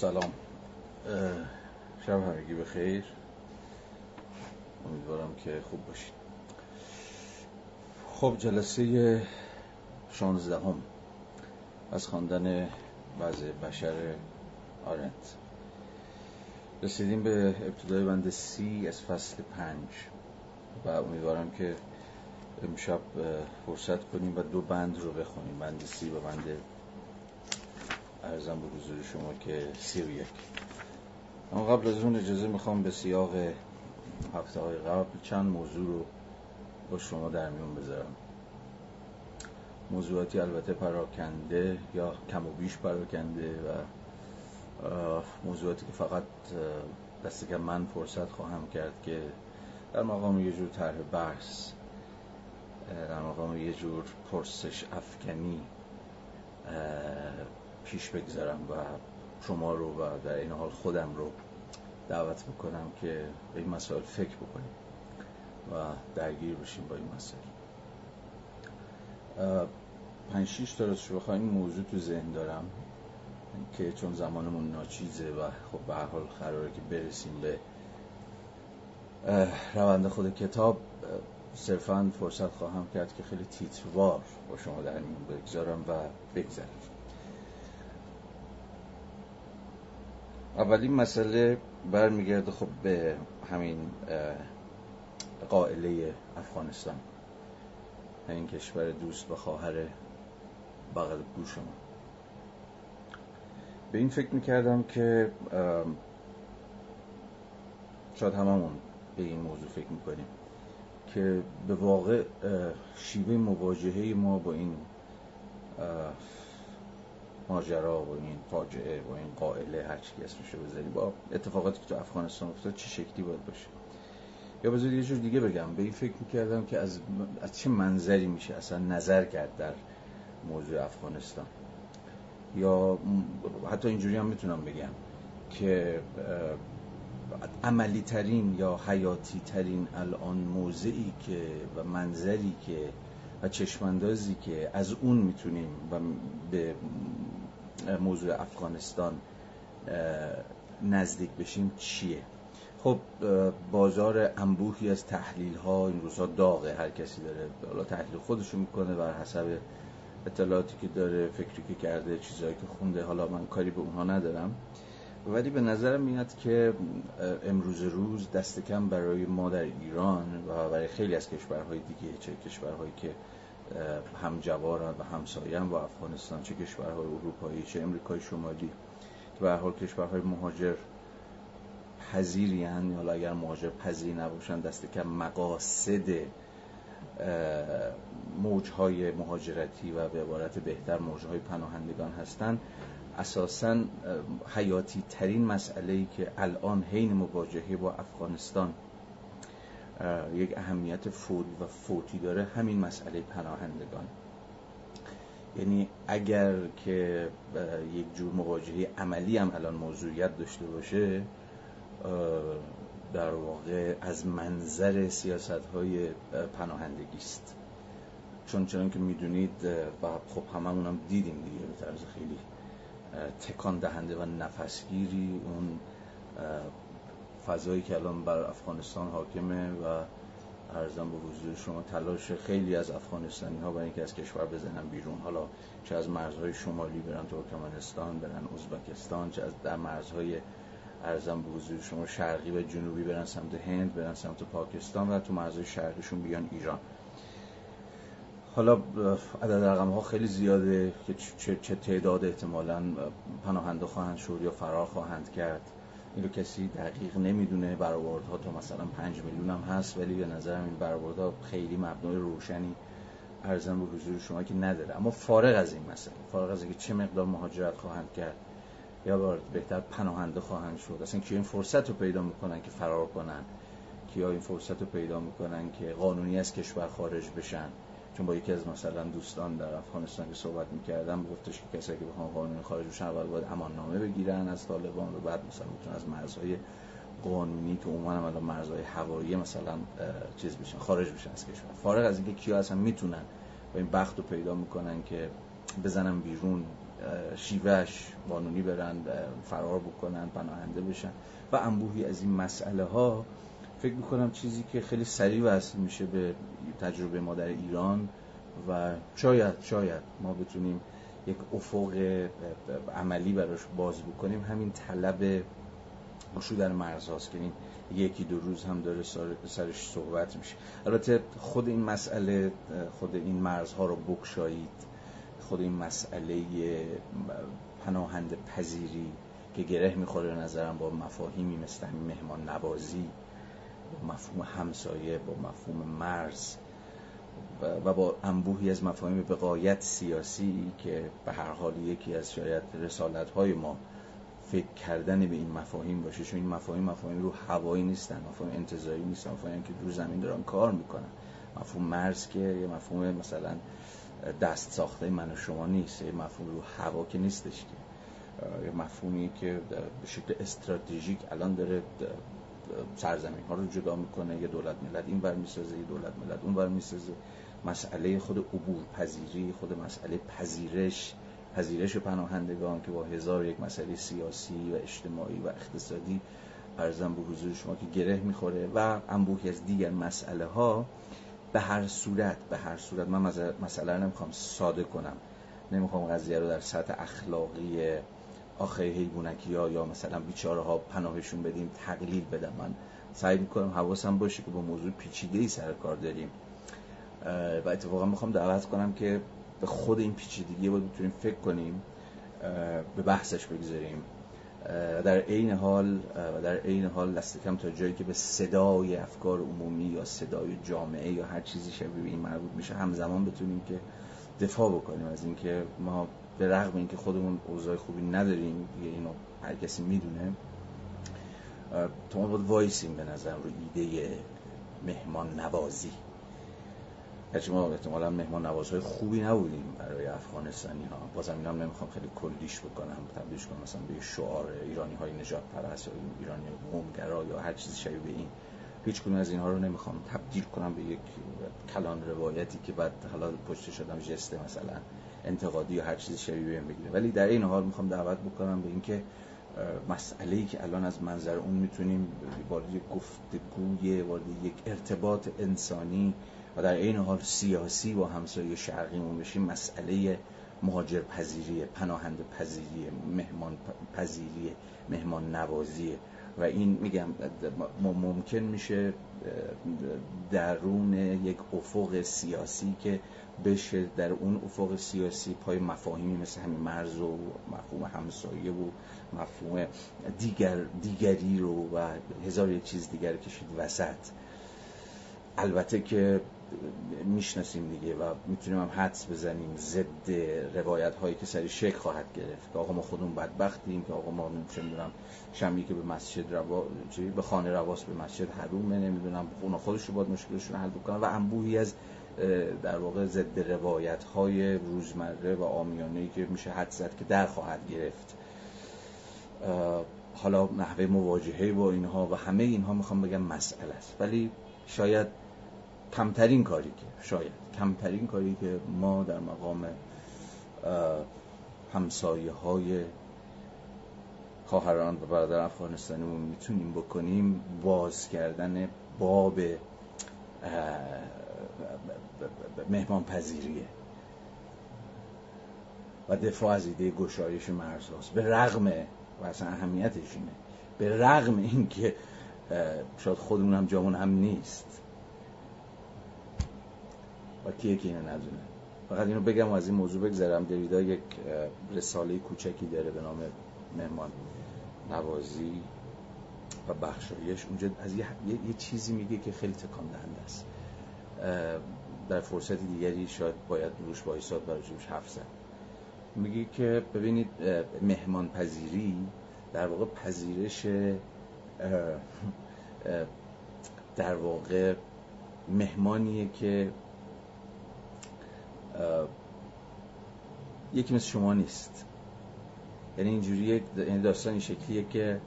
سلام، شب همگی بخیر. امیدوارم که خوب باشید. خب جلسه 16 از خواندن وضع بشر آرنت رسیدیم به ابتدای بند 30 از فصل 5 و امیدوارم که امشب فرصت کنیم و دو بند رو بخونیم، بند 30 و بند عرضم به حضور شما که 31. اما قبل از اون اجازه میخوام به سیاق هفته های قبل چند موضوع رو با شما در میون بذارم. موضوعاتی البته پراکنده یا کم و بیش پراکنده و موضوعاتی که فقط دست کم من فرصت خواهم کرد که در مقام یه جور طرح بحث، در مقام یه جور پرسش افکنی پیش بگذارم و شما رو و در این حال خودم رو دعوت بکنم که به این مسائل فکر بکنیم و درگیر بشیم با این مسائل. 5-6 تا راستش بخواهیم موضوع تو ذهن دارم که چون زمانمون ناچیزه و خب به هر حال قراره که برسیم به روند خود کتاب، صرفاً فرصت خواهم کرد که خیلی تیتروار با شما در میون بگذارم و بگذارم. اولین مسئله برمیگرده خب به همین قائله افغانستان، این کشور دوست و خواهر بغل گوش ما. به این فکر میکردم که شاید هممون به این موضوع فکر میکنیم که به واقع شیوه مواجهه ما با این ماجرا و این فاجعه و این قائله، هر چی اسمش رو بذاری، با اتفاقاتی که تو افغانستان افتاد چه شکلی باید باشه. یا بذارید یه جور دیگه بگم، به این فکر می‌کردم که از چه منظری میشه اصلا نظر کرد در موضوع افغانستان. یا حتی اینجوری هم میتونم بگم که عملی ترین یا حیاتی ترین الان موضعی که و منظری که و چشماندازی که از اون میتونیم و به موضوع افغانستان نزدیک بشیم چیه؟ خب بازار انبوهی از تحلیل ها این روزها داغه، هر کسی داره حالا تحلیل خودشو میکنه بر حسب اطلاعاتی که داره، فکری که کرده، چیزایی که خونده. حالا من کاری به اونها ندارم، ولی به نظر میاد که امروز روز دست کم برای ما در ایران و برای خیلی از کشورهای دیگه، چه کشورهایی که همجوارن و همسایه‌ن با افغانستان، چه کشورهای اروپایی، چه امریکای شمالی، که به هر حال کشورهای مهاجر پذیرین، یا اگر مهاجر پذیر نباشن دست کم مقاصد موجهای مهاجرتی و به عبارت بهتر موجهای پناهندگان هستن، اساساً حیاتی ترین مسئله‌ای که الان حین مواجهه با افغانستان یک اهمیت فوری و فوتی داره همین مسئله پناهندگان. یعنی اگر که یک جور مواجهه عملی هم الان موضوعیت داشته باشه، در واقع از منظر سیاست‌های پناهندگی است. چون که می‌دونید و خب هممون هم دیدیم دیگه، به طرز خیلی تکان دهنده و نفسگیری اون فضایی که الان بر افغانستان حاکمه و عرضم به حضور شما تلاش خیلی از افغانستانی‌ها برای اینکه از کشور بزنن بیرون، حالا چه از مرزهای شمالی برن ترکمنستان، برن ازبکستان، چه از در مرزهای عرضم به حضور شما شرقی و جنوبی برن سمت هند، برن سمت پاکستان و تو مرزهای شرقیشون بیان ایران. حالا عدد رقم‌ها خیلی زیاده که چه تعداد احتمالاً پناهنده خواهند شد یا فرار خواهند کرد، اینو کسی دقیق نمیدونه. برآوردها تا مثلا 5 میلیون هم هست، ولی به نظرم این برآوردها خیلی مبنای روشنی ارزم به حضور شما که نداره. اما فارغ از این مسئله، فارغ از اینکه چه مقدار مهاجرت خواهند کرد یا بهتر پناهنده خواهند شد، اصلا که این فرصت رو پیدا می‌کنن که فرار کنن، که این فرصت رو پیدا می‌کنن که قانونی از کشور خارج بشن. چون با یکی از مثلا دوستان در افغانستان که صحبت می‌کردم گفتش که کسایی که بخوان قانونی خارج بشن اول باید اماننامه بگیرن از طالبان و بعد مثلا میتونن از مرزهای قانونی که عموما الان مرزهای هوایی مثلا چیز بشن، خارج بشن از کشور. فارغ از اینکه کیا اصلا میتونن و این بخت رو پیدا میکنن که بزنن بیرون شیوهش قانونی برن، فرار بکنن، پناهنده بشن و انبوهی از این مسئله ها. فکر میکنم چیزی که خیلی سریع وصل میشه به تجربه ما در ایران و شاید ما بتونیم یک افق عملی براش باز بکنیم، همین طلب گشودن مرزهاست که این یکی دو روز هم داره سرش صحبت میشه. البته خود این مسئله، خود این مرزها رو بگشایید، خود این مسئله پناهنده پذیری که گره میخوره به نظرم با مفاهیمی مثل مهمان نوازی، با مفهوم همسایه، با مفهوم مرز و با انبوهی از مفاهیم به غایت سیاسی که به هر حال یکی از شاید رسالت‌های ما فکر کردن به این مفاهیم باشه، چون این مفاهیم رو هوایی نیستن، مفاهیم انتزاعی نیستن، مفاهیم که رو زمین دارن کار میکنن. مفهوم مرز که یه مفهوم مثلا دست ساخته من و شما نیست، یه مفهوم رو هوا که نیستش، که یه مفهومی که به شکل استراتژیک الان داره سرزمین ها رو جدا میکنه، یه دولت ملت این ور میسازه، یه دولت ملت اون ور میسازه. مسئله خود عبور پذیری، خود مسئله پذیرش پناهندگان که با هزار یک مسئله سیاسی و اجتماعی و اقتصادی عرضم به حضور شما که گره میخوره و انبوهی از دیگر مسئله ها، به هر صورت من مسئله رو نمیخوام ساده کنم، نمیخوام قضیه رو در سطح اخلاقی آخه حیوانکی ها یا مثلا بیچاره ها پناهشون بدیم تقلیل بدم. من سعی میکنم حواسم باشه که با موضوع پیچیده‌ای سر کار داریم و اتفاقا میخوام دعوت کنم که به خود این پیچیدگی باید بتونیم فکر کنیم، به بحثش بگذاریم، در عین حال دست کم تا جایی که به صدای افکار عمومی یا صدای جامعه یا هر چیزی شبیه این مربوط میشه همزمان بتونیم که دفاع بکنیم از اینکه ما به رغم اینکه خودمون اوضاع خوبی نداریم، دیگه اینو هر کسی میدونه، تو باید وایسیم به نظر رو ایده مهمان نوازی. هرچی ما احتمالا مهمان نوازهای خوبی نبودیم برای افغانستانی ها، بازم این هم نمیخوام خیلی کلیش بکنم، تبدیلش کنم مثلا به شعار ایرانی های نجات پرست یا ایرانی قومگرا یا هر چیزی شبیه به این. هیچ کدوم از اینها رو نمیخوام تبدیل کنم به یک کلان روایتی که بعد حالا پشت شدم جسته مثلا انتقادی یا هر چیزی شبیه به این بگیره. ولی در این حال میخوام دعوت بکنم به اینکه مسئله‌ای که الان از منظر اون میتونیم وارد یک گفتگوی، وارد یک ارتباط انسانی و در این حال سیاسی با همسایه شرقیمون بشیم، مسئله مهاجرپذیریه، پناهنده پذیریه، مهمان پذیریه، مهمان نوازیه و این میگم ممکن میشه درون یک افق سیاسی که بشه در اون افق سیاسی پای مفاهیمی مثل همین مرز و مفهوم همسایه و مفهوم دیگری رو و هزار یک چیز دیگر کشید وسط. البته که میشناسیم دیگه و میتونیم هم حدس بزنیم ضد روایت هایی که سری شکل خواهد گرفت که آقا ما خودمون بدبختیم، که آقا ما نمیدونم شمعی که به مسجد به خانه رواس به مسجد حرومه، نمیدونم اونا خودشون باید مشکلشون حل بکنن و انبوهی از در واقع ضد روایت های روزمره و عامیانه‌ای که میشه حدس زد که در خواهد گرفت. حالا نحوه مواجهه با اینها و همه اینها میخوام بگم مسئله است، ولی شاید کمترین کاری که ما در مقام همسایه های خواهران و برادران افغانستانیمون میتونیم بکنیم باز کردن باب مهمان پذیریه و دفاع از ایده گشایش مرزهاست، به رغم و اصلا اهمیتش اینه، به رغم اینکه شاید خودمون هم جامون هم نیست و کیه که اینو ندونه. فقط اینو بگم و از این موضوع بگذرم، دریدا یک رساله کوچکی داره به نام مهمان نوازی و بخشایش. اونجا از یه چیزی میگه که خیلی تکان دهنده است، در فرصت دیگری شاید باید روش بایستاد و راجبش حرف زد. میگه که ببینید مهمان پذیری در واقع پذیرش در واقع مهمانیه که یکی مثل شما نیست، یعنی اینجوریه، یعنی داستان این شکلیه که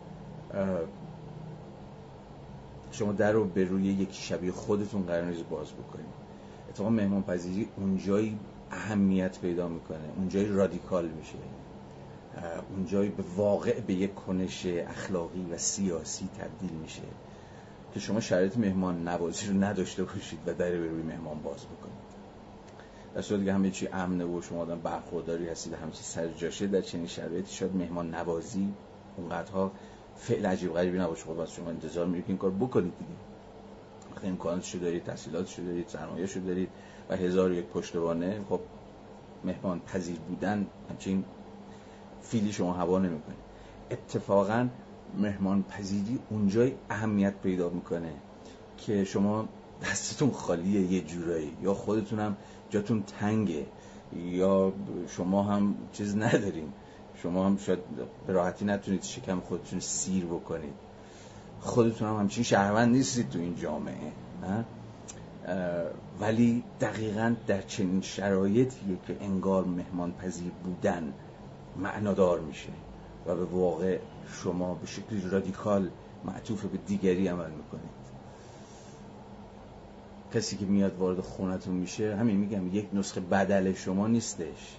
شما در رو به روی یکی شبیه خودتون قرار نیست باز بکنید. اتفاقا مهمان پذیری اونجایی اهمیت پیدا میکنه، اونجایی رادیکال میشه، اونجایی به واقع به یک کنش اخلاقی و سیاسی تبدیل میشه که شما شرایط مهمان نوازی رو نداشته باشید و در روی مهمان باز بکنید، در صورتی که همه چی امنه و شما آدم برخورداری هستید، همه چی سر جاشه. در چنین شرایطی شاید مهمان نوازی اونقدرها فعل عجیب غریبی نباشه. خب از شما انتظار میره که این کار بکنید دیگه، وقتی امکاناتشو دارید، تحصیلاتشو دارید، سرمایه‌شو دارید و هزار و یک پشتوانه. خب مهمان پذیر بودن همچین فیلی شما هوا نمی‌کنه. اتفاقاً مهمان پذیری اونجای اهمیت پیدا میکنه که شما دستتون خالیه یه جورایی، یا خودتون هم جاتون تنگه، یا شما هم چیز ندارین، شما هم شاید به راحتی نتونید شکم خودتون سیر بکنید، خودتون هم همچین شهروند نیستید تو این جامعه، نه؟ ولی دقیقاً در چنین شرایطیه که انگار مهمان پذیر بودن معنادار میشه و به واقع شما به شکلی رادیکال معطوف به دیگری عمل میکنید. کسی که میاد وارد خونتون میشه، همین میگم، یک نسخه بدل شما نیستش.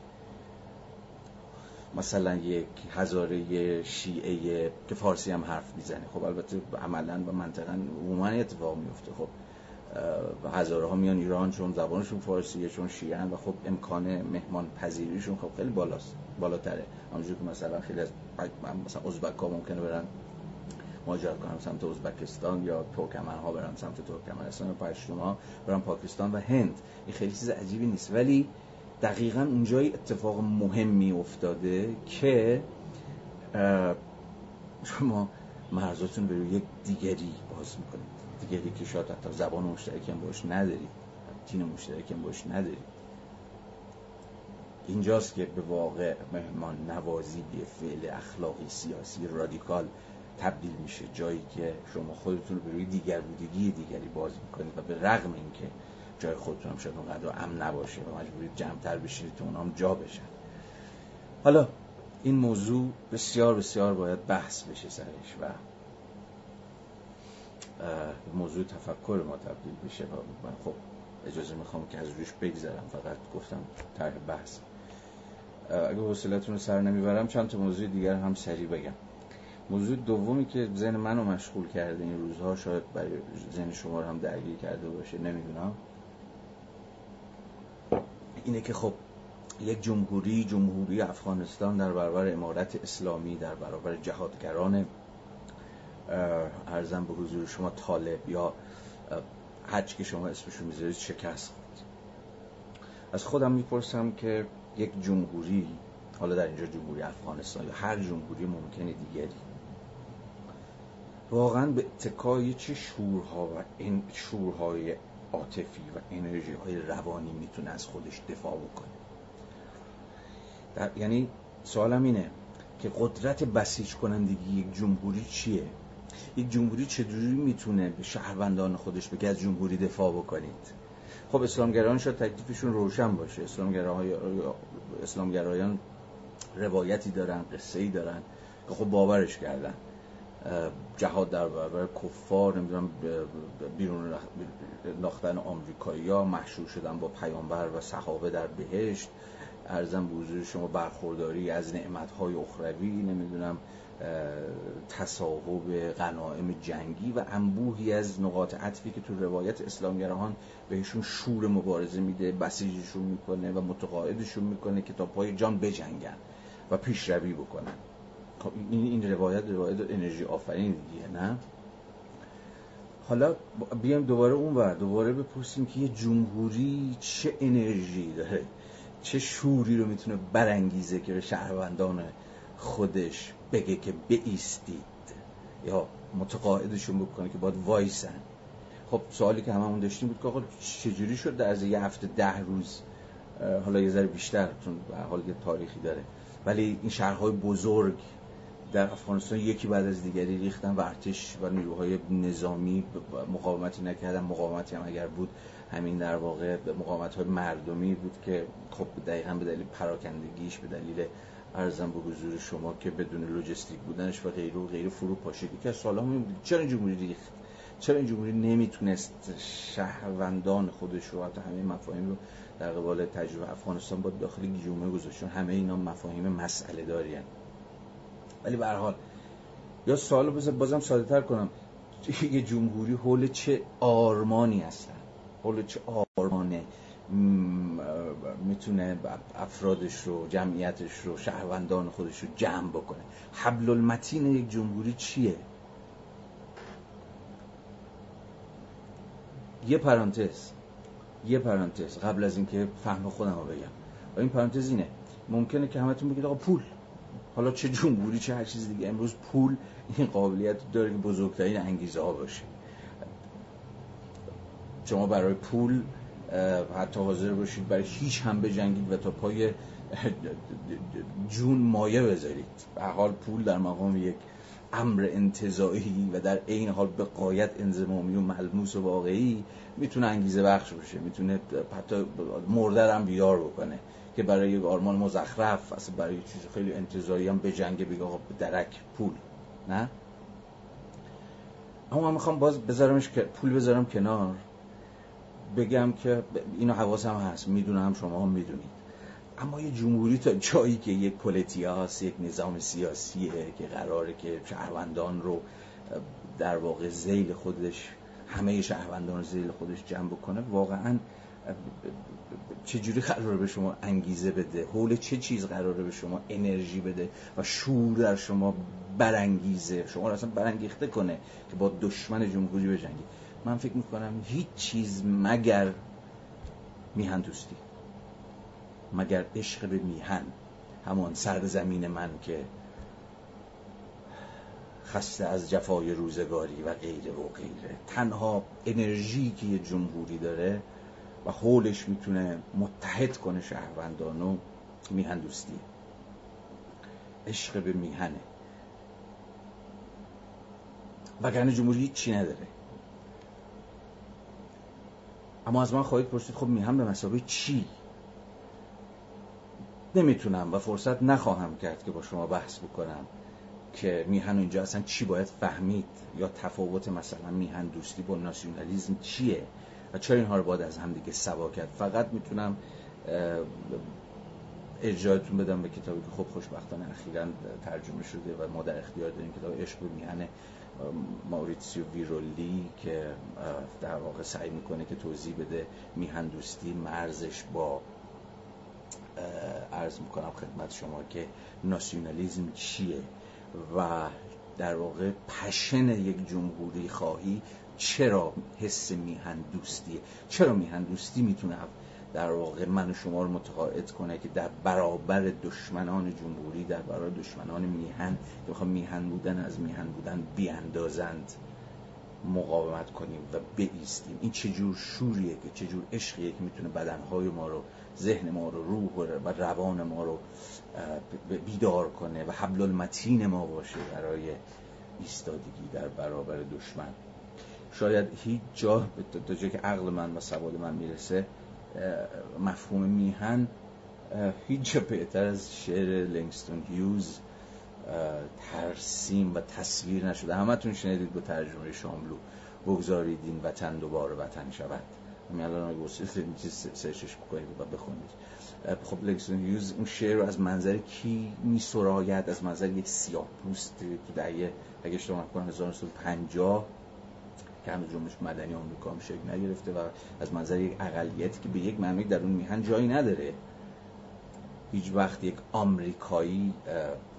مثلا یک هزاره شیعه که فارسی هم حرف میزنه، خب البته عملا و منطقا عموما اتفاق میفته. خب هزاره ها میان ایران چون زبانشون فارسیه، چون شیعه هن و خب امکان مهمان پذیریشون خب خیلی بالاست، بالاتره. همونجور که مثلا خیلی از مثلا ازبک ها ممکنه برن مهاجرت کنن سمت ازبکستان، یا ترکمن ها برن سمت ترکمنستان، یا پشتون ها برن پاکستان و هند. این خیلی چیز عجیبی نیست، ولی دقیقاً اونجای اتفاق مهمی افتاده که شما مرزاتون به یک دیگری باز میکنید، دیگری که شاید حتی زبان مشترکی هم باش ندارید، دین مشترکی هم باش ندارید. اینجاست که به واقع مهمان نوازی به فعل اخلاقی سیاسی رادیکال تبدیل میشه، جایی که شما خودتون رو به روی دیگر بودگی دیگری باز میکنید و به رغم اینکه جای خودتون هم شاید اونقدر امن نباشه و مجبورید جمع‌تر بشینید تا اونا هم جا بشن. حالا این موضوع بسیار بسیار باید بحث بشه سرش و موضوع تفکر ما تبدیل بشه. من خب اجازه میخوام که از روش بگذرم، فقط گفتم طرح بحث. اگه حوصلتون رو سر نمیبرم چند تا موضوع دیگر هم سریع بگم. موضوع دومی که ذهن منو مشغول کرده این روزها، شاید برای ذهن شما رو هم درگیر کرده باشه، نمیدونم، اینه که خب یک جمهوری افغانستان در برابر امارت اسلامی، در برابر جهادگران عرضم به حضور شما طالب یا هرچی که شما اسمشو میذارید شکست خورد. از خودم میپرسم که یک جمهوری، حالا در اینجا جمهوری افغانستان یا هر جمهوری ممکنه دیگری، واقعا به اتکای چه شورها و این شورهای عاطفی و انرژی‌های روانی میتونه از خودش دفاع بکنه؟ یعنی سوالم اینه که قدرت بسیج کنندگی یک جمهوری چیه؟ یک جمهوری چجوری میتونه به شهروندان خودش بگه از جمهوری دفاع بکنید؟ خب اسلامگرایان شاید تکلیفشون روشن باشه، اسلامگرایان روایتی دارن، قصه‌ای دارن که خب باورش کردن، جهاد در برابر کفار، نمیدونم بیرون ناختن آمریکایی‌ها، محشور شدن با پیامبر و صحابه در بهشت، عرضم به حضور شما برخورداری از نعمت‌های اخروی، نمیدونم تصاحب غنایم جنگی و انبوهی از نقاط عطفی که تو روایت اسلامگراهان بهشون شور مبارزه میده، بسیجشون میکنه و متقاعدشون میکنه که تا پای جان بجنگن و پیشروی بکنن. خب این روایت انرژی آفرین دیگه، نه؟ حالا بیام دوباره اون ور، دوباره بپرسیم که یه جمهوری چه انرژی داره، چه شوری رو میتونه برانگیزه که به شهروندان خودش بگه که بایستید یا متقاعدشون بکنه که باید وایسن. خب سوالی که هممون داشتیم بود که آقا چجوری شد در از یه هفته 10 روز، حالا یه ذره بیشتر چون به حال یه تاریخی داره، ولی این شهرهای بزرگ در افغانستان یکی بعد از دیگری ریختن و ارتش و نیروهای نظامی مقاومتی نکردن. مقاومتی هم اگر بود همین در واقع مقاومت‌های مردمی بود که خب دقیقاً به دلیل پراکندگیش، به دلیل عرضم به حضور شما که بدون لوجستیک بودنش و غیره و غیره فرو پاشیدی که سال‌ها می‌بود. چرا این جمهوری ریخت؟ چرا این جمهوری نمیتونست شهروندان خودش رو حتی همه مفاهیم رو در قبال تجربه افغانستان با داخل جمهوری گذاشت؟ همه اینا مفاهیم مسئله دارین. ولی به هر حال یا سوالو بازم ساده‌تر کنم، یه جمهوری حول چه آرمانی هستن، حول چه آرمانه میتونه افرادش رو، جمعیتش رو، شهروندان خودش رو جمع بکنه؟ حبل المتین یک جمهوری چیه؟ یه پرانتز قبل از اینکه فهم خودم رو بگم، و این پرانتز اینه، ممکنه که همتون بگید آقا پول، حالا چه جمهوری چه هر چیز دیگه، امروز پول این قابلیت داره که بزرگترین انگیزه ها باشه. شما برای پول حتی حاضر باشید برای هیچ هم بجنگید و تا پای جون مایه بذارید. به حال پول در مقام یک امر انتزاعی و در این حال به غایت انضمامی و ملموس و واقعی میتونه انگیزه بخش باشه، میتونه حتی مرده هم بیدار بکنه که برای یک آرمان مزخرف، اصلا برای چیز خیلی انتزاعی هم به جنگ بگه آقا درک پول، نه؟ اما من میخوام باز بذارمش که پول بذارم کنار، بگم که اینو حواسم هست، میدونم شما هم میدونید، اما یه جمهوری تا جایی که یک پولیتیاس، یک نظام سیاسیه که قراره که شهروندان رو در واقع ذیل خودش، همه شهروندان رو ذیل خودش جمع بکنه، واقعاً چجوری قراره به شما انگیزه بده؟ حول چه چیز قراره به شما انرژی بده و شور در شما برانگیزه، شما رو اصلا برانگیخته کنه که با دشمن جمهوری بجنگید؟ من فکر میکنم هیچ چیز مگر میهن دوستی، مگر عشق به میهن، همان سرزمین من که خسته از جفای روزگاری و غیره و غیره. تنها انرژی که یه جمهوری داره و حولش میتونه متحد کنه شهروندان و میهن دوستی، عشق به میهنه، وگرنه جمهوری چی نداره. اما از من خواهید پرسید خب میهن به مسابقه چی؟ نمیتونم و فرصت نخواهم کرد که با شما بحث بکنم که میهن اینجا اصلا چی باید فهمید، یا تفاوت مثلا میهن دوستی با ناسیونالیزم چیه و چرا اینها رو باید از هم دیگه سوا کرد. فقط میتونم ارجاعتون بدم به کتابی که خب خوشبختانه اخیراً ترجمه شده و ما در اختیار داریم، کتاب عشق به میهن ماوریتسیو ویرولی، که در واقع سعی میکنه که توضیح بده میهن دوستی مرزش با، عرض میکنم خدمت شما که ناسیونالیزم چیه و در واقع پشن یک جمهوری خواهی چرا حس میهن دوستیه، چرا میهن دوستی میتونه در واقع من و شما رو متقاعد کنه که در برابر دشمنان جمهوری، در برابر دشمنان میهن که بخوام میهن بودن از میهن بودن بیاندازند، مقاومت کنیم و بایستیم. این چجور شوریه، که چجور عشقیه که میتونه بدنهای ما رو، ذهن ما رو، روح و روان ما رو بیدار کنه و حبل المتین ما باشه برای ایستادگی در برابر دشمن. شاید هیچ جا تا جایی که عقل من و سواد من میرسه مفهوم میهن هیچ جا بهتر از شعر لنگستون هیوز ترسیم و تصویر نشده. همتون شنیدید با ترجمه شاملو، بگذارید این وطن دوباره وطن شود. همین الان اگه بسید سرچش بکنید و بخونید. خب لنگستون هیوز اون شعر رو از منظر کی میسراید؟ از منظر یک سیاه‌پوست تو دهه، اگه اشتباه نکنم 1950 که هم جنبش مدنی آمریکا هم شکل نگرفته، و از منظر یک اقلیتی که به یک معنی در اون میهن جایی نداره، هیچ وقت یک آمریکایی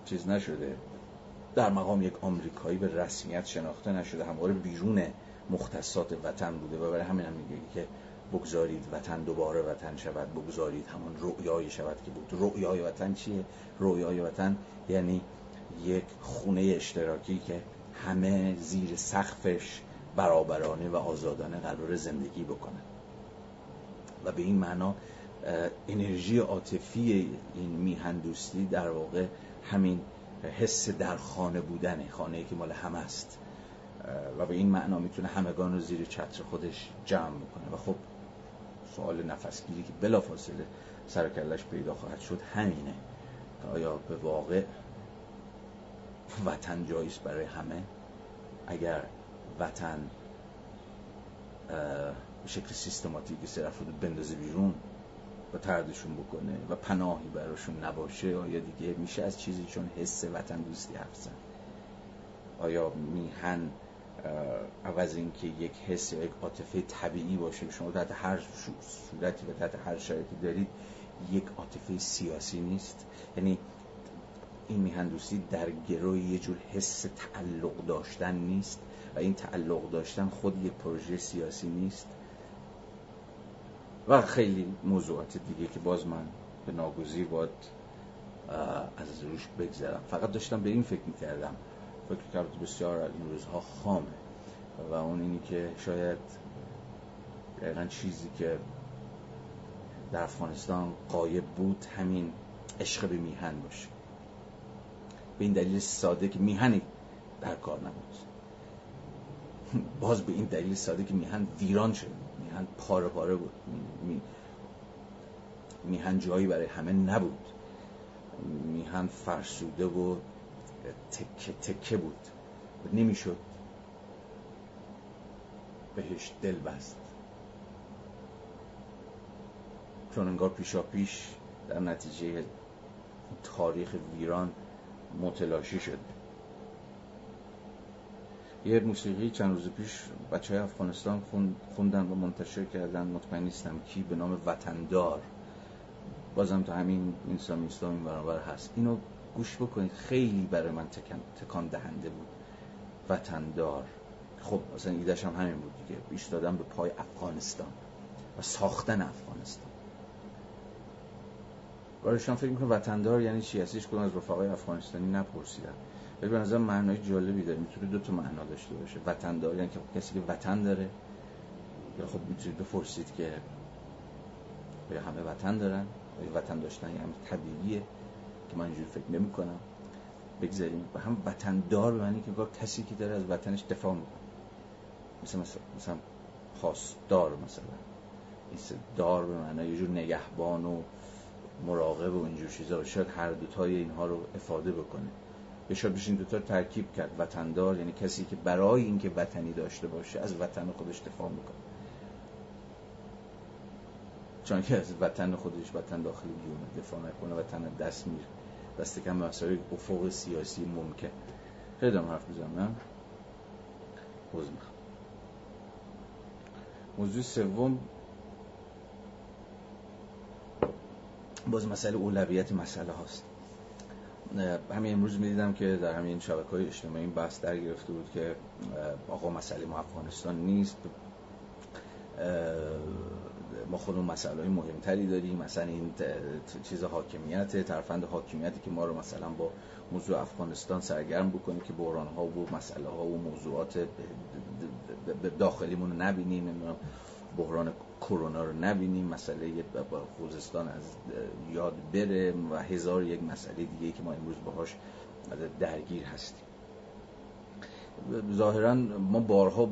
چیز نشده، در مقام یک آمریکایی به رسمیت شناخته نشده، همواره بیرون مختصات وطن بوده. و برای همین هم میگه که بگذارید وطن دوباره وطن شود، بگذارید همان رؤیای شود که بود. رؤیای وطن چیه؟ رؤیای وطن یعنی یک خونه اشتراکی که همه زیر سقفش برابرانه و آزادانه قرار زندگی بکنن، و به این معنا انرژی عاطفی این میهن دوستی در واقع همین حس در خانه بودنه، خانه‌ای که مال همه است، و به این معنا میتونه همگان رو زیر چتر خودش جمع بکنه. و خب سوال نفسگیری که بلافاصله سر و کله‌اش پیدا خواهد شد همینه، آیا به واقع وطن جایی است برای همه؟ اگر وطن به شکل سیستماتیکی صرف رو بندازه بیرون و تردشون بکنه و پناهی براشون نباشه، آیا دیگه میشه از چیزی چون حس وطن دوستی حرف زد؟ آیا میهن عوض این که یک حس یا یک عاطفه طبیعی باشه، شما تحت هر صورتی و تحت هر شرایطی دارید، یک عاطفه سیاسی نیست؟ یعنی این میهن دوستی در گروه یه جور حس تعلق داشتن نیست و این تعلق داشتن خود یک پروژه سیاسی نیست و خیلی موضوعات دیگه که باز من به ناگزیر باید از روش بگذرم. فقط داشتم به این فکر میکردم، فکر کردم بسیار این روزها خامه و اون اینی که شاید دقیقا چیزی که در افغانستان غایب بود همین عشق به میهن باشه، به این دلیل ساده که میهنی در کار نبود، باز به این دلیل ساده که میهن ویران شد، میهن پاره پاره بود، میهن جایی برای همه نبود، میهن فرسوده و تکه تکه بود و نمیشد بهش دل بست، چون انگار پیشا پیش در نتیجه تاریخ ویران متلاشی شد. یه موسیقی چند روز پیش بچهای افغانستان خوندن و منتشر کردن، مطمئن نیستم کی، به نام وطندار، بازم تا همین اینستاگرام این برابر هست، اینو گوش بکنید، خیلی برای من تکان دهنده بود. وطندار، خب اصلا ایده‌ش هم همین بود دیگه، ایستادن به پای افغانستان و ساختن افغانستان. برایشان فکر میکنم وطندار یعنی چی؟ هستیش کنم از رفقای افغانستانی نپرسیدن، ولی به نظر معنای جالبی داره، میتونه دو تا معنا داشته باشه. وطندار یعنی که کسی که وطن داره، یا خب میتونید بپرسید که آیا همه وطن دارن؟ آیا وطن داشتن یعنی طبیعیه که من اینجور فکر نمی کنم، بگذاریم. و هم وطندار به معنی که کسی که داره از وطنش دفاع میکنه، مثلا پاسدار، مثلا این دار به معنای یه جور نگهبان و مراقب و اینجور چیزا، شاید هر دوتای اینها رو افاده بکنه، یا شاید بشه این دوتا رو ترکیب کرد. وطندار یعنی کسی که برای اینکه وطنی داشته باشه از وطن خودش دفاع میکنه، چون که از وطن خودش، وطن داخلی بیونه، دفاع نکنه وطن دست میره، دست کم مسائل افق سیاسی ممکن. خیلی دارم حرف بزنم، نه؟ حوض میخوام. موضوع سوم باز مسئله اولویت مسئله هاست. همین امروز میدیدم که در همین شبکه‌های اجتماعی این بحث در گرفته بود که آقا مسئله ما افغانستان نیست، ما خودمون مسئله‌های مهمتری داریم، مثلا این چیز حاکمیت، ترفند حاکمیتی که ما رو مثلا با موضوع افغانستان سرگرم بکنه که بحران‌ها و مسئله‌ها و موضوعات داخلیمون رو نبینیم، نمیدونم بحران کرونا رو نبینیم، مسئله خوزستان از یاد بره و هزار یک مسئله دیگه که ما امروز باهاش درگیر هستیم. ظاهراً ما بارها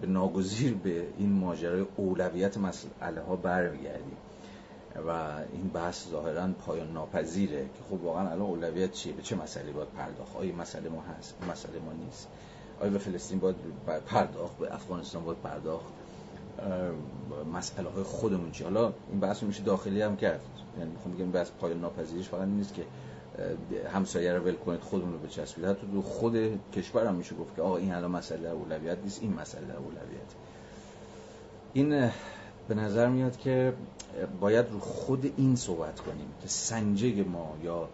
به ناگزیر به این ماجرای اولویت مسئله ها برمیگردیم و این بحث ظاهراً پایان ناپذیره که خب واقعاً الان اولویت چیه؟ به چه مسئله باید پرداخت؟ آیا مسئله ما هست؟ مسئله ما نیست؟ آیا به فلسطین باید پرداخت؟ به افغانستان باید پرداخت؟ مسئله های خودمون چی؟ حالا این بحث میشه داخلی هم کرد، یعنی میخوام بگم بحث پایان ناپذیریش فقط نیست که همسایه رو ول کنید خودمون رو بچسبید، حتی تو خود کشور هم میشه گفت که آقا این الان مسئله اولویت نیست، این مسئله اولویت. این به نظر میاد که باید رو خود این صحبت کنیم که سنجه ما یا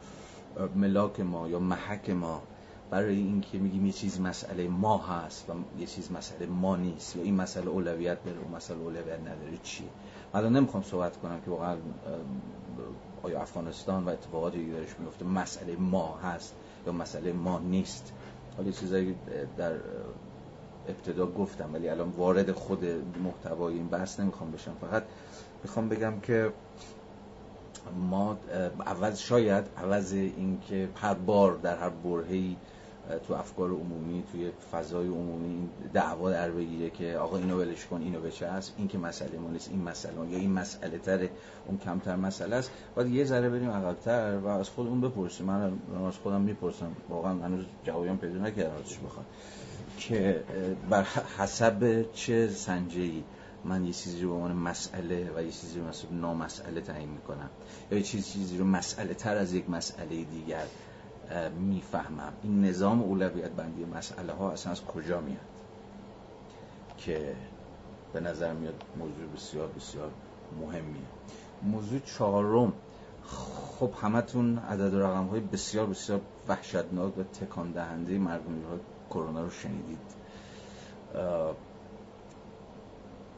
ملاک ما یا محک ما برای این که میگیم یه چیز مسئله ما هست و یه چیز مسئله ما نیست، یا این مسئله اولویت داره و مسئله اولویت نداره چیه. من نمیخوام صحبت کنم که واقعا آیا افغانستان و اتفاقاتی که درش میفته مسئله ما هست یا مسئله ما نیست. حالا چیزایی در ابتدا گفتم، ولی الان وارد خود محتوای این بحث نمیخوام بشم، فقط میخوام بگم که ما عوض این که هر بار در هر برهه‌ای تو افکار عمومی، توی فضای عمومی دعوا در بگیره که آقا اینو ولش کن، اینو بچس، این که مسئله ما نیست، این مسئله ما، یا این مسئله تره، اون کمتر مسئله است، باید یه ذره بریم عقب‌تر و از خودمون بپرسیم. من از خودم میپرسم، واقعا هنوز جوابم پیدا نکردم ازش بخوام، که بر حسب چه سنجه‌ای من یه چیزی رو به عنوان مسئله و یه چیزی رو مثلا نامسئله تعیین میکنم، یا یه چیزی رو مسئله تر از یک مسئله دیگر میفهمم. این نظام اولویت بندی مسئله ها اصلا از کجا میاد که به نظر میاد موضوع بسیار بسیار مهمیه. موضوع چهارم، خب همتون عدد و رقم های بسیار بسیار وحشتناک و تکان دهنده مرگ‌های کرونا رو شنیدید.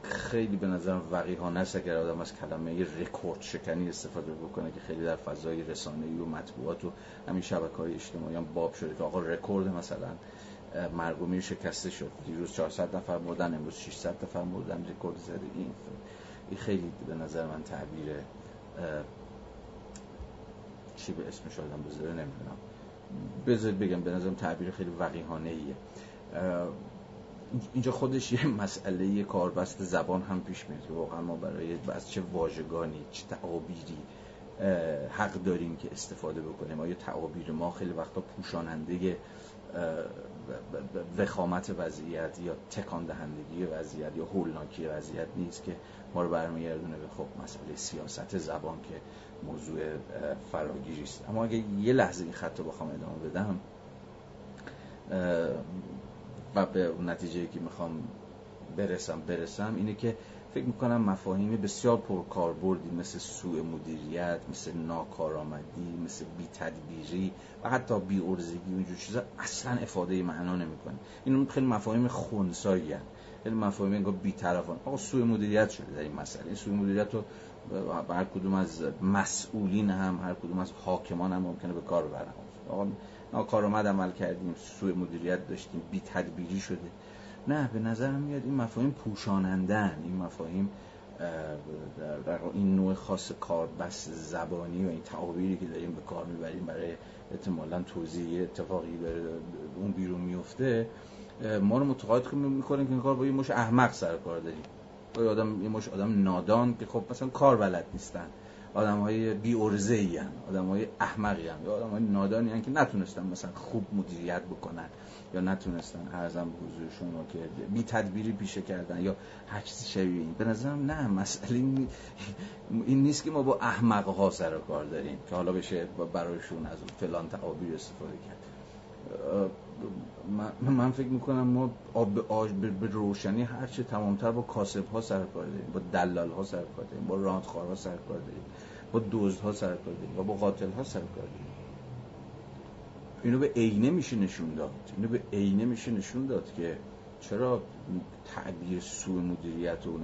خیلی به نظر وقیحانه است اگر آدم از کلمه یه رکورد شکنی استفاده بکنه که خیلی در فضای رسانه‌ای و مطبوعات و همین شبکه‌های اجتماعی هم باب شده که آقا رکورد مثلا مرگومی شکسته شد، دیروز 400 نفر مردن، امروز 600 نفر مردن، رکورد زده. این خیلی به نظر من تعبیر چی به اسمش آدم بذاره نمیدونم، بذارید بگم به نظرم تعبیر خیلی وقیحانه‌ایه. اینجا خودش یه مسئله کاربست زبان هم پیش میاد که واقعا ما برای از چه واژگانی، چه تعابیری حق داریم که استفاده بکنیم. آیا تعابیر ما خیلی وقتا پوشاننده وخامت وضعیت یا تکان دهندگی وضعیت یا هولناکی وضعیت نیست که ما رو برمیگردونه به خب مسئله سیاست زبان که موضوع فراگیری است. اما اگه یه لحظه این خط رو بخوام ادامه بدم و به نتیجه‌ای که میخوام برسم اینه که فکر میکنم مفاهیم بسیار پرکاربردی مثل سوء مدیریت، مثل ناکارآمدی، مثل بی‌تدبیری و حتی بی‌ارزگی و اینجور چیزا اصلا افاده معنا نمیکنه. این خیلی مفاهیم خنثایی هستند، خیلی مفاهیم انگار بی‌طرفان. آقا سوء مدیریت شده در این مسئله، سوء مدیریت رو هر کدوم از مسئولین هم هر کدوم از حاکمان هم ممکنه به کار ببرن. آقا ناکارآمد عمل کردیم، سوء مدیریت داشتیم، بی‌تدبیری شده. نه، به نظرم میاد این مفاهیم پوشانندن، این مفاهیم در این نوع خاص کاربست زبانی و این تعابیری که داریم به کار میبریم برای احتمالاً توضیح اتفاقی بره اون بیرون میفته، ما رو متقاعد میکنیم که این کار با یه مش احمق سر کار داریم، با یه مش آدم نادان که خب مثلا کار بلد نیستن، آدم‌های بی‌ارزه‌ای هستند، آدم‌های احمقی هستند، آدم‌های نادانی هستند که نتونستن مثلا خوب مدیریت بکنن یا نتونستن ارزم حضور شما که بی‌تدبیری پیشه کردن یا هر چیزی شبیه این. به نظرم نه، مسئله این نیست که ما با احمق‌ها سر کار داریم که حالا بشه برایشون از فلان تعابیر استفاده کرد. من فکر میکنم ما به روشنی هرچه تمامتر با کاسب‌ها سرکار داریم، با دلال‌ها سرکار داریم، با راندخوارها سرکار داریم، با دزدها سرکار داریم و با قاتل‌ها سرکار داریم. اینو به عینه میشه نشون داد، که چرا تعبیر سوء مدیریت و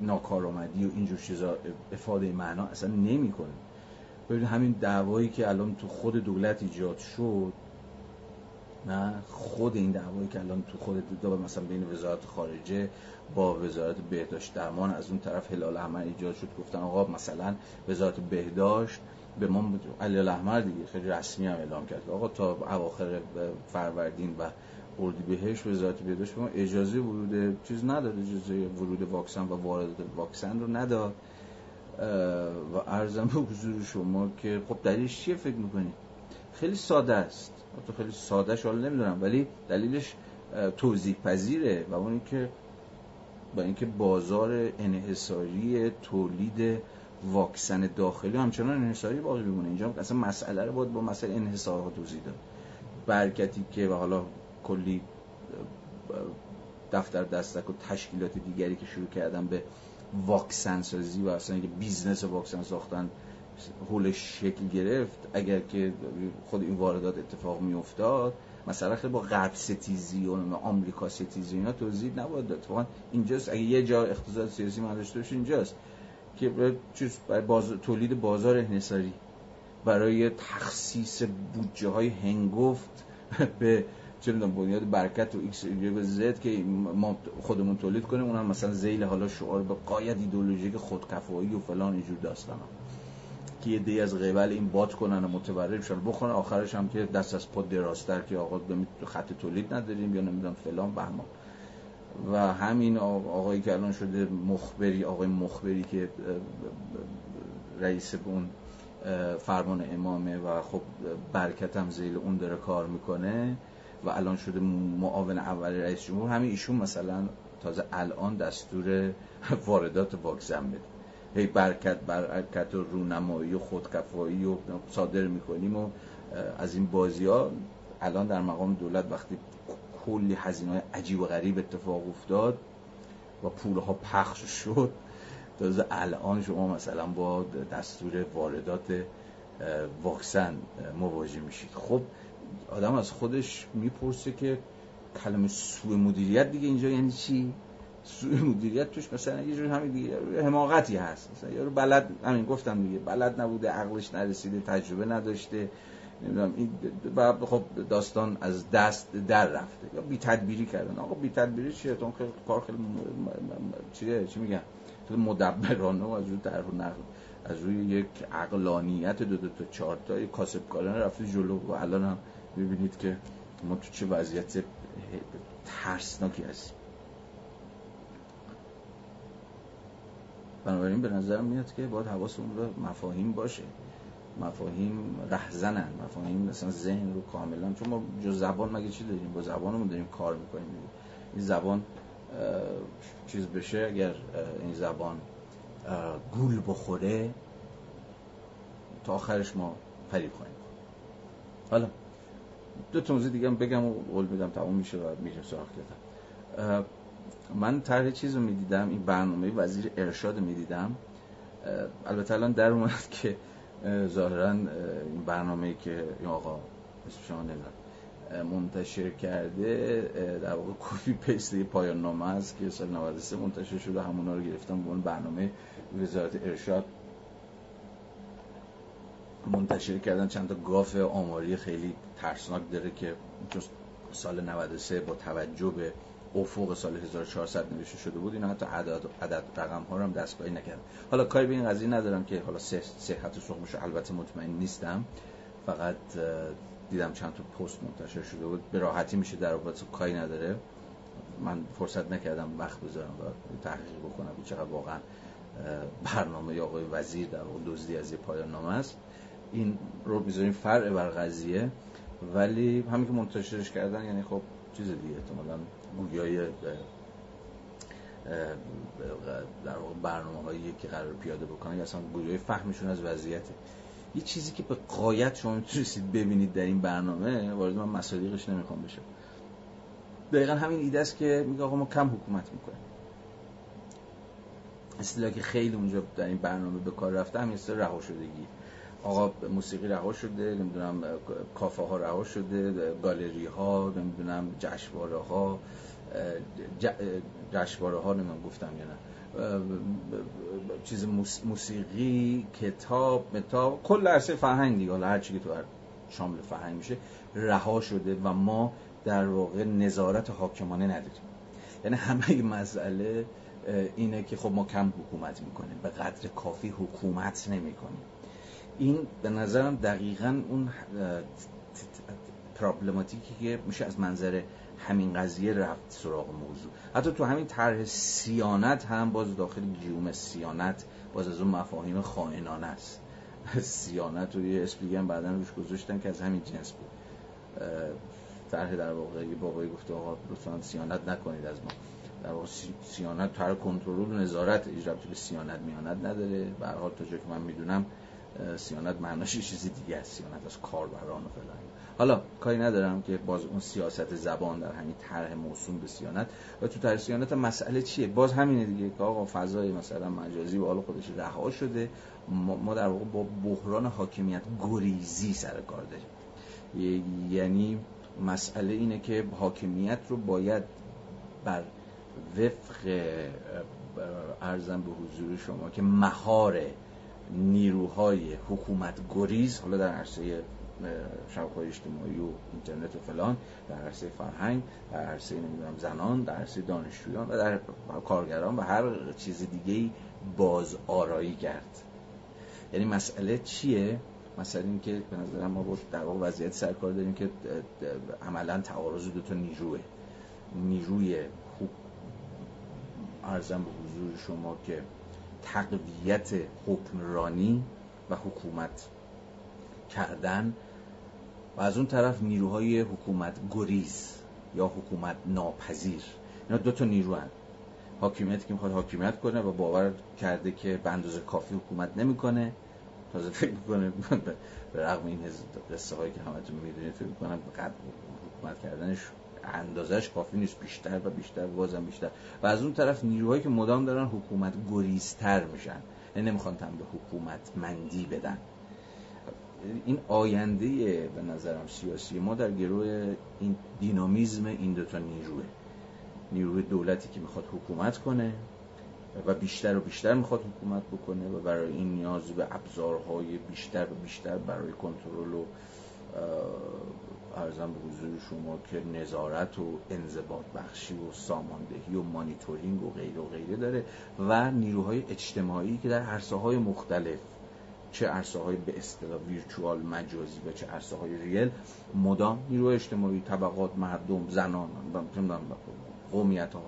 ناکارآمدی و اینجور چیزا افاده معنا اصلا نمیکنه. ببین همین دعوایی که الان تو خود دولت ایجاد شد، نه خود این دعوایی که الان تو خود مثلا بین وزارت خارجه با وزارت بهداشت درمان، از اون طرف هلال احمر ایجاد شد، گفتن آقا مثلا وزارت بهداشت به ما هلال احمر دیگه خیلی رسمی هم اعلام کرد آقا تا اواخر فروردین و اردیبهشت وزارت بهداشت به ما اجازه ورود چیز نداد، اجازه ورود واکسن و وارد واکسن رو نداد. و عرضم به حضور شما که خب دلیلش چیه فکر میکنید؟ خیلی ساده است، حتی خیلی ساده شو نمیدونم، ولی دلیلش توضیح پذیره و اون که با اینکه بازار انحصاری تولید واکسن داخلی همچنان انحصاری باقی بمونه، اینجا اصلا مسئله رو باید با مسئله انحصارها توضیح داد. برکتی که و حالا کلی دفتر دستک و تشکیلات دیگری که شروع کردن به واکسن سازی و اصلا اینکه بیزنس واکسن ساختن هول شکل گرفت، اگر که خود این واردات اتفاق می افتاد مثلا خیلی با غرب ستیزی و آمریکا ستیزی اینا توضیح نباید داد. واقعا اینجاست، اگه یه جا اقتصاد سیاسی ما داشته باشه اینجاست که برای تولید بازار انحصاری، برای تخصیص بودجه های هنگفت به چه میدونم بنیاد برکت و ایکس و زد که ما خودمون تولید کنیم، اونم مثلا ذیل حالا شعار به قایت ایدئولوژیک خودکفایی و فلان اینجور داستانا که یه دی از قبل این بات کنن و متورم شن بخون، آخرش هم که دست از پا دراستر که آقا خط تولید نداریم یا نمیدونم فلان بهمان. و همین آقایی که الان شده مخبری، آقای مخبری که رئیس اون فرمان امامه و خب برکت هم ذیل اون داره کار میکنه و الان شده معاون اول رئیس جمهور، همین ایشون مثلا تازه الان دستور واردات واکسن بده، هی برکت و رونمایی و خودکفایی و صادر میکنیم و از این بازی ها. الان در مقام دولت وقتی کلی هزینه‌های عجیب و غریب اتفاق افتاد و پولها پخش شد، تازه الان شما مثلا با دستور واردات واکسن مواجه میشید. خب آدم از خودش میپرسه که کلمه سوء مدیریت دیگه اینجا یعنی چی؟ سوء مدیریت توش مثلا یه جور همین دیگه حماقتی هست، مثلا یارو بلد، همین گفتم دیگه، بلد نبوده، عقلش نرسیده، تجربه نداشته، نمیدونم این خب داستان از دست در رفته یا بی تدبیری کردن. آقا بی تدبیری چیه؟ تون که کار خیلی چیه، چی میگن، تو مدبرانه از روی طرف نقل، از روی یک عقلانیت دو تا چهار تا یک کاسبکارانه رفته جلو و الان هم میبینید که ما تو چه وضعیت ترسناکی هستیم. بنابراین به نظر میاد که باید حواسمون رو مفاهیم باشه، مفاهیم رهزنن، مفاهیم مثلا ذهن رو کاملا، چون ما جو زبان مگه چی داریم؟ با زبانمون داریم کار میکنیم. این زبان چیز بشه، اگر این زبان گول بخوره تا آخرش ما فریب خواهیم. حالا دو توضیح دیگه هم بگم و قول بدم تمام میشه و میریم سراغ کتاب. من طرح چیز رو میدیدم، این برنامه وزیر ارشاد رو میدیدم، البته الان در اومد که ظاهرا این برنامه‌ای که این آقا اسمش رو نمیدونم منتشر کرده در واقع کپی پیست پایان نامه است که سال 93 منتشر شده، همونا رو گرفتم به اون برنامه وزارت ارشاد منتشر کردن. چند تا گاف آماری خیلی ترسناک داره که سال 93 با توجه به افق سال 1400 نوشته شده بود. اینا حتی عدد رقم ها رو هم دستکاری نکردن. حالا کاری به این قضیه ندارم که حالا صحت سخمش البته مطمئن نیستم، فقط دیدم چند تا پست منتشر شده بود، به راحتی میشه در رابطه کاری نداره. من فرصت نکردم وقت بذارم و تحقیق بکنم چقدر واقعا برنامه آقای وزیر در اون دزدی از پایان نامه است. این رو می‌ذاریم فرع بر قضیه، ولی همین که منتشرش کردن یعنی خب چیز دیگه، احتمالاً گویای در واقع برنامه‌هایی که قرار پیاده بکنن یا اصلا گویای فهمشون از وضعیت. یه چیزی که به غایت شما می‌تونید ببینید در این برنامه، وارد من مصادیقش نمی‌خوام بشه، دقیقاً همین ایده است که میگه آقا ما کم حکومت می‌کنیم. اصطلاحی که خیلی اونجا در این برنامه به کار رفته همین اصطلاح رها شدگی. آقا موسیقی رها شده، نمیدونم کافه ها رها شده، گالری ها، نمیدونم جشنواره ها، نمیدونم گفتم یا نه، چیز موسیقی، کتاب، متاب، کل عرصه فرهنگ دیگه، حالا هر چی که تو شامل فرهنگ میشه رها شده و ما در واقع نظارت حاکمانه نداریم. یعنی همه مسئله اینه که خب ما کم حکومت میکنیم، به قدر کافی حکومت نمیکنیم. این به نظرم دقیقاً اون پرابلماتیکی که میشه از منظر همین قضیه رفت سراغ موضوع. حتی تو همین طرح سیانت هم باز داخل گیوم سیانت باز از اون مفاهیم خائنانه است. سیانت رو یه اسم دیگه هم بعداً روش گذاشتن که از همین جنس بود. طرح در واقع یه بابایی گفته آقا لطفاً سیانت نکنید از ما. در واقع سیانت طرح کنترل و نظارت، ربطی به سیانت میانت نداره. به هر حال تا جایی که من میدونم سیانت معناش چیزی دیگه است، سیانت از کاربران و فلان. حالا کاری ندارم که باز اون سیاست زبان در همین طرح موسوم به سیانت و تو طرح سیانت مسئله چیه؟ باز همینه دیگه که آقا فضای مثلا مجازی به حال خودش رها شده، ما در واقع با بحران حاکمیت گریزی سر کار داریم. یعنی مسئله اینه که حاکمیت رو باید بر وفق ارزم به حضور شما که مهار نیروهای حکومت گریز، حالا در عرصه شبکه‌های اجتماعی و اینترنت و فلان، در عرصه فرهنگ، در عرصه نمیدونم زنان، در عرصه دانشجویان و در کارگران و هر چیز دیگه‌ای باز آرایی کرد. یعنی مسئله چیه؟ مسئله این که به نظر ما با در واقع وضعیت سرکار داریم که عملاً تعارض دو تا نیروه، نیروی خوب عرضم به حضور شما که تقویت حکمرانی و حکومت کردن و از اون طرف نیروهای حکومت گریز یا حکومت ناپذیر. اینا دو تا نیرو هستند. حاکمیت که میخواد حاکمیت کنه و باور کرده که به اندازه کافی حکومت نمیکنه، تازه فکر میکنه به رغم این قصه هایی که همتون میدونید فکر میکنم حکومت کردنش اندازش کافی نیست، بیشتر و بیشتر بازم بیشتر. و از اون طرف نیروهایی که مدام دارن حکومت گریزتر میشن، یعنی نمیخوان تن به حکومت مندی بدن. این آینده به نظرم سیاسی ما در گروه این دینامیزم این دوتا نیروه، نیروی دولتی که میخواد حکومت کنه و بیشتر و بیشتر میخواد حکومت بکنه و برای این نیاز به ابزارهای بیشتر و بیشتر برای کنترل و عرضم به حضور شما که نظارت و انضباط بخشی و ساماندهی و مانیتورینگ و غیره و غیره داره، و نیروهای اجتماعی که در عرصه‌های مختلف، چه عرصه‌های به اصطلاح ویرچوال مجازی و چه عرصه‌های ریل، مدام نیروهای اجتماعی، طبقات، مردم، زنان، قومیت‌ها،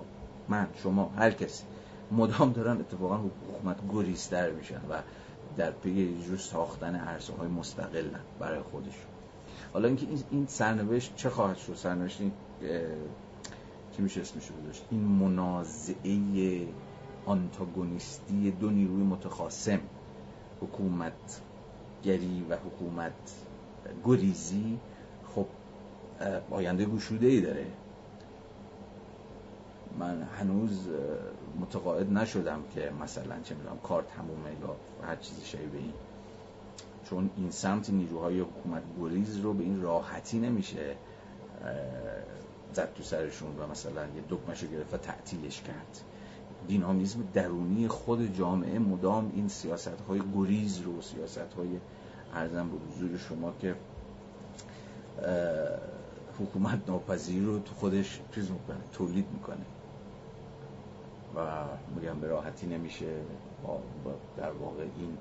من، شما، هر کسی، مدام دارن اتفاقا حکومت گریزتر میشن و در پی یه جور ساختن عرصه‌های مستقل برای خودشون. حالا اینکه این سرنوشت چه خواهد شد، سرنوشت این چی میشه اسمش رو گذاشت، این منازعه آنتاگونیستی دو نیروی متخاصم، حکومت گری و حکومت گریزی، خب آینده گشوده‌ای داره. من هنوز متقاعد نشدم که مثلا چه می‌دونم کار تمومه یا هر چیزی شبیه این، چون این سمت نیروهای حکومت گریز رو به این راحتی نمیشه زد تو سرشون و مثلا یه دکمه‌شو گرفت و تعطیلش کرد. دینامیزم درونی خود جامعه مدام این سیاست‌های گریز رو، سیاست‌های ارزم به حضور شما که حکومت ناپذیر رو تو خودش چیز میکنه، تولید میکنه و میگم به راحتی نمیشه در واقع این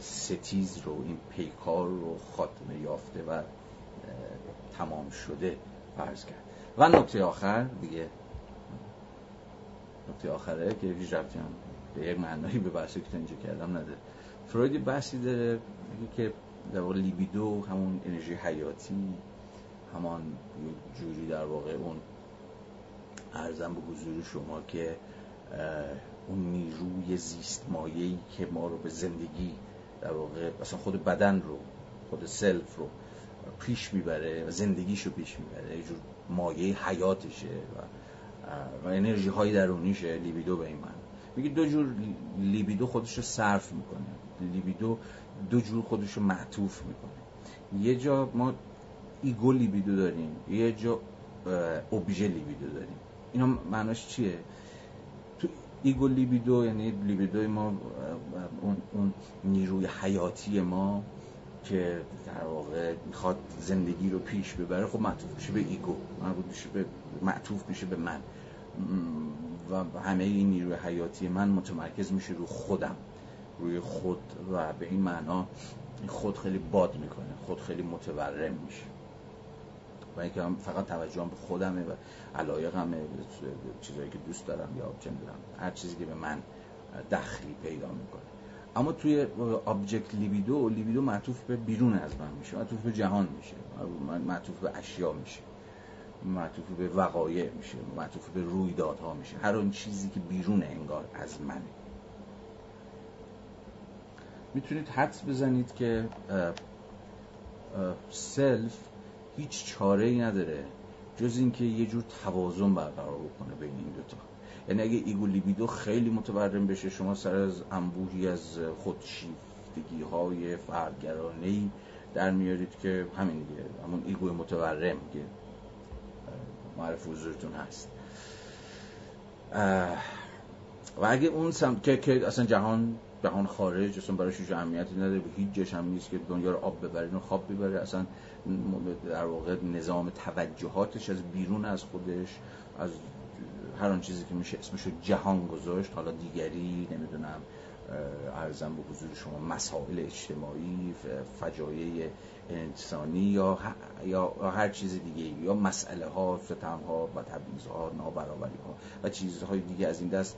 ستیز رو، این پیکار رو خاتمه یافته و تمام شده فرض کرد. و نکته آخر دیگه، نکته آخره که هیچ ربطی هم به یک معنایی به بحثی که تا اینجا کردم نداره. فروید بحثی داره که در واقع لیبیدو، همون انرژی حیاتی، همان جوری در واقع اون ارزم به حضور شما که اون نیروی زیست مایه‌ای که ما رو به زندگی در واقع اصلا خود بدن رو، خود سلف رو پیش میبره و زندگیشو پیش میبره، یه جور مایه حیاتشه و انرژی های درونیشه. لیبیدو به این معنی میگه دو جور لیبیدو خودش رو صرف میکنه، لیبیدو دو جور خودش رو معطوف میکنه. یه جا ما ایگو لیبیدو داریم، یه جا اوبژه لیبیدو داریم. اینا معناش چیه؟ تو ایگو لیبیدو یعنی لیبیدوی ما، اون نیروی حیاتی ما که در واقع میخواد زندگی رو پیش ببره، خب معطوف میشه به ایگو، معطوف میشه به من و همه این نیروی حیاتی من متمرکز میشه رو خودم، روی خود، و به این معنا خود خیلی باد میکنه، خود خیلی متورم میشه و اینکه هم فقط توجهم به خودمه و علایقمه، چیزایی که دوست دارم یا هر چیزی که به من دخلی پیدا میکنه. اما توی ابجکت لیبیدو معطوف به بیرون از من میشه، معطوف به جهان میشه، معطوف به اشیا میشه، معطوف به وقایع میشه، معطوف به رویدادها میشه، هر اون چیزی که بیرون انگار از منه. میتونید حدس بزنید که سلف هیچ چاره‌ای نداره جز اینکه یه جور توازن برقرار بکنه بین این دوتا. یعنی اگه ایگو لیبیدو خیلی متورم بشه، شما سر از انبوهی از خودشیفتگی‌های فردگرانه‌ای در میارید که همین دیگه، همون ایگو متورم که معرف حضورتون هست. و اگه اون سمت که اصلا جهان خارج اصلا برایش اهمیتی نداره، به هیچ جاش هم نیست که دنیا رو آب ببرین و خواب ببره، اصلا در واقع نظام توجهاتش از بیرون از خودش، از هر اون چیزی که میشه اسمشو جهان گذاشت، حالا دیگری، نمیدونم عرضم به حضور شما مسائل اجتماعی، فجایع انسانی یا هر چیز دیگه، یا مسئله ها، فتنها و تبعیضها، نابرابری ها و چیزهای دیگه از این دست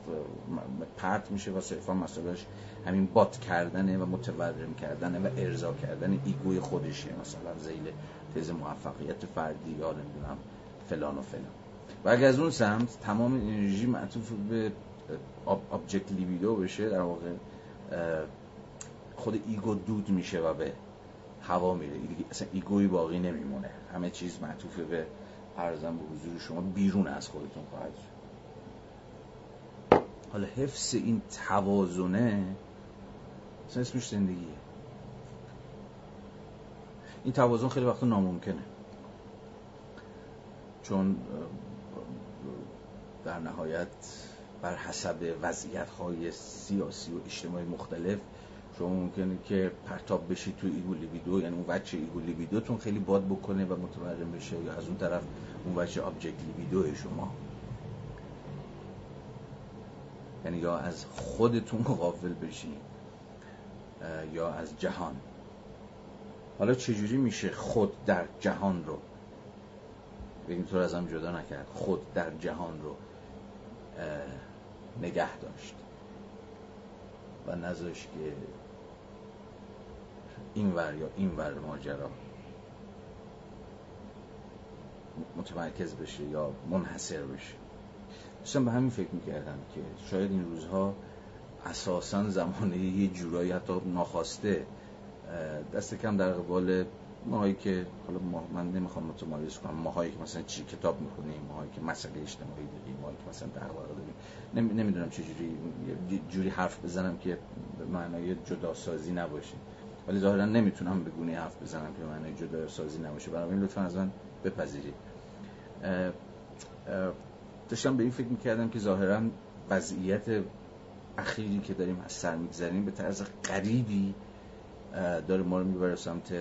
پرت میشه و صرفا مسئلهش همین باد کردنه و متورم کردنه و ارضا کردن ایگوی خودشه، مثلا ذیل تز موفقیت فردی یا نمیدونم فلان و فلان. و اگه از اون سمت تمام انرژی معطوف به آبجکت لیبیدو بشه، در واقع خود ایگو دود میشه و به هوا میره، اصلا ایگوی باقی نمیمونه، همه چیز معطوف به عرضم به حضور شما بیرون از خودتون خواهد شد. حالا حفظ این توازنه اصلا اسمش زندگیه. این توازن خیلی وقتا ناممکنه، چون در نهایت بر حسب وضعیت‌های سیاسی و اجتماعی مختلف شما ممکنه که پرتاب بشی تو ایگو لیبیدو، یعنی اون وجه ایگو لیبیدوتون خیلی باد بکنه و متورم بشه، یا از اون طرف اون وجه آبجکت لیبیدو شما، یعنی یا از خودتون غافل بشی یا از جهان. حالا چجوری میشه خود در جهان رو به این طور از هم جدا نکرد، خود در جهان رو نگه داشت و نذاشت که این ور یا این ور ماجرا متمرکز بشه یا منحصر بشه؟ داشتم به همین فکر میکردم که شاید این روزها اساساً زمانه یه جورایی حتی ناخواسته دست کم در قبال ماهایی که حالا من نمیخوام متمایز کنم، ماهایی که مثلا چی کتاب میخونیم، ماهایی که مسئله اجتماعی داریم، ماهایی که مثلا دعوا داریم، نمیدونم چه جوری حرف بزنم که به معنای جداسازی نباشه، ولی ظاهرا نمیتونم به گونه حرف بزنم که به معنای جداسازی نباشه، برای این لطفا از من بپذیرید. داشتم به این فکر میکردم که ظاهرا وضعیت اخیری که داریم از سر میگذریم به طرز غریبی داره ما رو میبره سمت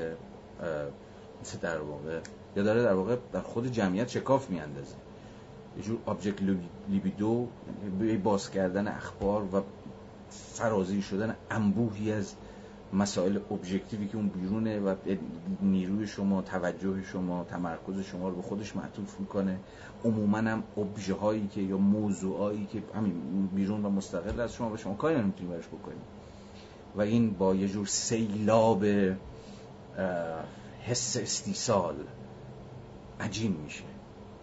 در واقع، یا داره در واقع در خود جمعیت شکاف میاندازه، یه جور آبجکت لیبیدو، باز کردن اخبار و سرازیر شدن انبوهی از مسائل ابجکتیوی که اون بیرونه و نیروی شما، توجه شما، تمرکز شما رو به خودش معطوف میکنه. عموما هم ابژه هایی که یا موضوعایی که همین بیرون و مستقل از شما، به شما کاری نمیتونید برش بکنید و این با یه جور سیلاب حس استیصال عجین میشه.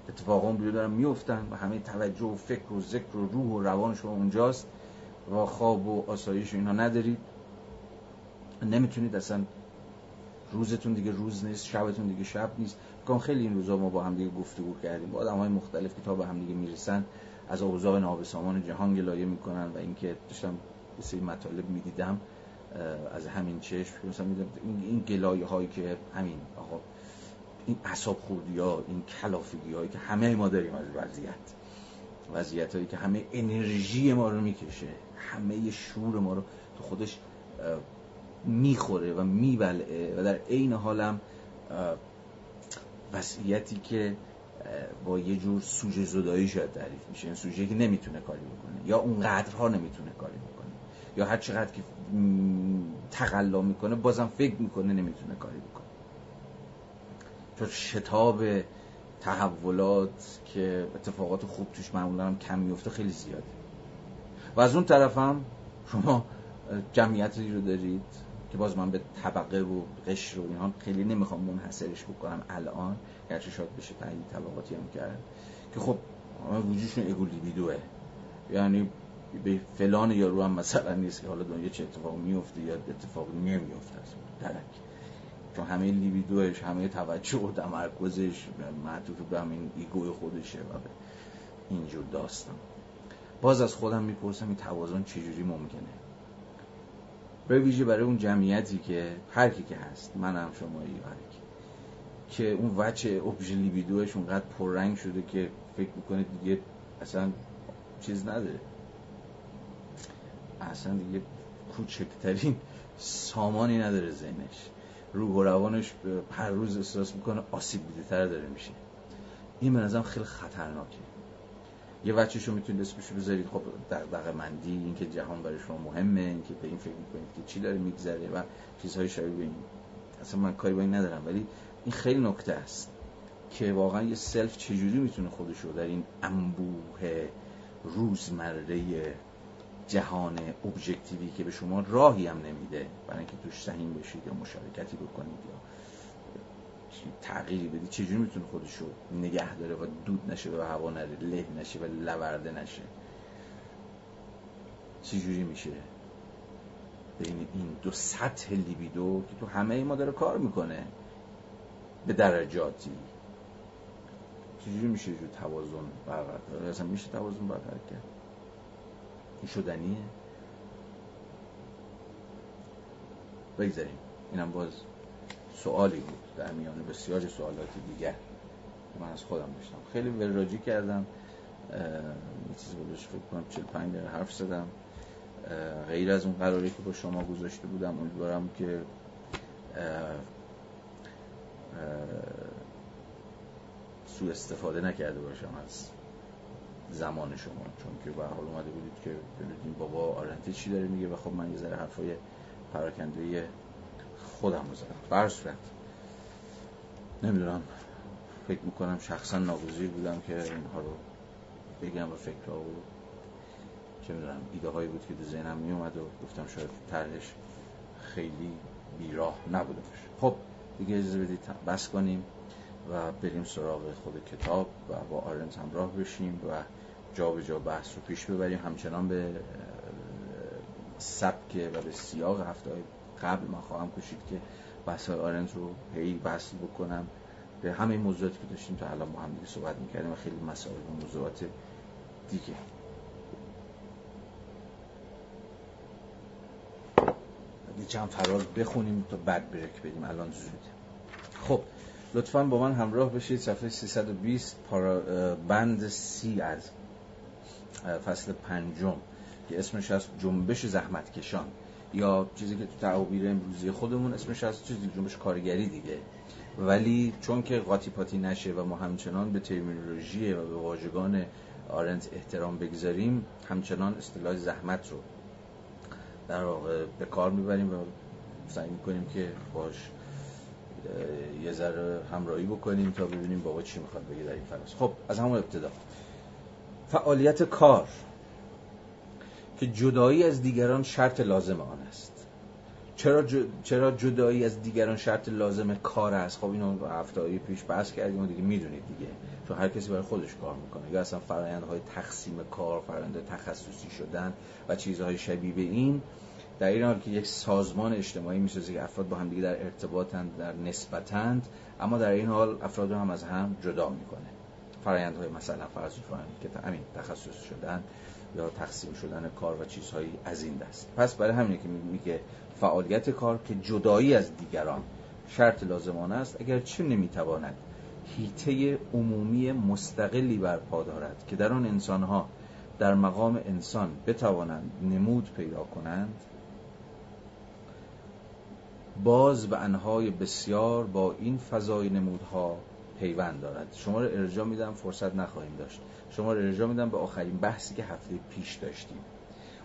اتفاقا اون بیرون دارن میفتن و همه توجه و فکر و ذکر و روح و روان شما اونجاست و خواب و آسایش و اینا ندارید، نمیتونید اصلا، روزتون دیگه روز نیست، شبتون دیگه شب نیست. بگم خیلی این روزا ما با هم دیگه گفتگو کردیم با آدم‌های مختلف که تا به هم دیگه میرسن از اوضاع نابسامان جهان گلایه میکنن و اینکه داشتم بسیار مطالب میدیدم از همین چشم، مثلا میدونم این گلایه هایی که همین آقا، این اعصاب خوردی ها، این کلافگی هایی که همه ما داریم از وضعیت هایی که همه انرژی ما رو میکشه، همه شعور ما رو تو خودش میخوره و میبلعه و در عین حال هم وضعیتی که با یه جور سوژه زدایی شاید تعریف میشه، این سوژه که نمیتونه کاری بکنه یا اونقدرها نمیتونه کاری بکنه یا هر چقدر که تقلا میکنه بازم فکر میکنه نمیتونه کاری بکنه، چون شتاب تحولات که اتفاقات خوب توش معمولا هم کم میفته خیلی زیاده و از اون طرف هم شما جمعیتی رو دارید که باز من به طبقه و قشر و اینها خیلی نمیخوام منحصرش بکنم الان، گرچه شاید بشه تعیین طبقاتی هم کرد که خب وجودشون ایگو لیبیدوه، یعنی به فلان یارو هم مثلا نیست که حالا دنیا چه اتفاقی میفته یا اتفاقی نمیفته درک، چون همه لیبیدوش، همه توجه و تمرکزش معطوف به همین ایگو خودشه و به اینجور داستان. باز از خودم میپرسم این توازن چجوری ممکنه؟ به ویژه برای اون جمعیتی که هر کی که هست، منم، شمایی، هر کی که اون وجه ابژه لیبیدوش اونقدر پررنگ شده که فکر میکنه دیگه اصلا چیز نداره، اصلا دیگه کوچکترین سامانی نداره، ذهنش، روح و روانش هر روز احساس میکنه آسیب دیده تر داره میشه. این به نظرم خیلی خطرناکه. یه بچه‌شو میتونید اسمشو بذارید خب دغدغه مندی، اینکه جهان برای شما مهمه، اینکه به این فکر میکنید که چی داره میگذره و چیزهای شبیه به این. اصلا من کاری با این ندارم، ولی این خیلی نکته است که واقعا یه سلف چجوری میتونه خودشو در این انبوه روزمره جهان ابجکتیوی که به شما راهی هم نمیده برای اینکه توش سهیم بشید یا مشارکتی بکنید یا تغییری بدید، چجوری میتونه خودشو نگه داره و دود نشه و هوا نره، له نشه و لورده نشه؟ چجوری میشه بین این دو سطح لیبیدو که تو همه ما داره کار میکنه به درجاتی، چجوری میشه جو توازن برقرار، اصلا میشه توازن برقرار کرد؟ این شدنیه؟ بگذاریم، اینم باز سوالی بود در میانه بسیاری سوالات دیگه من از خودم داشتم. خیلی وراجی کردم، یه چیزی بودش فکر کنم 45 دقیقه حرف زدم غیر از اون قراری که با شما گذاشته بودم. امیدوارم که سوء استفاده نکرده باشم از زمان شما، چون که به حال اومده بودید که ببینید بابا آرنتی چی داره میگه و خب من یه ذره حرفای پراکنده خودم رو زدم. برصورت نمیدونم، فکر میکنم شخصا ناگزیر بودم که اینها رو بگم و فکرها و چه میدونم ایده هایی بود که در ذهنم میومد و گفتم شاید طرحش خیلی بیراه نبوده باشه. خب دیگه اجازه بدید بس کنیم و بریم سراغ خود کتاب و با آرنت همراه بشیم و جا به جا بحث رو پیش ببریم، همچنان به سبک و به سیاق هفته‌های قبل من خواهم کشید که بحث های آرنت رو هی بحث بکنم به همه موضوعاتی که داشتیم تا الان با هم دیگه صحبت میکردیم و خیلی مسائل و موضوعات دیگه. یه چند فرار بخونیم تا بعد بریک بدیم، الان زوده. خب لطفاً با من همراه بشید، صفحه 320 بند سی از فصل پنجم که اسمش از جنبش زحمتکشان، یا چیزی که تو تعابیر امروزی خودمون اسمش از چیزی جنبش کارگری دیگه، ولی چون که قاطی پاتی نشه و ما همچنان به ترمینولوژی و به واژگان آرنت احترام بگذاریم، همچنان اصطلاح زحمت رو در واقع به کار میبریم و سعی میکنیم که باش یه ذره همراهی بکنیم تا ببینیم بابا چی میخواد بگه در این فصل. خب از همون ابتدا، فعالیت کار که جدایی از دیگران شرط لازم آن است. چرا جدایی از دیگران شرط لازم کار است؟ خب اینو هفته‌های پیش بحث کردیم دیگه، میدونید دیگه، چون هر کسی برای خودش کار میکنه یا اصلا فرآیندهای تقسیم کار، فرآیند تخصصی شدن و چیزهای شبیه به این، در این حال که یک سازمان اجتماعی میسازه که افراد با هم دیگه در ارتباطند، در نسبتند، اما در این حال افراد رو هم از هم جدا میکنه. فرآیندهای مثلا فرض کنید که همین تخصص شدن یا تقسیم شدن کار و چیزهایی از این دست. پس برای همینه که میگه فعالیت کار که جدایی از دیگران شرط لازمانه است، اگر چه نمیتواند حیطه عمومی مستقلی برپا دارد که در آن انسانها در مقام انسان بتوانند نمود پیدا کنند، باز به انهای بسیار با این فضای نمودها پیوند دارد. شما رو ارجاع میدم، فرصت نخواهیم داشت، شما رو ارجاع میدم به آخرین بحثی که هفته پیش داشتیم،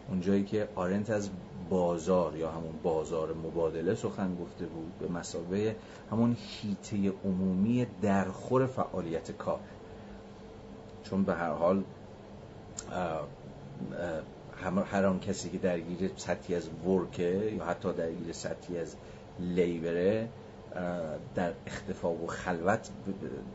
اونجایی که آرنت از بازار یا همون بازار مبادله سخن گفته بود به مسابقه همون حیطه عمومی درخور فعالیت کار، چون به هر حال هر آن کسی که درگیر سطحی از ورکه یا حتی درگیر سطحی از لیبره در اختفا و خلوت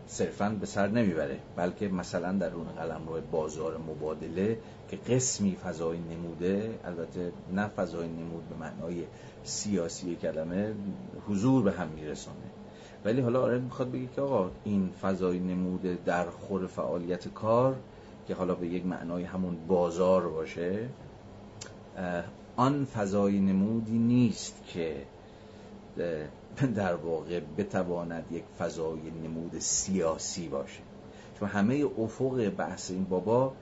صرفاً به سر نمیبره، بلکه مثلا در اون قلمرو بازار مبادله که قسمی فضای نموده، البته نه فضای نمود به معنای سیاسی کلمه، حضور به هم میرسانه. ولی حالا آرنت میخواد بگه که آقا این فضای نموده در خور فعالیت کار که حالا به یک معنای همون بازار باشه، آن فضای نمودی نیست که در واقع بتواند یک فضای نمود سیاسی باشه، چون همه افق بحث این بابا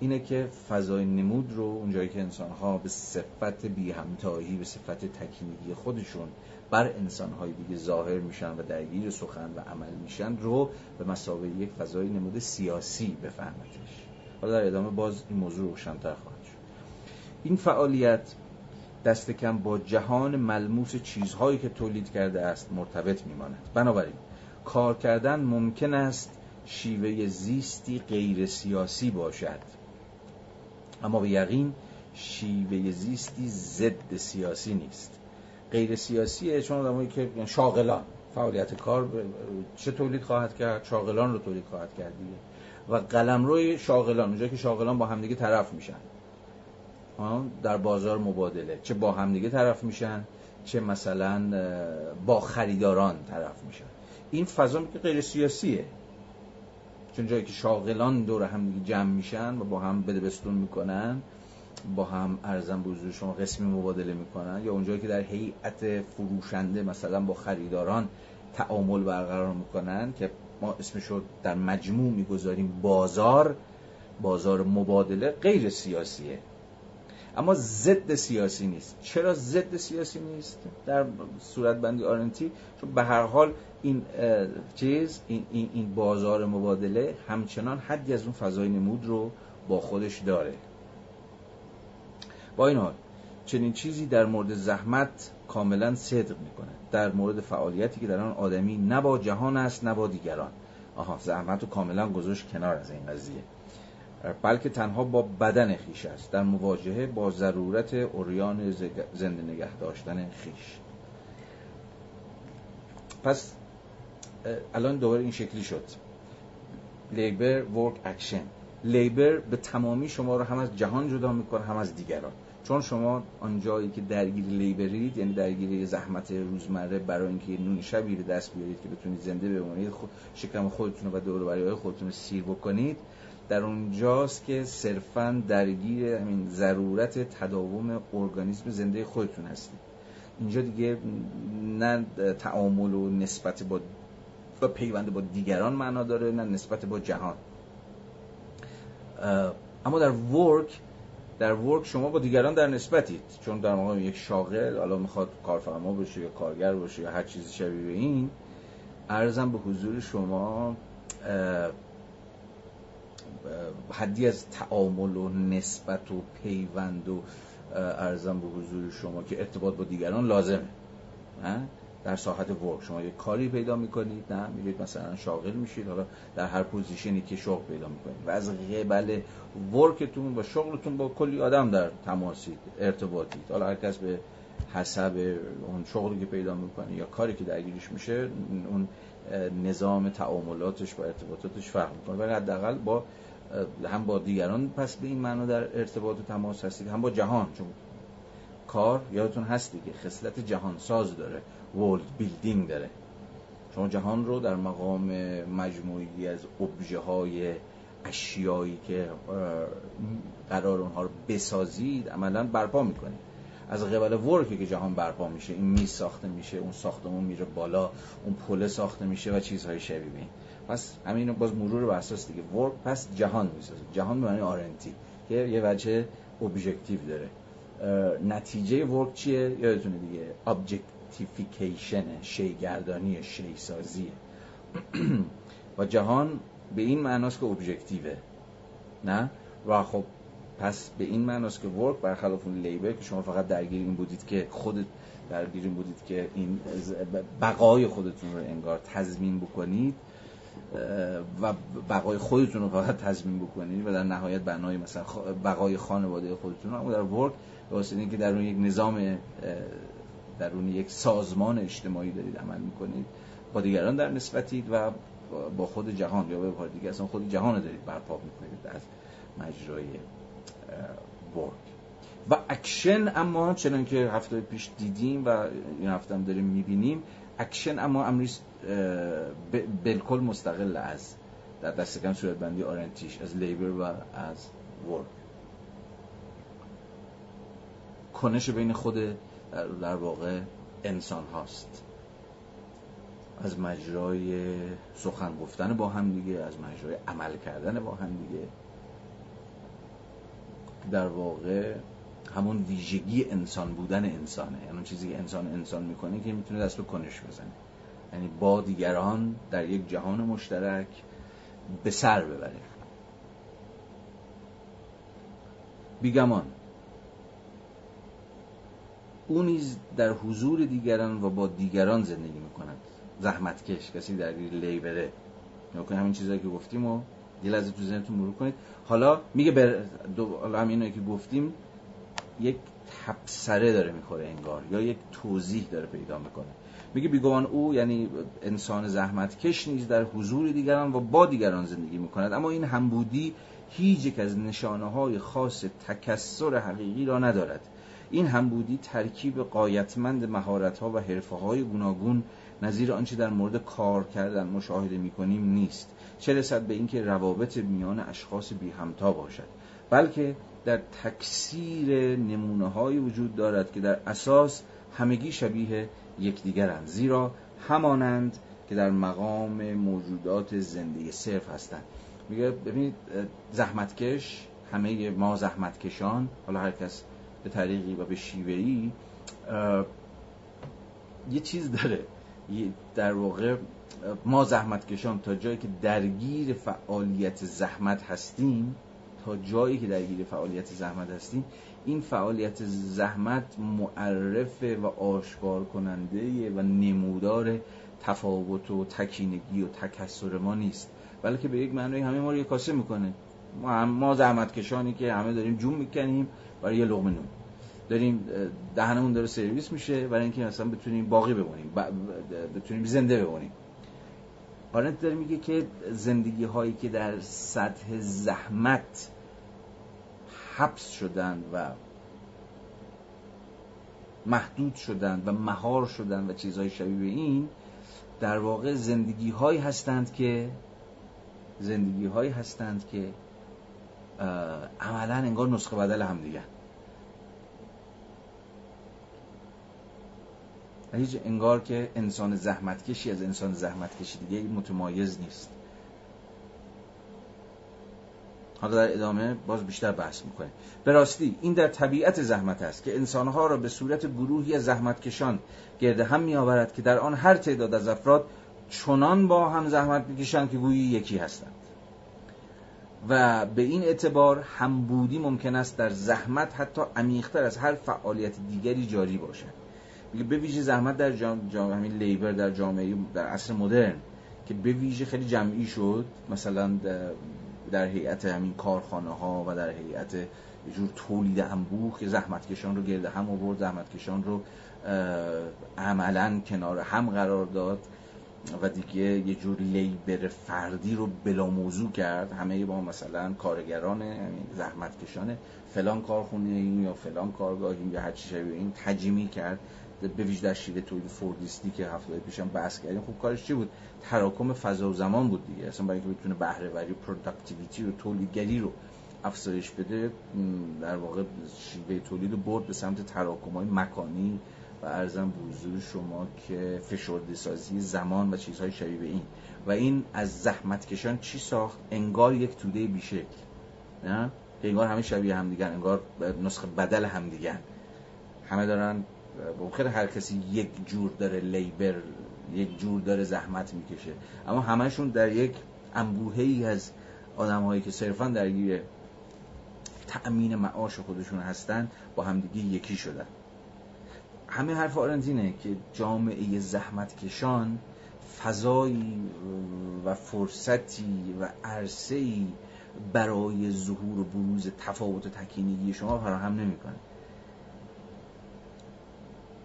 اینه که فضای نمود رو اونجایی که انسان‌ها به صفت بی همتایی، به صفت تکینگی خودشون بر انسان‌های دیگه ظاهر میشن و درگیر سخن و عمل میشن رو به مسابقه یک فضای نمود سیاسی بفهمتش. حالا در ادامه باز این موضوع روشن‌تر خواهد شد. این فعالیت دست کم با جهان ملموس چیزهایی که تولید کرده است مرتبط میماند. بنابراین کار کردن ممکن است شیوه زیستی غیر سیاسی باشد، اما به یقین شیوه زیستی ضد سیاسی نیست. غیر سیاسیه چون آدمایی که شاغلان فعالیت کار چه تولید خواهد کرد؟ شاغلان رو تولید خواهد کرد دیگه، و قلمرو شاغلان اونجایی که شاغلان با همدیگه طرف میشن، در بازار مبادله، چه با همدیگه طرف میشن، چه مثلا با خریداران طرف میشن. این فضا که غیر سیاسیه، چون جایی که شاغلان دور هم جمع میشن و با هم بدبستون میکنن، با هم ارزن بزرگ شما قسمی مبادله میکنن، یا اونجایی که در هیئت فروشنده مثلا با خریداران تعامل برقرار میکنن که ما اسمشو در مجموع میگذاریم بازار، بازار مبادله غیر سیاسیه، اما ضد سیاسی نیست. چرا ضد سیاسی نیست در صورت بندی آرنتی؟ چون به هر حال این چیز، این بازار مبادله همچنان حدی از اون فضای نمود رو با خودش داره. با این حال چنین چیزی در مورد زحمت کاملا صدق میکنه، در مورد فعالیتی که در آن آدمی نه با جهان است نه با دیگران. آها، زحمت رو کاملا گذاشت کنار از این قضیه، بلکه تنها با بدن خیش است، در مواجهه با ضرورت عریان زنده نگه داشتن خیش. پس الان دوباره این شکلی شد، لیبر ورک اکشن. لیبر به تمامی شما رو هم از جهان جدا میکنه هم از دیگران، چون شما آنجایی که درگیر لیبرید، یعنی درگیر زحمت روزمره برای اینکه نون شبی به دست بیارید که بتونید زنده بمونید، شکم خودتون و دور و بریهای خودتون سیر بکنید، در اونجاست که صرفاً درگیر همین ضرورت تداوم ارگانیسم زنده خودتون هستید. اینجا دیگه نه تعامل و نسبت با پیوند با دیگران معنا داره، نه نسبت با جهان. اما در ورک شما با دیگران در نسبتید، چون در مقام یک شاغل، حالا میخواد کارفرما باشه یا کارگر باشه یا هر چیزی شبیه به این، عرضم به حضور شما حدی از تعامل و نسبت و پیوند و عرضم به حضور شما که ارتباط با دیگران لازمه. در ساحت ورک شما یک کاری پیدا میکنید، نه میرید مثلا شاغل میشید، حالا در هر پوزیشنی که شغل پیدا میکنید و از قبل ورکتون و شغلتون با کلی آدم در تماسید، ارتباطید. حالا هر کس به حسب اون شغلی که پیدا میکنه یا کاری که درگیرش میشه، اون نظام تعاملاتش و ارتباطاتش فرق میکنه، ولی حداقل با هم با دیگران پس به این معنا در ارتباط و تماس هستید، هم با جهان. چون کار یادتون هست دیگه خصلت جهانساز داره، world building داره. شما جهان رو در مقام مجموعی از ابژه های اشیایی که قرار اونها رو بسازید عملا برپا میکنید. از قبل ورکی که جهان برپا میشه، این میز ساخته میشه، اون ساختمون میره بالا، اون پله ساخته میشه و چیزهای شبیه این. پس همین باز مرور بر اساس دیگه ورک پس جهان میسازه. جهان به معنی آرنتی که یه وجه ابجکتیو داره. نتیجه ورک چیه؟ یادتونه دیگه، ابجکتیفیکیشن، شیگردانی، شیسازی. و جهان به این معناست که ابجکتیوه، نه؟ و خب پس به این معناست که ورک برخلاف اون لیبر که شما فقط درگیر این بودید که این بقای خودتون رو انگار تضمین بکنید و بقای خودتون رو فقط تضمین بکنید و در نهایت بنای مثلا بقای خانواده خودتون، اما در ورک واسه اینکه در اون یک نظام، در اون یک سازمان اجتماعی دارید عمل میکنید، با دیگران در نسبتید و با خود جهان، یا به عبارت دیگه اصلا خود جهان رو دارید برپا میکنید از مجرای ورک. و اکشن، اما چنان که هفته پیش دیدیم و این هفته هم داریم میبینیم، اکشن اما امری بالکل مستقل از، در دست کم صورت بندی آرنتیش، از لیبر و از ورک، کنش بین خود در واقع انسان هاست، از مجرای سخن گفتن با هم دیگه، از مجرای عمل کردن با هم دیگه، در واقع همون ویژگی انسان بودن انسانه. یعنی چیزی که انسان میکنه که میتونه دست به کنش بزنه، یعنی با دیگران در یک جهان مشترک به سر ببره. بیگمان او نیز در حضور دیگران و با دیگران زندگی میکند، زحمت کش، کسی در لیبره. همین چیزایی که گفتیم و یه لحظه تو ذهنتون مرور کنید. حالا میگه همینایی که گفتیم یک تبصره داره میخوره انگار، یا یک توضیح داره پیدا میکنه. میگه بیگمان او یعنی انسان زحمتکش نیز در حضور دیگران و با دیگران زندگی میکند، اما این همبودی هیچ یک از نشانه‌های خاص تکثر حقیقی را ندارد. این همبودی ترکیب قایتمند مهارت‌ها و حرفه‌های گوناگون نظیر آنچه در مورد کار کردن مشاهده می‌کنیم نیست، چه رسد به اینکه روابط میان اشخاص بی همتا باشد، بلکه در تکثیر نمونه‌های وجود دارد که در اساس همگی شبیه یکدیگرند، زیرا همانند که در مقام موجودات زنده صرف هستند. میگه ببینید زحمتکش، همه ما زحمتکشان، حالا هر کس به طریقی و به شیوه‌ای یه چیز داره، در واقع ما زحمتکشان تا جایی که درگیر فعالیت زحمت هستیم، این فعالیت زحمت معرف و آشکار کننده و نمودار تفاوت و تکینگی و تکثر ما نیست، بلکه به یک معنی همه ما رو یکاسه میکنه. ما زحمتکشانی که همه داریم جون میکنیم برای یه لقمه نون، داریم دهنمون داره سرویس میشه برای اینکه مثلا بتونیم باقی بمونیم، بتونیم زنده بمونیم. آرنت داره میگه که زندگی هایی که در سطح زحمت حبس شدن و محدود شدن و مهار شدن و چیزهای شبیه این، در واقع زندگی هایی هستند که عملا انگار نسخه بدل هم دیگه، هیچ انگار که انسان زحمتکشی از انسان زحمتکشی دیگه متمایز نیست. حالا در ادامه باز بیشتر بحث میکنه. به راستی این در طبیعت زحمت است که انسانها را به صورت گروهی زحمتکشان گرد هم میآورد که در آن هر تعداد از افراد چنان با هم زحمت میکشند که گویی یکی هستند، و به این اعتبار همبودی ممکن است در زحمت حتی عمیق‌تر از هر فعالیت دیگری جاری باشد. میگه به ویژه زحمت در همین لیبر در جامعه در عصر مدرن که به ویژه خیلی جمعی شد، مثلا در هیئت همین کارخانه ها و در هیئت یه جور تولید انبوه که زحمتکشان رو گرد هم آورد، زحمتکشان رو عملا کنار هم قرار داد و دیگه یه جور لیبر فردی رو بلا موضوع کرد. همه با مثلا کارگران زحمتکشان فلان کارخونه این یا فلان کارگاه این یا هر چیزی این تجمیع کرد، به ویژه در شیوه تولید فوردیستی که هفته پیشم بحث کردیم. خب کارش چی بود؟ تراکم فضا و زمان بود دیگه، اصلا برای اینکه بتونه بهره وری پروداکتیویتی رو، تولیدگری رو افزایش بده، در واقع شیوه تولید رو برد به سمت تراکم‌های مکانی و ارزم به حضور شما که فشرده سازی زمان و چیزهای شبیه این. و این از زحمتکشان چی ساخت؟ انگار یک توده بیشکل، نه؟ انگار همه شبیه همدیگر، انگار نسخه بدل همدیگر، همه دارن بخیر، هر کسی یک جور داره لیبر، یک جور داره زحمت میکشه، اما همشون در یک انبوهی از آدم‌هایی که صرفاً درگیر تأمین معاش خودشون هستن با همدیگه یکی شدن. همه حرف آرندینه که جامعه زحمتکشان فضایی و فرصتی و عرصه‌ای برای ظهور و بروز تفاوت و تکینگی شما فراهم نمی‌کنه.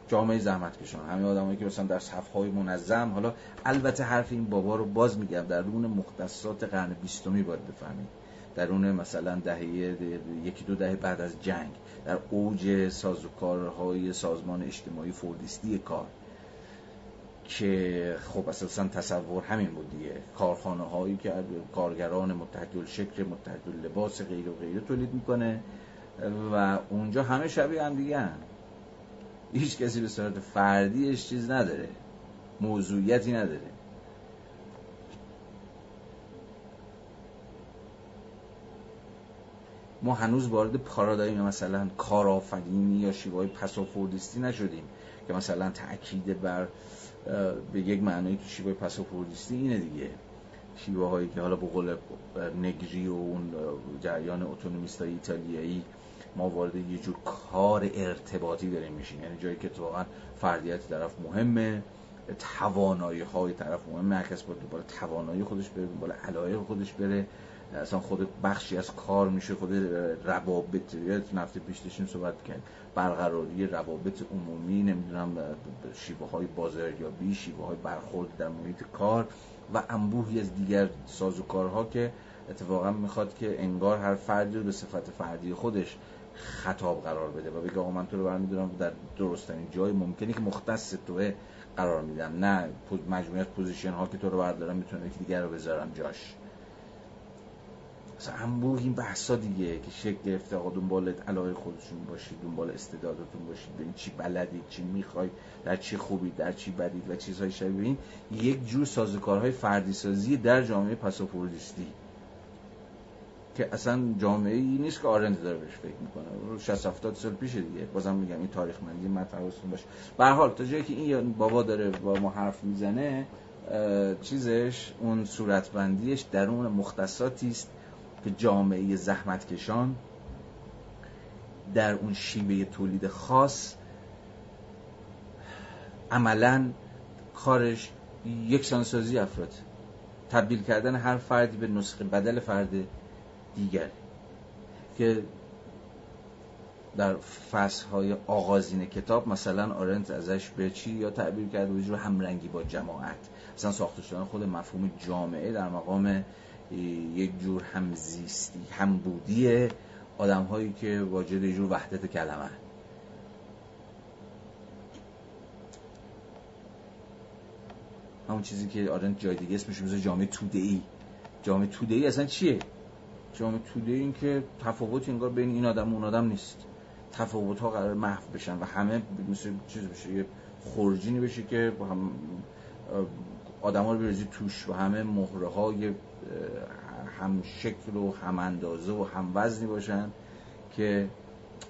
جامعه زحمتکشان، همه آدمایی که مثلا در صف‌های منظم، حالا البته حرف این بابا رو باز میگم، درون مختصات قرن 20 باید بفهمید، درون مثلا دهه یکی دو دهه بعد از جنگ، در اوج سازوکارهای سازمان اجتماعی فوردیستی کار که خب اساسا تصور همین بود دیگه، کارخانه هایی که کارگران متحدل شکل، متحدل لباس، غیر و غیره تولید میکنه و اونجا همه شبیه هم دیگه، هیچ کسی به صورت فردیش چیز نداره، موضوعیتی نداره. ما هنوز وارد پارادایم مثلا کارآفرینی یا شیوه‌های پسافوردیستی نشدیم که مثلا تأکید بر به یک معنی که شیوه پسافوردیستی اینه دیگه، شیوه‌هایی که حالا به قول نگری و اون جریان اتونومیستای ایتالیایی ما وارد یه جور کار ارتباطی داریم میشیم، یعنی جایی که واقعا فردیت طرف مهمه، توانایی های طرف مهمه، هر کس باید دوباره توانایی خودش بره، بالا علایق خودش بره اصلا خود بخشی از کار میشه خود روابط، یادتون هفته پیش داشتیم صحبت کردیم برقراری روابط عمومی، نمیدونم شیوه های بازاریابی، شیوه های برخورد در محیط کار و انبوهی از دیگر سازوکارها که اتفاقا میخواد که انگار هر فردی رو به صفت فردی خودش خطاب قرار بده و بگه آقا من تو رو برمی‌دارم در درست‌ترین جای ممکنی که مختص توه قرار میدم، نه مجموعه پوزیشن ها که تو رو بردارم میتونه یکی دیگر رو بذارم جاش. اصلا انبوه این بحثا دیگه که شکل گرفته، آقا دنبال علاقه خودشون باشید، دنبال استعدادتون باشید، ببین چی بلدید، چی میخواید، در چی خوبید، در چی بدید و چیزهای شبیه این، یک جور سازوکارهای فردی سازی در جامعه پساپوردیستی که اصلا جامعه ای نیست که آرند داره بهش فکر میکنه 60-70 سال پیش دیگه. بازم میگم این تاریخ مندی مطلب هستون باشه. به هر حال تا جایی که این بابا داره با ما حرف میزنه، چیزش اون صورتبندیش در اون مختصاتی است که جامعه زحمتکشان در اون شیوه تولید خاص عملاً کارش یکسانسازی افراد، تبدیل کردن هر فردی به نسخه بدل فرد دیگر که در فصل‌های آغازین کتاب مثلا آرنت ازش به چی یا تعبیر کرده به جور همرنگی با جماعت، مثلا ساخته شدن خود مفهوم جامعه در مقام یک جور همزیستی، همبودی آدم‌هایی که واجد یک جور وحدت کلمه. همون چیزی که آرنت جای دیگه اسمش میشه جامعه توده‌ای. جامعه توده‌ای اصلا چیه؟ جامعه توده این که تفاوت انگار بین این آدم و اون آدم نیست، تفاوت ها قرار محو بشن و همه مثل چیز بشه، یه خورجینی بشه که هم آدم ها رو بریزی توش و همه مهره های هم شکل و هم اندازه و هم وزنی باشن که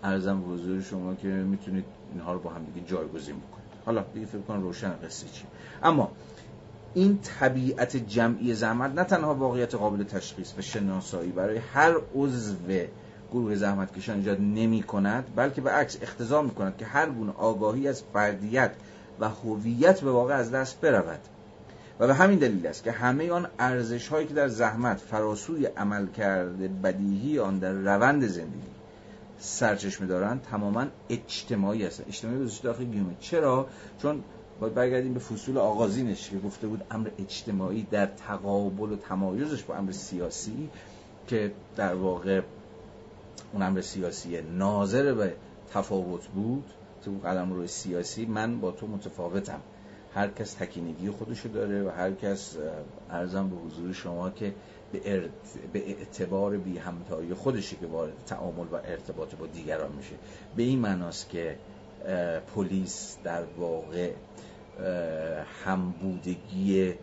عرضم به حضور شما که میتونید اینها رو با هم دیگه جایگزین بکنید. حالا دیگه فکر کن روشن قصه چی. اما این طبیعت جمعی زحمت نه تنها واقعیت قابل تشخیص و شناسایی برای هر عضو گروه زحمتکشان ایجاد نمی کند، بلکه به عکس اقتضا می کند که هر گونه آگاهی از فردیت و هویت به واقع از دست برود و به همین دلیل است که همه آن ارزش هایی که در زحمت فراسوی عمل کرده بدیهی آن در روند زندگی سرچشمه دارند تماما اجتماعی هستند. اجتماعی به داخل گیومه. چرا؟ چون باید برگردیم به فصول آغازینش که گفته بود امر اجتماعی در تقابل و تمایزش با امر سیاسی که در واقع اون امر سیاسی ناظر به تفاوت بود، تو قلم روی سیاسی من با تو متفاوتم، هر کس تکینگی خودشو داره و هر کس عرضم به حضور شما که به اعتبار بی همتایی خودشه که وارد تعامل و ارتباط با دیگران میشه. به این معناست که پلیس در واقع همبودگی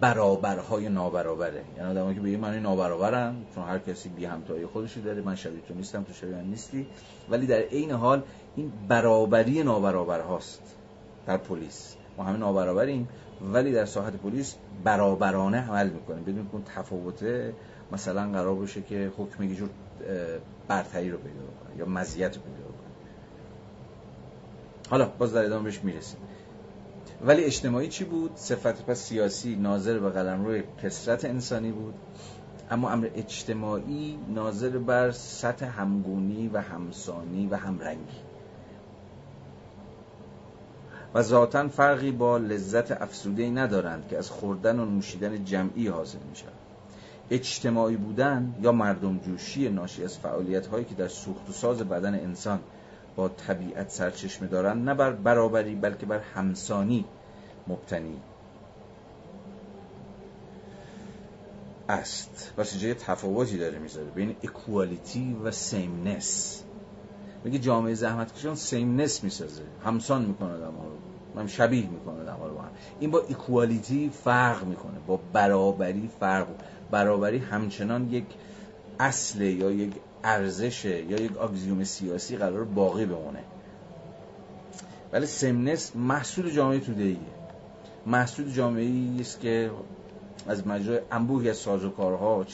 برابرهای نابرابره، یعنی آدمایی که به یه معنی نابرابرن چون هر کسی بی همتایی خودشو داره، من شبیه تو نیستم، تو شبیه من نیستی، ولی در عین حال این برابری نابرابرهاست. در پلیس ما همه نابرابریم ولی در ساحت پلیس برابرانه عمل میکنیم بدون اینکه تفاوته مثلا قرار باشه که حکم یه جور برتری رو پیدا کنه یا مزیت رو پیدا کنه. حالا باز در ادامه بهش میرسیم. ولی اجتماعی چی بود؟ صفت پس سیاسی ناظر به قلمرو کثرت انسانی بود، اما امر اجتماعی ناظر بر سطح همگونی و همسانی و همرنگی و ذاتاً فرقی با لذت افسوده‌ای ندارند که از خوردن و نوشیدن جمعی حاصل می‌شود. اجتماعی بودن یا مردم جوشی ناشی از فعالیت‌هایی که در سوخت و ساز بدن انسان با طبیعت سرچشمه دارند نه بر برابری بلکه بر همسانی مبتنی است. واسه جای تفاوتی داره میذاره بین اکوالیتی و سیمنس. میگه جامعه زحمتکشان سیمنس میسازه، همسان میکنه آدم‌ها رو، هم شبیه میکنه آدم‌ها رو با هم. این با اکوالیتی فرق میکنه، با برابری فرق. برابری همچنان یک اصل یا یک ارزش یا یک اکسیوم سیاسی قرار باقی بمونه، ولی سمنس محصول جامعه توده‌ایه، محصول جامعه‌ای است که از مجرای انبوهی از سازوکارها،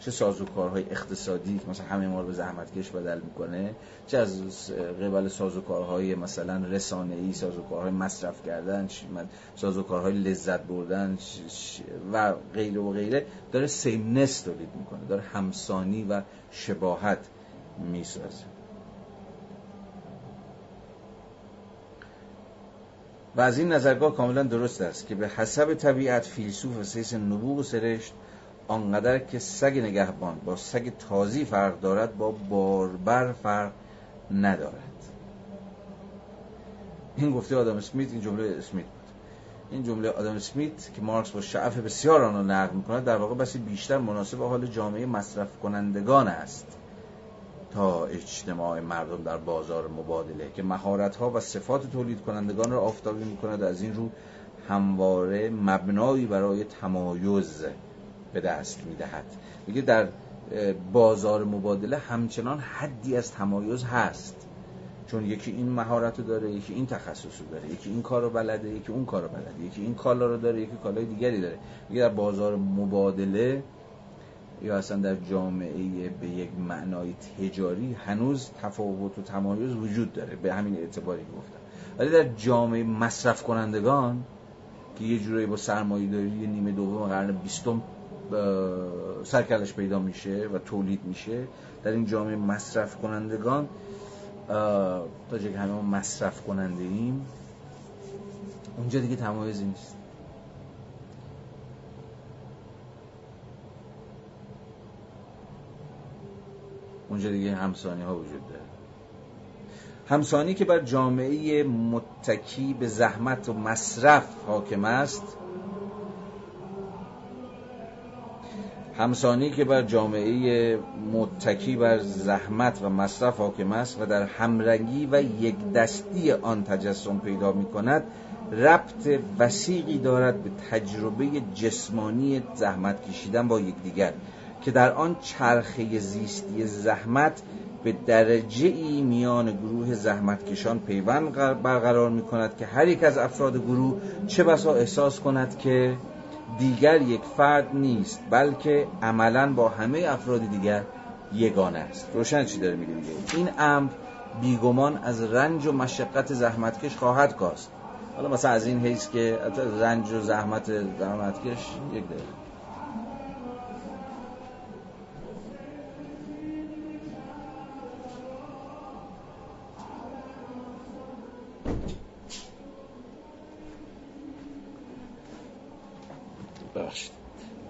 چه سازوکارهای اقتصادی که مثلا همه ما رو به زحمتکش بدل میکنه، چه از قبل سازوکارهای مثلا رسانه‌ای، سازوکارهای مصرف کردن، سازوکارهای لذت بردن و غیره و غیره، داره سیمنس تولید میکنه، داره همسانی و شباهت میسازه. و از این نظرگاه کاملا درست است که به حسب طبیعت فیلسوف سیس نبوغ سرشت آنقدر که سگ نگهبان با سگ تازی فرق دارد، با باربر فرق ندارد. این گفته آدم اسمیت، این جمله اسمیت بود. این جمله آدم اسمیت که مارکس با شعف بسیار آن را نقل می‌کند در واقع بسی بیشتر مناسب حال جامعه مصرف کنندگان است تا اجتماع مردم در بازار مبادله، که مهارت‌ها و صفات تولید کنندگان را آفتابی می‌کند، از این رو همواره مبنایی برای تمایز به دست می‌دهد. میگه در بازار مبادله همچنان حدی از تمایز هست، چون یکی این مهارت رو داره، یکی این تخصص رو داره، یکی این کار رو بلده، یکی اون کار رو بلده، یکی این کالا رو داره، یکی کالای دیگری داره. میگه در بازار مبادله یا اصلا در جامعه به یک معنای تجاری هنوز تفاوت و تمایز وجود داره، به همین اعتباری گفتم. ولی در جامعه مصرف کنندگان که یه جورایی با سرمایه‌داری یه نیمه دوم قرن 20 سرکلش پیدا میشه و تولید میشه، در این جامعه مصرف کنندگان تا جایی که همه ما مصرف کننده ایم، اونجا دیگه تمایزی نیست. اونجا دیگه همسانی ها وجود داره، همسانی که بر جامعه متکی به زحمت و مصرف حاکم است، همسانی که بر جامعه متکی بر زحمت و مصرف حاکم است و در همرنگی و یک دستی آن تجسم پیدا می کند، ربط وثیقی دارد به تجربه جسمانی زحمت کشیدن با یکدیگر، که در آن چرخه زیستی زحمت به درجه‌ای میان گروه زحمتکشان پیوند برقرار می‌کند که هر یک از افراد گروه چه بسا احساس کند که دیگر یک فرد نیست، بلکه عملاً با همه افراد دیگر یگانه است. روشن چی داره میگه؟ این امر بیگمان از رنج و مشقت زحمتکش خواهد کاست. حالا مثلا از این حیث که رنج و زحمتکش یک داره.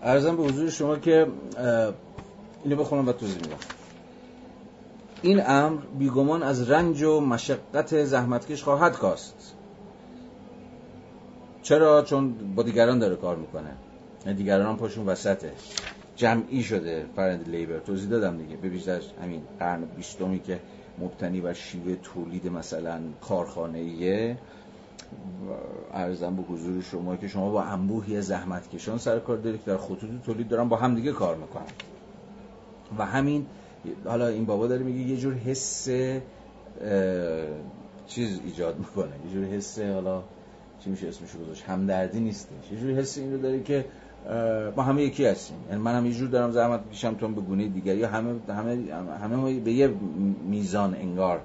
عرضم به حضور شما که اینو بخونم و توضیح میدم. این امر بیگمان از رنج و مشقت زحمتکش خواهد کاست. چرا؟ چون با دیگران داره کار میکنه، دیگران هم پاشون وسطه، جمعی شده. فرند لیبر توضیح دادم دیگه، به بیشتر همین قرن بیستومی که مبتنی بر شیوه تولید مثلا کارخانه‌ایه، عرضم به حضور شما که شما با انبوهی زحمتکشان سر کار دارید که در خطوط تولید دارن با هم دیگه کار میکنن و همین حالا این بابا داره میگه یه جور حس چیز ایجاد میکنه، یه جور حس، حالا چی میشه اسمشو گذاشت، همدردی نیستش، یه جور حس این رو داره که ما همه یکی هستیم، یعنی من هم یه جور دارم زحمت میکشم تو هم به گونه دیگر، یا همه به یه میزان انگار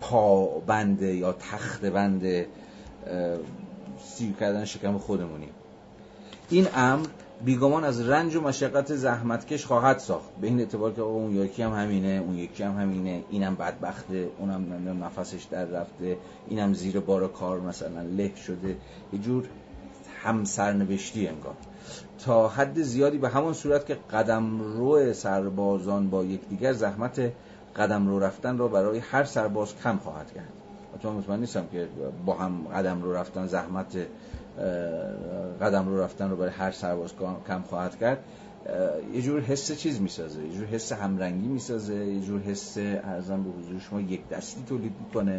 پابند یا تخت بند سیر کردن شکم خودمونی. این امر بیگمان از رنج و مشقت زحمتکش خواهد ساخت، به این اعتبار که اون یکی هم همینه، اون یکی هم همینه، اینم بدبخته، اونم نفسش در رفته، اینم زیر بار کار مثلا له شده، یه جور هم سرنوشتی انگار، تا حد زیادی به همان صورت که قدمرو سربازان با یکدیگر زحمت قدم رو رفتن را برای هر سرباز کم خواهد کرد. تو مطمئن نیستم که با هم قدم رو رفتن، زحمت قدم رو رفتن رو برای هر سرباز کم خواهد کرد. یه جور حس چیز میسازه، یه جور حس همرنگی میسازه، یه جور حس ارزان به حضور شما یک دستی تولید میکنه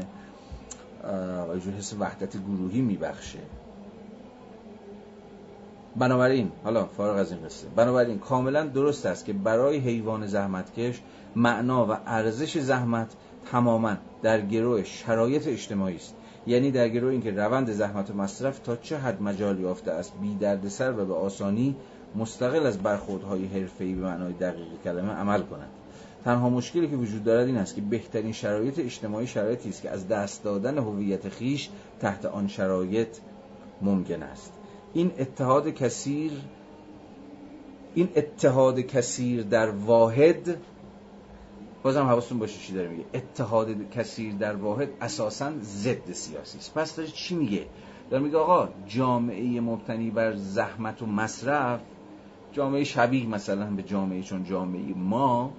و یه جور حس وحدت گروهی میبخشه. بنابراین حالا فارغ از این قصه، بنابراین کاملا درست است که برای حیوان زحمتکش معنا و ارزش زحمت تماما در گروه شرایط اجتماعی است. یعنی در گرو اینکه روند زحمت و مصرف تا چه حد مجال یافته است بی دردسر و به آسانی مستقل از برخوردهای حرفه‌ای به معنای دقیق کلمه عمل کند. تنها مشکلی که وجود دارد این است که بهترین شرایط اجتماعی شرایطی است که از دست دادن هویت خیش تحت آن شرایط ممکن است. این اتحاد کثیر در واحد، بازم حواستون باشه چی داره میگه، اتحاد کثیر در واحد اساساً ضد سیاسی است. پس داره چی میگه؟ داره میگه آقا جامعه مبتنی بر زحمت و مصرف، جامعه شبیه مثلا به جامعه چون جامعه ما،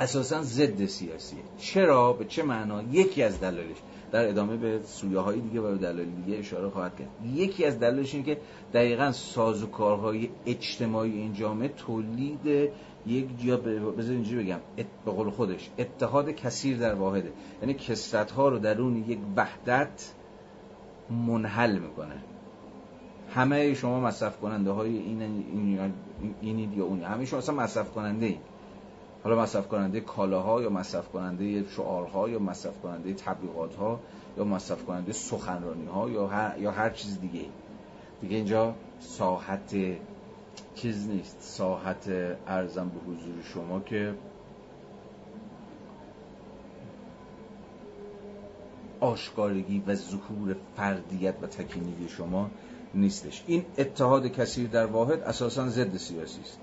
اساساً ضد سیاسیه. چرا؟ به چه معنا؟ یکی از دلایلش در ادامه به سویه‌های دیگه و دلایل دیگه اشاره خواهد کرد. یکی از دلایلش اینه که دقیقاً سازوکارهای اجتماعی این جامعه تولید یک جا، بذار اینجوری بگم، به قول خودش اتحاد کثیر در واحده، یعنی کثرت‌ها رو درون یک وحدت منحل میکنه. همه شما مصرف کننده های این یا اون، همه شما اصلا مصرف کننده این، حالا مصرف کننده کالاها یا مصرف کننده شعارها یا مصرف کننده تبلیغاتها یا مصرف کننده سخنرانی‌ها یا هر چیز دیگه اینجا ساحت چیز نیست، ساحت ارزم به حضور شما که آشکارگی و ظهور فردیت و تکینیگی شما نیستش. این اتحاد کثیر در واحد اساساً ضد سیاسی است.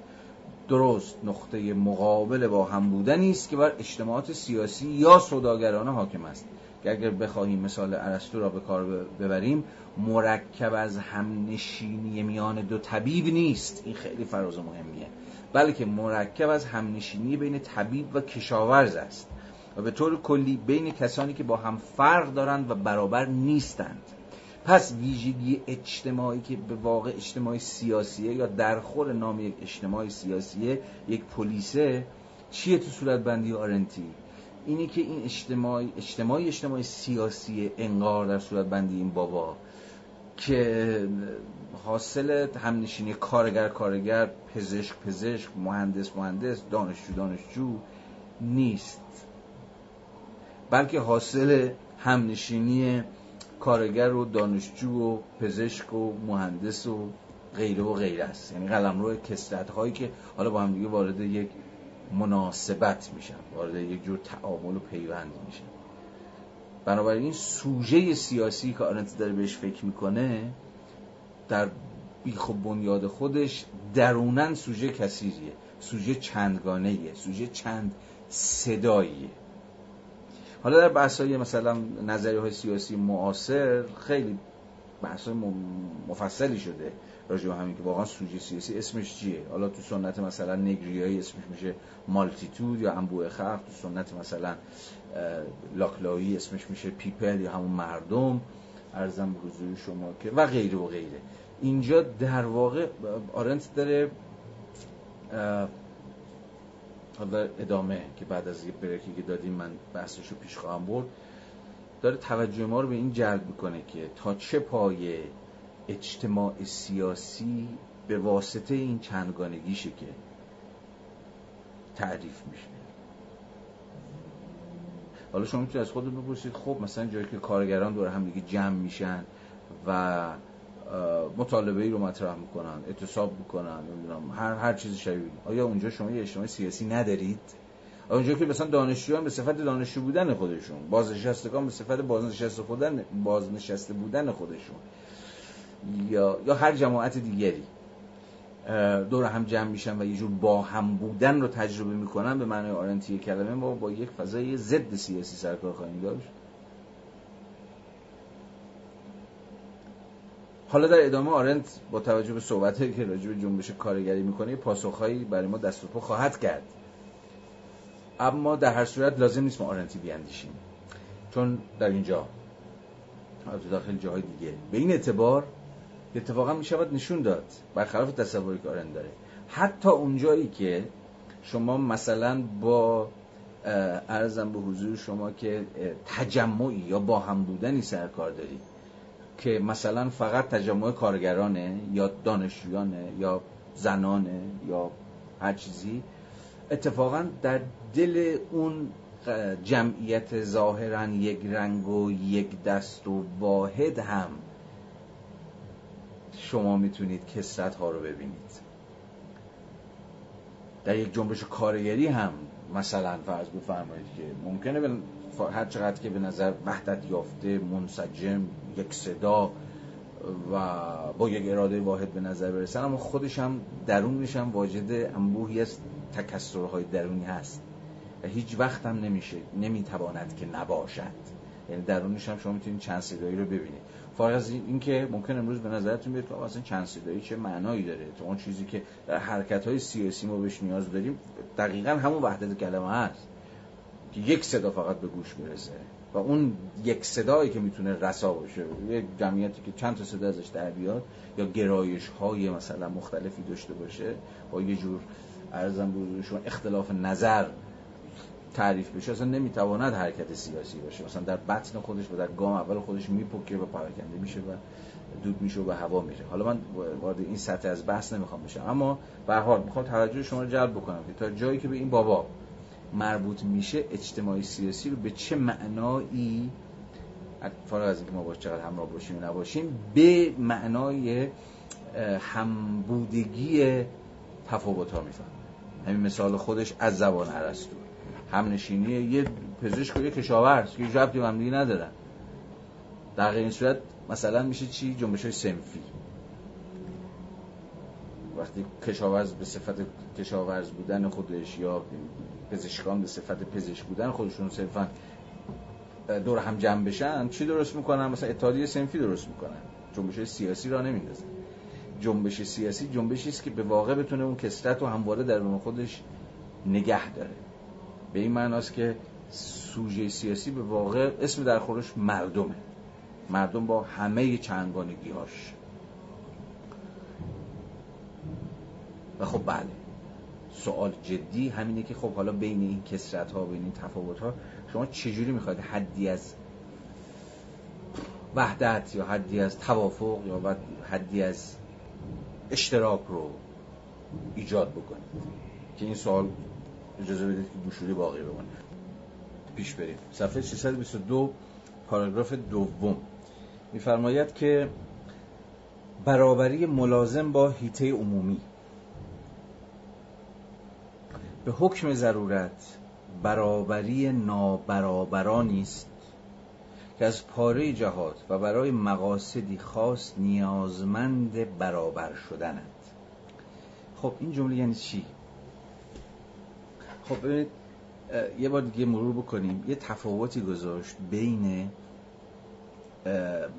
درست نقطه مقابل با هم بودنی است که بر اجتماعات سیاسی یا سوداگرانه حاکم است، که اگر بخواهیم مثال ارسطو را به کار ببریم، مرکب از همنشینی میان دو طبیب نیست، این خیلی فراز و مهمیه، بلکه مرکب از همنشینی بین طبیب و کشاورز است و به طور کلی بین کسانی که با هم فرق دارند و برابر نیستند. پس ویژگی اجتماعی که به واقع اجتماعی سیاسیه یا درخور نام یک اجتماعی سیاسیه، یک پلیسه، چیه تو صورت بندی آرنتی؟ اینی که این اجتماعی سیاسی انگار در صورت بندی این بابا که حاصل همنشینی کارگر، پزشک، مهندس، دانشجو نیست، بلکه حاصل همنشینی کارگر و دانشجو و پزشک و مهندس و غیره است. یعنی قلمرو کثرت‌هایی که حالا با هم دیگه وارد یک مناسبت میشن، وارد یک جور تعامل و پیوند میشن. بنابراین سوژه سیاسی که آرنت داره بهش فکر میکنه در بیخ و بنیاد خودش درونن سوژه کثیریه، سوژه چندگانهیه، سوژه چند صداییه. حالا در بحث‌های مثلا نظریه‌های سیاسی معاصر خیلی بحث‌های مفصلی شده راجع به همین که واقعا سوژه سیاسی اسمش چیه. حالا تو سنت مثلا نگریایی اسمش میشه مالتیتود یا انبوه خلق، تو سنت مثلا لاکلایی اسمش میشه پیپل یا همون مردم، عرضم به حضور شما که و غیره. اینجا در واقع آرنت داره ادامه که بعد از یه بریکی که دادیم من بحثش رو پیش خواهم برد، داره توجه ما رو به این جلب میکنه که تا چه پایه اجتماع سیاسی به واسطه این چندگانگیشه که تعریف میشه. حالا شما میتونید از خودتون بپرسید خب مثلا جایی که کارگران دور هم دیگه جمع میشن و مطالبه‌ای رو مطرح میکنن، اعتصاب میکنن، نمیدونم هر چیزی شبیه، آیا اونجا شما یه اجتماع سیاسی ندارید؟ آیا اونجا که مثلا دانشجویان به صفت دانشجو بودن خودشون، بازنشستگان به صفت بازنشسته بودن خودشون یا هر جماعت دیگری دور هم جمع میشن و یه جور با هم بودن رو تجربه میکنن، به معنای آرنتی کلمه ما با یک فضای ضد سیاسی سرکار خواهیم داشت. حالا در ادامه آرنت با توجه به صحبت‌هایی که راجع به جنبش کارگری می‌کنه پاسخ‌هایی برای ما دست و پا خواهد کرد، اما در هر صورت لازم نیست ما آرنتی بیاندیشیم، چون در اینجا البته داخل جاهای دیگه به این اعتبار اتفاقا می‌شود نشون داد، برخلاف تصوری که آرنت داره، حتی اونجایی که شما مثلا با عرضم به حضور شما که تجمعی یا با هم بودنی سر کار دارید که مثلا فقط تجمع کارگرانه یا دانشجویانه یا زنانه یا هر چیزی، اتفاقا در دل اون جمعیت ظاهرا یک رنگ و یک دست و واحد هم شما میتونید کسرت ها رو ببینید. در یک جنبش کارگری هم مثلا فرض بفرمایید که ممکنه هر چقدر که به نظر وحدت یافته، منسجم، یک صدا و با یک اراده واحد به نظر برسن، اما خودش هم درونش هم واجد انبوهی از تکثرهای درونی هست و هیچ وقت هم نمیتواند که نباشد. یعنی درونش هم شما میتونید چند صدایی رو ببینید، فارغ از این که ممکن امروز به نظرتون بیاد که اصلا چند صدایی چه معنایی داره. تو اون چیزی که در حرکت‌های سیاسی ما بهش نیاز داریم دقیقاً همون وحدت کلمه هست که یک صدا فقط به گوش میرسه و اون یک صدایی که میتونه رسا باشه. یک جمعیتی که چند تا صدا ازش در بیاد یا گرایش‌های مثلا مختلفی داشته باشه با یه جور ارزم بزرگشون اختلاف نظر تعریف بشه، اصلا نمیتواند حرکت سیاسی باشه. مثلا در بطن خودش و در گام اول خودش میپکه و پراکنده میشه و دود میشه و به هوا میره. حالا من وارد این سطح از بحث نمیخوام بشم، اما به هر حال میخوام توجه شما رو جلب بکنم که تا جایی که به این بابا مربوط میشه اجتماعی سیاسی رو به چه معنایی، فارغ از اینکه ما باش چقدر همراه باشیم و نباشیم، به معنای همبودگی تفاوت‌ها میفهمه. همین مثال خودش از زبان ارسطو، همنشینی یه پزشک و یه کشاورز که ربطی به هم دیگه ندارن. در این صورت مثلا میشه چی؟ جنبش‌های صنفی. وقتی کشاورز به صفت کشاورز بودن خودش یا پزشکان به صفت پزشک بودن خودشون صرفا دور هم جمع بشن، چی درست میکنن؟ مثلا اتحادیه صنفی درست میکنن. جنبش‌های سیاسی را نمیندازن. جنبش سیاسی جنبشی است که به واقع بتونه اون کثرت و همواره در درون خودش نگه داره. به این معناست که سوژه سیاسی به واقع اسم در خورش مردمه، مردم با همه چنگانگی‌هاش. و خب بله، سوال جدی همینه که خب حالا بین این کثرت‌ها، بین این تفاوت‌ها شما چجوری می‌خواید حدی از وحدت یا حدی از توافق یا حدی از اشتراک رو ایجاد بکنید؟ که این سوال اجازه بدید که گشوده باقی بمونه. پیش بریم. صفحه 622 پاراگراف دوم می‌فرماید که برابری ملازم با حیطه عمومی. به حکم ضرورت برابری نابرابرانی است که از پاره جهات و برای مقاصدی خاص نیازمند برابر شدنند. خب این جمله یعنی چی؟ خب یه بار دیگه مرور بکنیم. یه تفاوتی گذاشت بین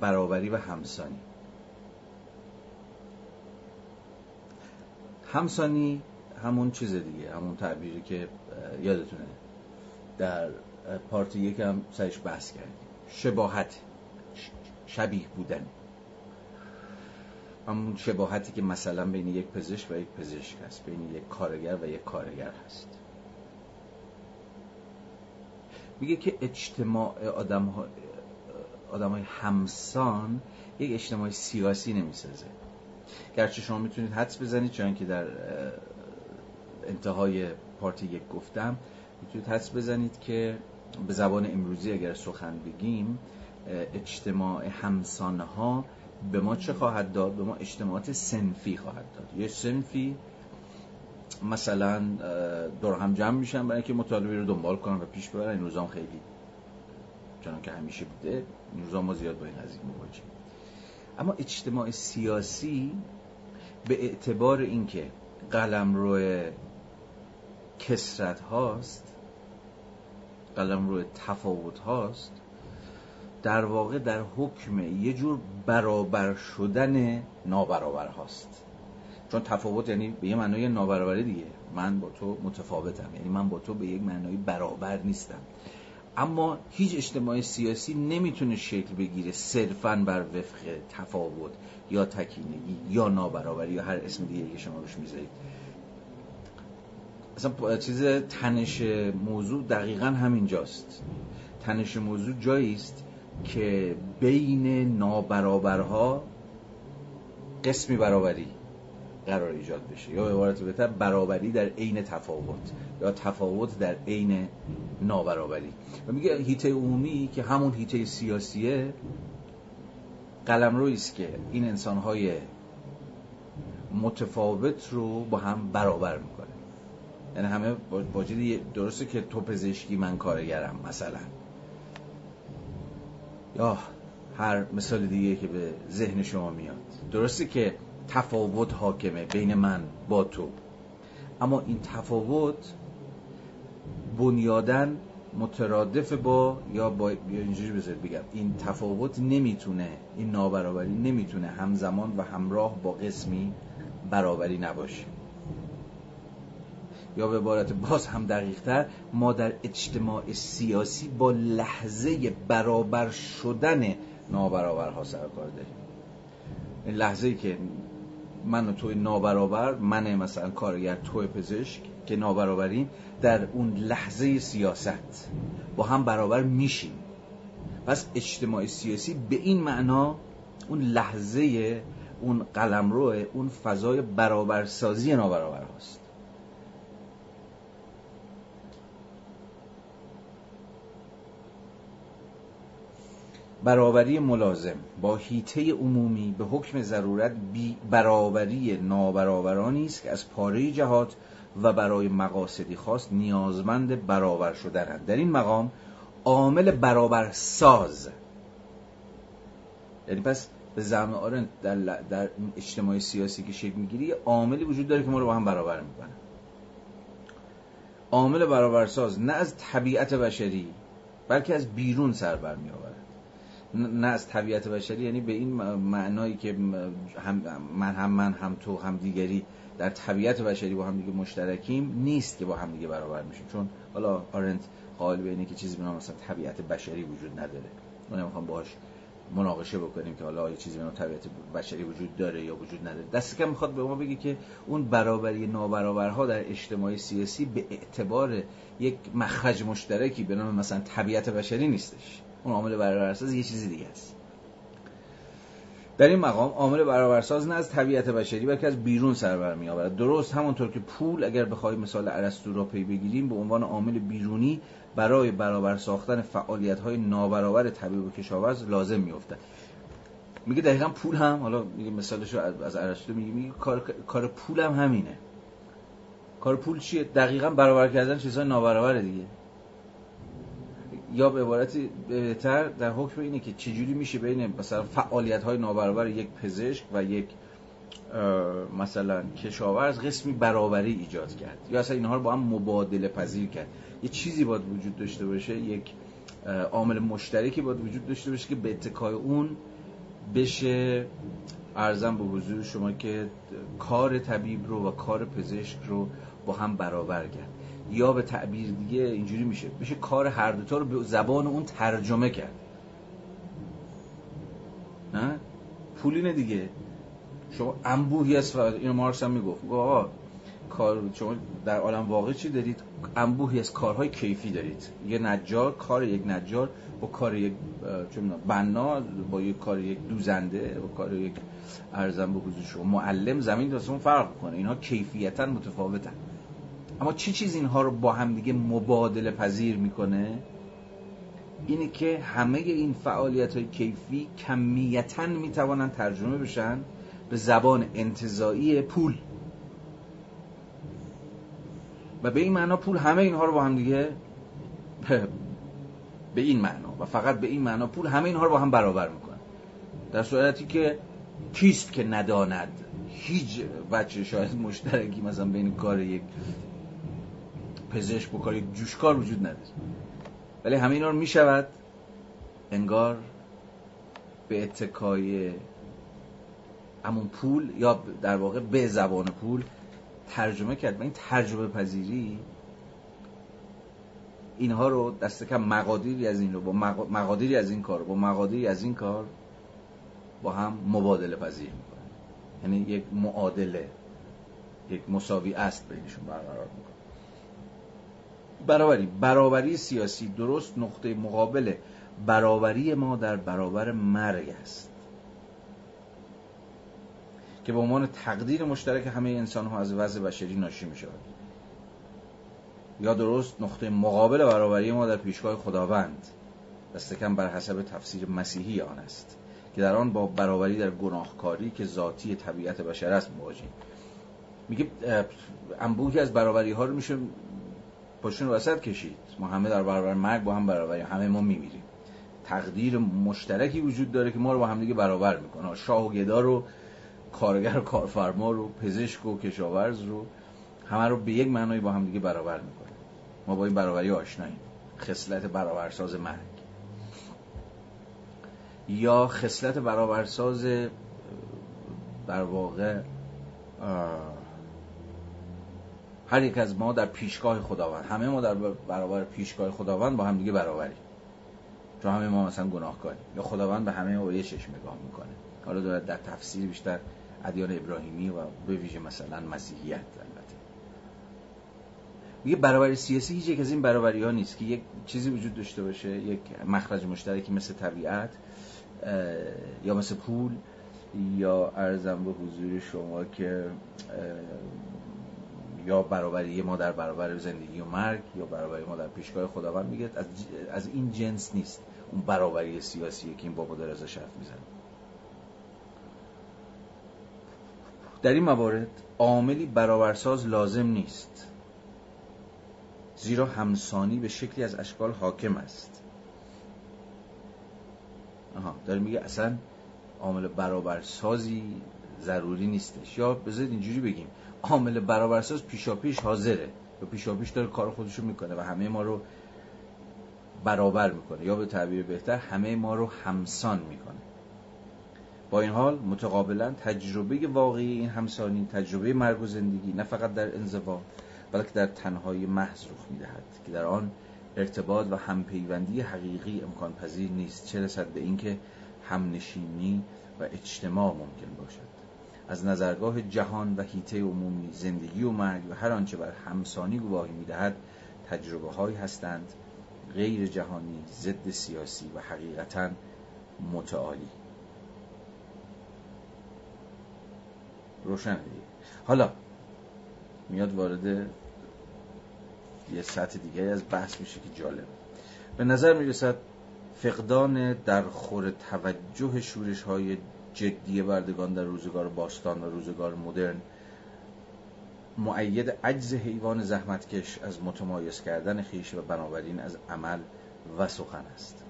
برابری و همسانی. همسانی همون چیز دیگه، همون تعبیری که یادتونه در پارت یک هم سرش بحث کردیم، شباهت، شبیه بودن، همون شباهتی که مثلا بین یک پزشک و یک پزشک هست، بین یک کارگر و یک کارگر هست. میگه که اجتماع آدم‌های همسان یک اجتماع سیاسی نمیسازه. گرچه شما میتونید حدس بزنید، چون که در انتهای پارت یک گفتم، میتونید حدس بزنید که به زبان امروزی اگر سخن بگیم، اجتماع همسان‌ها به ما چه خواهد داد؟ به ما اجتماعات صنفی خواهد داد. یه صنفی مثلا دور هم جمع میشن برای اینکه مطالبی رو دنبال کنن و پیش ببرن. این روزا خیلی چون که همیشه بوده، این روزا ما زیاد با این قضیه مواجهیم. اما اجتماع سیاسی به اعتبار اینکه قلمرو کثرت هاست، قلمرو تفاوت هاست، در واقع در حکم یه جور برابر شدن نابرابر هاست. چون تفاوت یعنی به یه معنای نابرابری دیگه، من با تو متفاوتم، یعنی من با تو به یک معنای برابر نیستم. اما هیچ اجتماع سیاسی نمیتونه شکل بگیره صرفاً بر وفق تفاوت یا تکینگی یا نابرابری یا هر اسم دیگه که شما روش میذارید. اصلا چیز تنش موضوع دقیقاً همینجاست. تنش موضوع جایی است که بین نابرابرها قسمی برابری، قرار ایجاد بشه، یا به عبارت بهتر برابری در عین تفاوت یا تفاوت در عین نابرابری. و میگه هیته عمومی که همون هیته سیاسیه قلمرویی است که این انسان‌های متفاوت رو با هم برابر میکنه. یعنی همه واجدی، درسته که تو پزشکی من کارگرم مثلا، یا هر مثال دیگه که به ذهن شما میاد، درسته که تفاوت حاکمه بین من با تو، اما این تفاوت بنیادن مترادف با یا اینجوری بذارید بگم، این تفاوت نمیتونه، این نابرابری نمیتونه همزمان و همراه با قسمی برابری نباشه. یا به عبارت باز هم دقیق‌تر، ما در اجتماع سیاسی با لحظه برابر شدن نابرابرها سرکار داریم. این لحظه‌ای که من و توی نابرابر، من مثلا کارگر توی پزشک که نابرابریم، در اون لحظه سیاست با هم برابر میشیم. پس اجتماع سیاسی به این معنا اون لحظه، اون قلمرو، اون فضای برابرسازی نابرابر هاست. برابری ملازم با هیته عمومی به حکم ضرورت برابری نابرابرانی است که از پاره جهات و برای مقاصدی خاص نیازمند برابر شدنند. در این مقام عامل برابر ساز، یعنی پس به زعم آرنت در اجتماع سیاسی که شکل میگیری عاملی وجود داره که ما رو با هم برابر میکنه. عامل برابر ساز نه از طبیعت بشری بلکه از بیرون سر برمی آورد. نه از طبیعت بشری یعنی به این معنایی که من هم تو هم دیگری در طبیعت بشری با هم دیگه مشترکیم، نیست که با هم دیگه برابر میشیم، چون حالا آرنت قائل به اینه که چیزی به نام مثلا طبیعت بشری وجود نداره. من نمیخوام باهاش مناقشه بکنیم که حالا یه چیزی به نام طبیعت بشری وجود داره یا وجود نداره. دست کم میخواد به ما بگه که اون برابری نابرابرها در اجتماع سیاسی به اعتبار یک مخرج مشترکی به نام مثلا طبیعت بشری نیستش. اون عامل برابرساز یه چیزی دیگه است. در این مقام عامل برابرساز نه از طبیعت بشری بلکه از بیرون سر برمی آورد. درست همونطور که پول، اگر بخوای مثال ارسطو را پی بگیریم، به عنوان عامل بیرونی برای برابر ساختن فعالیت‌های نابرابر طبیب و کشاورز لازم می‌افتد. میگه دقیقاً پول هم، حالا میگه مثالش رو از ارسطو میگه کار پول هم همینه. کار پول چیه؟ دقیقاً برابر کردن چیزهای نابرابر دیگه. یا به عبارتی بهتر در حکم اینه که چجوری میشه بین مثلا فعالیت‌های نابرابر یک پزشک و یک مثلا کشاورز قسمی برابری ایجاد کرد، یا اصلا اینها رو با هم مبادله پذیر کرد. یه چیزی باید وجود داشته باشه، یک عامل مشترکی باید وجود داشته باشه که به اتکای اون بشه ارزم به حضور شما که کار طبیب رو و کار پزشک رو با هم برابر کرد. یا به تعبیر دیگه اینجوری میشه کار هر دوتا رو به زبان اون ترجمه کرد. نه پولینه دیگه، شما انبوهی از اینو مارکس هم میگفت، آقا کار شما در عالم واقع چی دارید؟ انبوهی از کارهای کیفی دارید. یه نجار، کار یک نجار با کار یک بنا با یک کار یک دوزنده با کار یک ارزم به حضور شما معلم، زمین داستان فرق کنه. اینها کیفیتا متفاوتن، اما چیز اینها رو با هم دیگه مبادله پذیر میکنه اینه که همه این فعالیت‌های کیفی کمیتاً میتوانن ترجمه بشن به زبان انتزاعی پول، و به این معنا پول همه اینها رو با هم دیگه به این معنا و فقط به این معنا پول همه اینها رو با هم برابر میکنه. در صورتی که کیست که نداند هیچ بچه شاید مشترکی مثلا بین کار یک پزشک و کار یک جوشکار وجود نداره، ولی همه اینا رو میشود انگار به اتکای همون پول یا در واقع به زبان پول ترجمه کرد. و این ترجمه پذیری اینها رو دست کم مقادیری از این کار با هم مبادله پذیر میکنه، یعنی یک معادله، یک مساوی است بینشون برقرار میکنه. برابری سیاسی درست نقطه مقابل برابری ما در برابر مرگ است که به عنوان تقدیر مشترک همه انسان‌ها از وضع بشری ناشی می‌شود، یا درست نقطه مقابل برابری ما در پیشگاه خداوند، دست کم بر حسب تفسیر مسیحی آن است که در آن با برابری در گناهکاری که ذاتی طبیعت بشر است مواجهیم. میگه انبوهی از برابری‌ها رو میشه پشون وسط کشید. ما همه در برابر مرگ با هم برابریم، همه ما میمیریم. تقدیر مشترکی وجود داره که ما رو با هم دیگه برابر میکنه. شاه و گدا رو، کارگر و کارفرما رو، پزشک و کشاورز رو، همه رو به یک معنای با هم دیگه برابر میکنه. ما با این برابری آشناییم. خصلت برابرساز مرگ یا خصلت برابرساز در واقع هر یک از ما در پیشگاه خداوند، همه ما در برابر پیشگاه خداوند با هم دیگه برابریم، چون همه ما مثلا گناهکاریم یا خداوند به همه ما یه چشم نگاه میکنه. حالا دارد در تفسیر بیشتر ادیان ابراهیمی و به ویژه مثلا مسیحیت. البته میگه برابری سیاسی هیچ یک از این برابری ها نیست که یک چیزی وجود داشته باشه، یک مخرج مشترکی مثل طبیعت یا مثل پول، یا ارزم به حضور شما که یا برابری ما در برابر زندگی و مرگ یا برابری ما در پیشگاه خداوند. میگه از این جنس نیست اون برابری سیاسی که این بابا داره ازش حرف میزنه. در این موارد عاملی برابرساز لازم نیست، زیرا همسانی به شکلی از اشکال حاکم است. داره میگه اصلا عامل برابرسازی ضروری نیستش، یا بذارید اینجوری بگیم عامل برابرساز پیشاپیش حاضره و پیشاپیش داره کار خودشو میکنه و همه ما رو برابر میکنه، یا به تعبیر بهتر همه ما رو همسان میکنه. با این حال متقابلا تجربه واقعی این همسانی، تجربه مرگ و زندگی، نه فقط در انزوا بلکه در تنهایی محض رخ میدهد که در آن ارتباط و همپیوندی حقیقی امکان پذیر نیست، چه رسد به اینکه همنشینی و اجتماع ممکن باشد. از نظرگاه جهان و حیطه عمومی، زندگی و مرگ و هر آنچه بر همسانی گواهی می‌دهد تجربه هایی هستند غیر جهانی، ضد سیاسی و حقیقتاً متعالی. روشن دیگه. حالا میاد وارد یه سطح دیگه از بحث میشه که جالب به نظر میرسد فقدان درخور توجه شورش‌های جدی بردگان در روزگار باستان و روزگار مدرن مؤید عجز حیوان زحمتکش از متمایز کردن خیش و بنابراین از عمل و سخن است.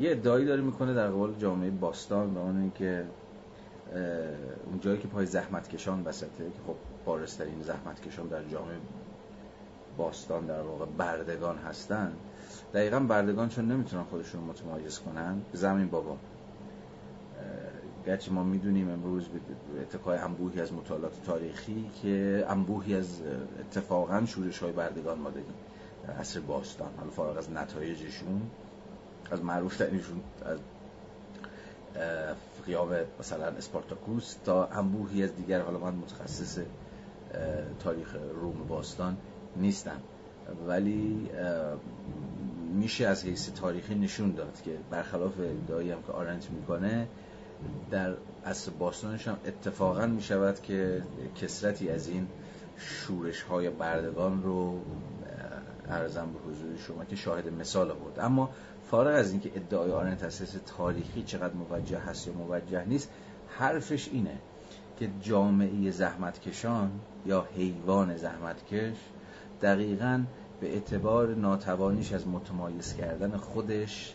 یه ادعایی داره میکنه در قبال جامعه باستان و اون که اونجایی که پای زحمتکشان بسته، که خب بارزترین زحمتکشان در جامعه باستان در واقع بردگان هستن. دقیقاً بردگان چون نمیتونن خودشون متمایز کنن، زمین بابا، گرچه ما میدونیم امروز به اتکای انبوهی از مطالعات تاریخی که انبوهی از اتفاقاً شورش‌های بردگان ما داریم در عصر باستان، حالا فارغ از نتایجشون، از معروف‌ترینشون از قیام مثلا اسپارتاکوس تا انبوهی از دیگر. حالا من متخصص تاریخ روم باستان نیستم، ولی میشه از حیث تاریخی نشون داد که برخلاف ادعایی هم که آرنت میکنه، در عصر باستانش هم اتفاقا میشود که کثرتی از این شورش های بردگان رو عرضم به حضور شما که شاهد مثال بود. اما فارغ از اینکه ادعای آرنت از حیث تاریخی چقدر موجه هست یا موجه نیست، حرفش اینه که جامعه زحمتکشان یا حیوان زحمتکش دقیقاً به اعتبار ناتوانیش از متمایز کردن خودش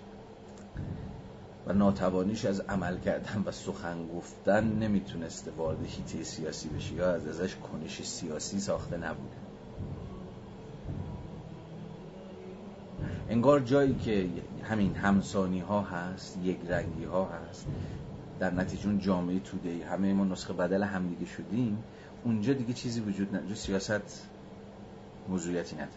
و ناتوانیش از عمل کردن و سخن گفتن نمیتونسته وارد حیطه سیاسی بشه، یا ازش کنش سیاسی ساخته نبوده. انگار جایی که همین همسانی ها هست، یک رنگی ها هست، در نتیجه اون جامعه توده‌ای همه ما نسخه بدل هم دیگه شدیم، اونجا دیگه چیزی وجود نداره، سیاست موضوعیتی نداره.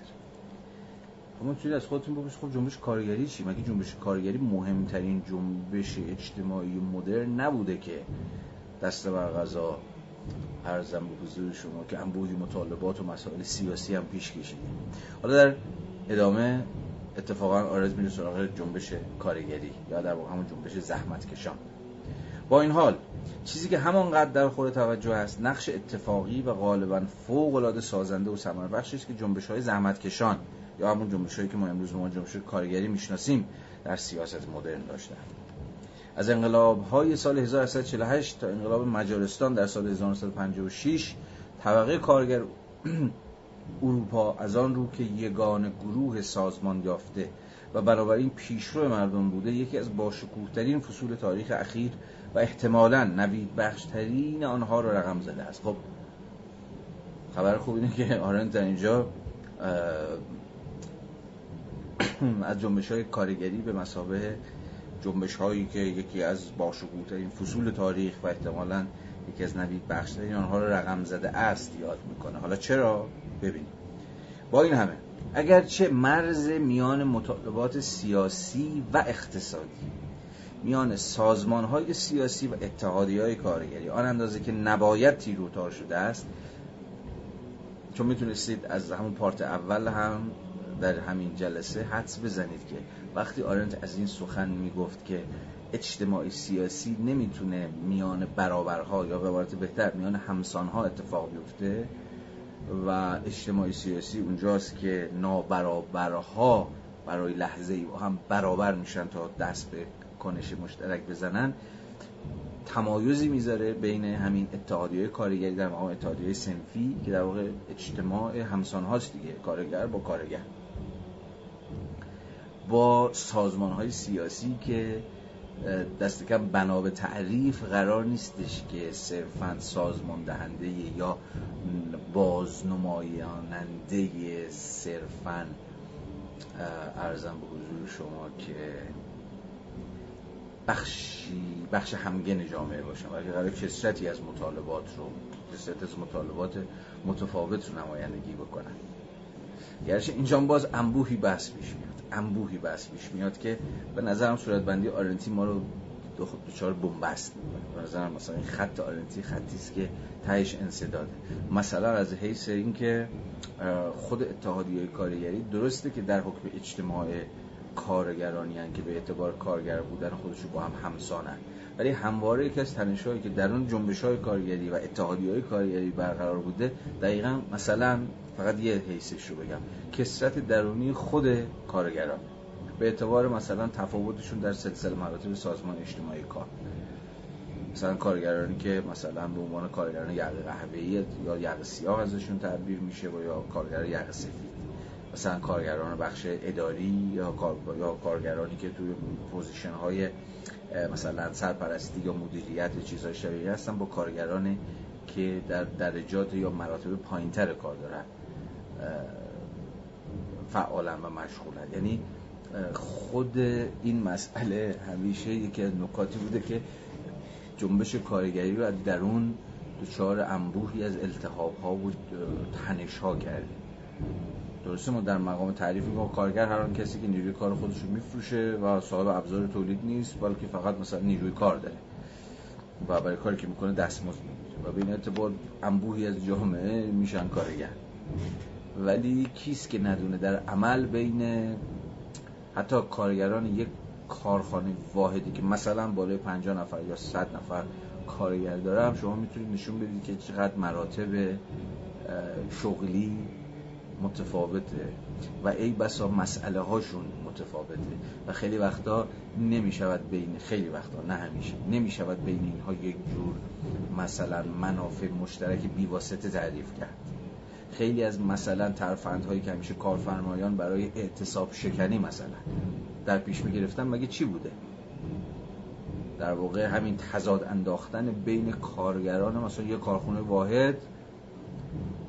اما چیزی از خودتون بپرسید خب جنبش کارگری چی؟ مگه جنبش کارگری مهمترین جنبش اجتماعی مدرن نبوده که دست بر قضا عرضم به حضور شما که انبوهی مطالبات و مسائل سیاسی هم پیش کشیده؟ حالا در ادامه اتفاقا آرز میره سراغ جنبش کارگری یا در واقع همون جنبش زحمتکشان. با این حال چیزی که همانقدر در خور توجه است نقش اتفاقی و غالباً فوق‌العاده سازنده و ثمربخشی است که جنبش‌های زحمتکشان یا همون جنبش‌هایی که ما امروز به عنوان جنبش کارگری می‌شناسیم در سیاست مدرن داشتند. از انقلاب‌های سال 1848 تا انقلاب مجارستان در سال 1956 طبقه کارگر اروپا از آن رو که یگان گروه سازمان یافته و بنابراین پیشرو مردم بوده، یکی از باشکوه‌ترین فصول تاریخ اخیر و احتمالاً نوید بخشترین آنها را رقم زده است. خب خبر خوب اینه که آرنت در اینجا از جنبش‌های کارگری به مثابه جنبش‌هایی که یکی از باشکوه‌ترین فصول تاریخ و احتمالاً یکی از نوید بخشترین آنها را رقم زده است یاد میکنه. حالا چرا؟ ببینیم. با این همه اگرچه مرز میان مطالبات سیاسی و اقتصادی، میان سازمان‌های سیاسی و اتحادیه‌های کارگری آن اندازه که نباید تیروتار شده است، چون میتونستید از همون پارت اول هم در همین جلسه حدس بزنید که وقتی آرنت از این سخن میگفت که اجتماعی سیاسی نمیتونه میان برابرها یا به عبارت بهتر میان همسانها اتفاق بیفته و اجتماعی سیاسی اونجاست که نابرابرها برای لحظه‌ای با هم برابر میشن تا دست به کنش مشترک بزنن، تمایزی میذاره بین همین اتحادیه کارگری در مقام اتحادیه صنفی که در واقع اجتماع همسان‌هاست دیگه، کارگر با کارگر، با سازمان‌های سیاسی که دست کم بنا به تعریف قرار نیستش که صرفاً سازمان دهنده یا بازنمایاننده، صرفاً عرضم به حضور شما که بخش همگن جامعه باشن، بلکه قرار کثرتی از مطالبات رو، کثرت از مطالبات متفاوت رو نمایندگی بکنن. گرچه اینجا باز انبوهی بحث پیش میاد که به نظرم صورتبندی آرنتی ما رو دوچار بنبست میکنه. به نظرم مثلا این خط آرنتی خطی است که تهش انسداده. مثلا از حیث این که خود اتحادیه کارگری درسته که در حکم اجتماع کارگرانی هستند که به اعتبار کارگر بودن خودشو با هم همسانن، ولی همواره یکی از تنش‌هایی که در اون جنبش‌های کارگری و اتحادیه‌های کارگری برقرار بوده دقیقاً، مثلا فقط یه حیثش رو بگم، کثرت درونی خود کارگران به اعتبار مثلا تفاوتشون در سلسله مراتب سازمان اجتماعی کار، مثلا کارگرانی که مثلا به عنوان کارگران یقه قهوه‌ای یا یقه سیاه ازشون تعبیر میشه و یا کارگر یقه سفید، مثلا کارگران بخش اداری یا کارگرانی که توی پوزیشن‌های مثلا سرپرستی یا مدیریت یا چیزهای شبیه هستن با کارگران که در درجات یا مراتب پایین‌تر کار دارن فعالن و مشغولن. یعنی خود این مسئله همیشه یکی از نکاتی بوده که جنبش کارگری رو در اون دچار انبوهی از التهاب‌ها و تنش‌ها کرده. درسته ما در مقام تعریف میگم کارگر هر آن کسی که نیروی کار خودش رو میفروشه و صاحب ابزار تولید نیست، بلکه فقط مثلا نیروی کار داره و برای کاری که میکنه دستمزد میگیره و به این اعتبار انبوهی از جامعه میشن کارگر. ولی کیست که ندونه در عمل بین حتی کارگران یک کارخانه واحدی که مثلا بالای 50 نفر یا 100 نفر کارگر داره هم شما میتونید نشون بدید که چقدر مراتب شغلی متفاوته و ای بسا مسئله هاشون متفاوته و خیلی وقتا نمیشود بین، خیلی وقتا نه همیشه، نمیشود بین اینها یک جور مثلا منافع مشترک بیواسطه تعریف کرد. خیلی از مثلا ترفندهایی که همیشه کارفرمایان برای اعتصاب شکنی مثلا در پیش میگرفتن مگه چی بوده؟ در واقع همین تضاد انداختن بین کارگران مثلا یک کارخونه واحد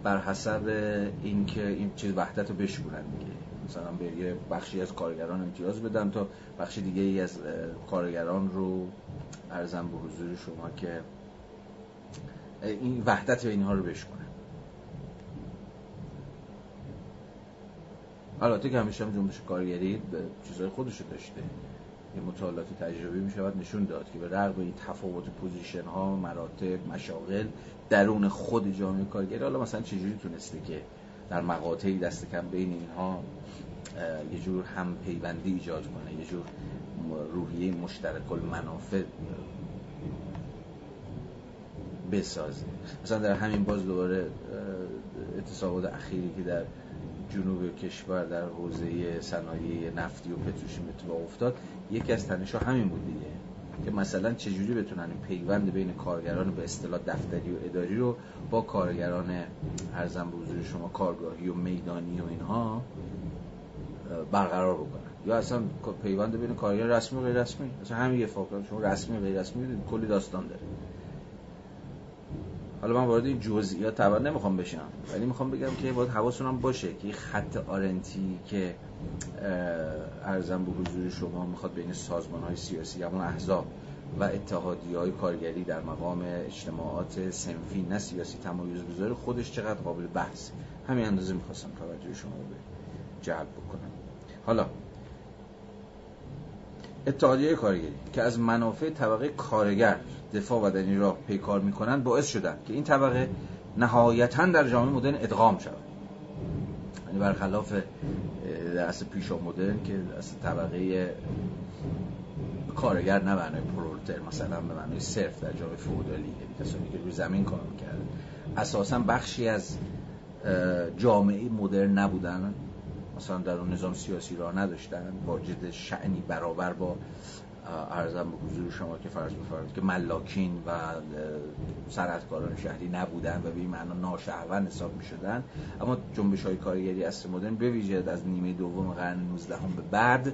بر حسب اینکه این چیز وحدت رو بشکنن دیگه، مثلا به یه بخشی از کارگران امتیاز بدم تا بخش دیگه ای از کارگران رو عرضم به حضور شما که این وحدت اینها رو بشکنن. البته که همیشه هم جنبش کارگری چیزهای خودش رو داشته، یه مطالعات تجربی میشود نشون داد که به رغم این تفاوت پوزیشن ها، مراتب، مشاغل درون خود جامعه کارگری، حالا مثلا چجوری تونسته که در مقاطعی دست کم بین اینها یه جور هم پیوندی ایجاد کنه، یه جور روحیه مشترک المنافع بسازیم. مثلا در همین باز دوباره اتفاقات اخیری که در جنوب کشور در حوزه صنایع نفتی و پتروشیمی اتفاق افتاد، یکی از تنش‌ها همین بود دیگه، که مثلا چجوری بتونن این پیوند بین کارگران به اصطلاح دفتری و اداری رو با کارگران ارزم به حضور شما کارگاهی و میدانی و اینها برقرار بکنن، یا اصلا پیوند بین کارگر رسمی و غیر رسمی. اصلا همین یه فاکتور شما رسمی و غیر رسمی دید. کلی داستان داره. حالا من وارد این جزئیات طبعا نمیخوام بشم، ولی میخوام بگم که باید حواستون هم باشه که این خط آرنتی که ارزم به حضور شما میخواد بین سازمان‌های سیاسی، همون احزاب و اتحادیه‌های کارگری در مقام اجتماعات صنفی نه سیاسی تمایز بذاره، خودش چقدر قابل بحث. همین اندازه میخواستم توجه شما رو جلب بکنم. حالا اتحادیه کارگری که از منافع طبقه کارگر دفاع بدنی را پیکار می‌کنند، باعث شدن که این طبقه نهایتاً در جامعه مدرن ادغام شود. یعنی برخلاف در اصل پیشا مدرن که اصل طبقه کارگر نه معنای پرولتر مثلا به معنای صرف در جامعه فئودالی، یعنی کسانی که روی زمین کار می‌کردن، اساساً بخشی از جامعه مدرن نبودن، مثلا در اون نظام سیاسی را نداشتن، واجد شأنی برابر با ارزم به حضور شما که فرض بفرمایید که ملاکین و صنعتکاران شهری نبودن و به این معنا ناشهروند حساب می‌شدن. اما جنبش‌های کارگری عصر مدرن به ویژه از نیمه دوم قرن 19 به بعد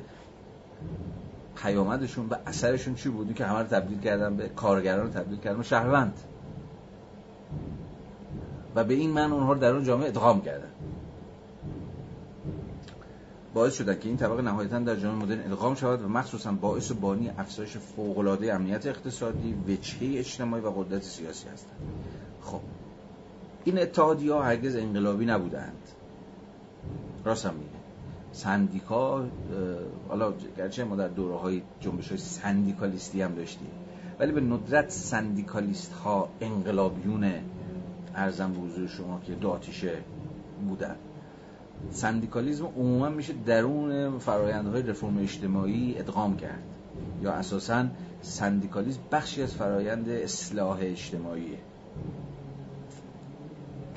پیامدشون و اثرشون چی بود که همه رو تبدیل کردن به کارگران، تبدیل کردن به شهروند و به این معنا اونها رو در اون جامعه ادغام کردن. باعث شده که این طبقه نهایتاً در جامعه مدرن ادغام شود و مخصوصاً باعث و بانی افزایش فوق‌العاده امنیت اقتصادی، وجهه اجتماعی و قدرت سیاسی هستند. خب این اتحادیه‌ها هرگز انقلابی نبودند. راست هم میگه. سندیکا، حالا گرچه ما در دوره‌های جنبش‌های سندیکالیستی هم داشتیم، ولی به ندرت سندیکالیست‌ها انقلابیون ارزم به حضور شما که داتیشه بودند. سندیکالیسم عموما میشه درون فرآیندهای رفرم اجتماعی ادغام کرد، یا اساساً سندیکالیسم بخشی از فرآیند اصلاح اجتماعیه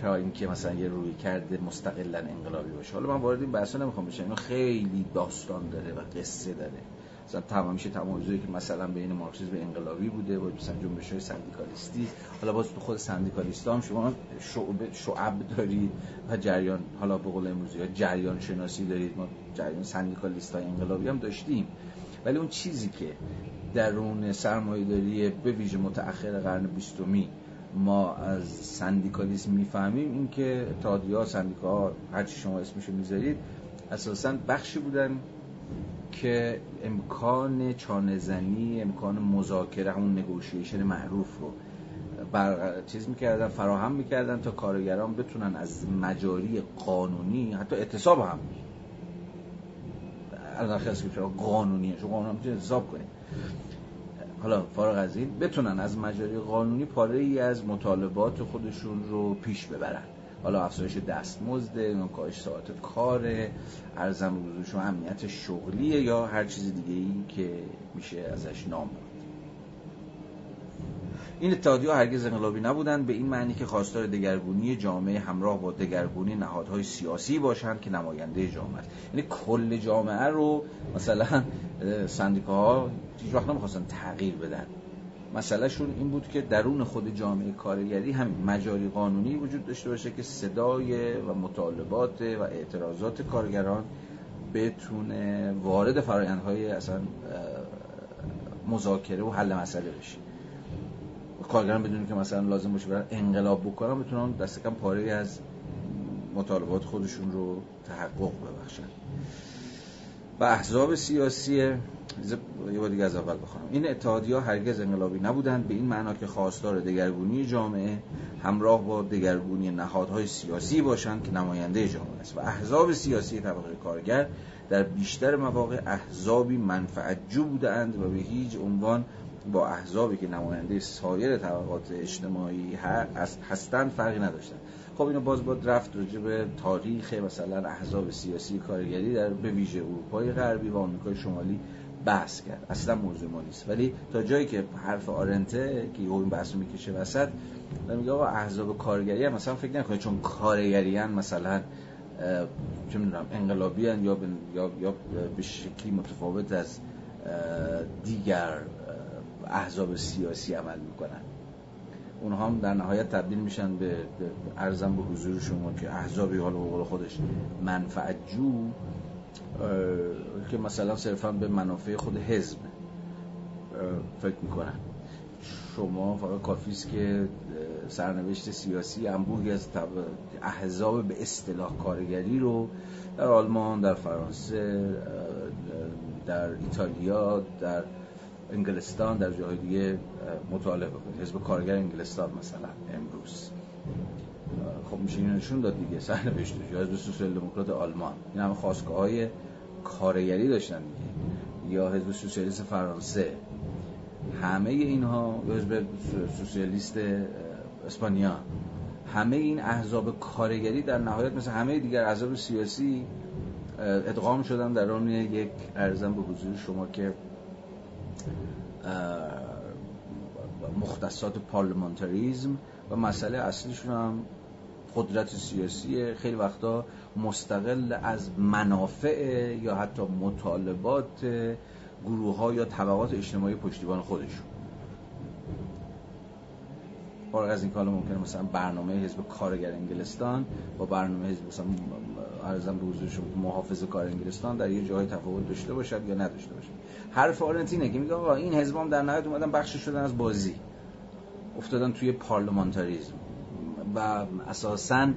تا اینکه مثلا یه رویکرد مستقلاً انقلابی باشه. حالا من وارد این بحثا نمیخوام بشم، اینا خیلی داستان داره و قصه داره. مثلا تمایزی که مثلا بین مارکسیسم و انقلابی بوده و مثلا جنبش‌های سندیکالیستی، حالا باز تو خود سندیکالیستا هم شما شعب دارید و جریان، حالا به قول امروزی‌ها جریان شناسی دارید. ما جریان سندیکالیستای انقلابی هم داشتیم، ولی اون چیزی که درون سرمایه‌داری به ویژه متأخر قرن 20 ما از سندیکالیسم می‌فهمیم، این که اتحادیه‌ها، سندیکاها، هر چی شما اسمشو می‌ذارید، اساساً بخشی بودن که امکان چانه‌زنی، امکان مذاکره، همون نگوشیشن معروف رو چیز می‌کردن، فراهم می‌کردن تا کارگران بتونن از مجاری قانونی، حتی اعتصاب هم البته قانونیه، چون قانون هم می‌تونه اعتصاب کنه، حالا فارغ از این بتونن از مجاری قانونی پاره‌ای از مطالبات خودشون رو پیش ببرن. حالا افزایش دستمزد، کاهش ساعات کار، ارزم حضور شما امنیت شغلی، یا هر چیز دیگه ای که میشه ازش نام برد. این اتحادیه‌ها هرگز انقلابی نبودند، به این معنی که خواستار دگرگونی جامعه همراه با دگرگونی نهادهای سیاسی باشند که نماینده جامعه است. یعنی کل جامعه رو مثلا سندیکاها هیچ وقت نمی‌خواستن تغییر بدن. مسئله شون این بود که درون خود جامعه کارگری هم مجاری قانونی وجود داشته باشه که صدای و مطالبات و اعتراضات کارگران بتونه وارد فرآیندهای اصلا مذاکره و حل مسئله بشه. کارگران بدونن که مثلا لازم باشه برن انقلاب بکنن، بتونن دست کم پاره از مطالبات خودشون رو تحقق ببخشن. و احزاب سیاسی، یه بار دیگه از اول بخونم، این اتحادیه‌ها هرگز انقلابی نبودند، به این معنا که خواستار دگرگونی جامعه همراه با دگرگونی نهادهای سیاسی باشند که نماینده جامعه است. و احزاب سیاسی طبقه کارگر در بیشتر مواقع احزابی منفعت‌جو بودند و به هیچ عنوان با احزابی که نماینده سایر طبقات اجتماعی هستند فرقی نداشتند. خب اینو باید رفت راجع به تاریخ مثلا احزاب سیاسی کارگری در به ویژه اروپای غربی و آمریکای شمالی بحث کرد، اصلا موضوع ما نیست. ولی تا جایی که حرف آرنته که اون بحثو میکشه وسط، میگه آقا احزاب کارگری هم مثلا فکر نکنه چون کارگری ان مثلا چه میدونم انقلابی ان یا به شکلی متفاوت از دیگر احزاب سیاسی عمل میکنن، اونها هم در نهایت تبدیل میشن به ارزم به حضور شما که احزابی حالا به قول خودش منفعت جو که مثلا صرفا به منافع خود حزب فکر میکنن. شما فقط کافی است که سرنوشت سیاسی انبوهی از احزاب به اصطلاح کارگری رو در آلمان، در فرانسه، در ایتالیا، در انگلستان، در جاهای دیگه مطالعه بکنید. حزب کارگر انگلستان مثلا امروز خب میشه اینو نشون داد دیگه، سرنوشتش. یا حزب سوسیال دموکرات آلمان، این همه خواستگاه‌های کارگری داشتن دیگه. یا حزب سوسیالیست فرانسه، همه اینها، یا حزب سوسیالیست اسپانیا، همه این احزاب کارگری در نهایت مثل همه دیگر احزاب سیاسی ادغام شدن در اون یک ارزم به حضور شما که مختصات پارلمانتاریزم و مسئله اصلیشون هم قدرت سیاسیه، خیلی وقتا مستقل از منافع یا حتی مطالبات گروه‌ها یا طبقات اجتماعی پشتیبان خودشون. فارغ از این کالا ممکنه مثلا برنامه حزب کارگر انگلستان با برنامه حزب مثلا ارزم به حضور شما محافظه کار انگلستان در یه جای تفاوت داشته باشد یا نداشته باشد. حرف آرنت اینه که میگه آقا این حزبام در نهایت اومدن بخش شدن از بازی، افتادن توی پارلمانتاریزم و اساساً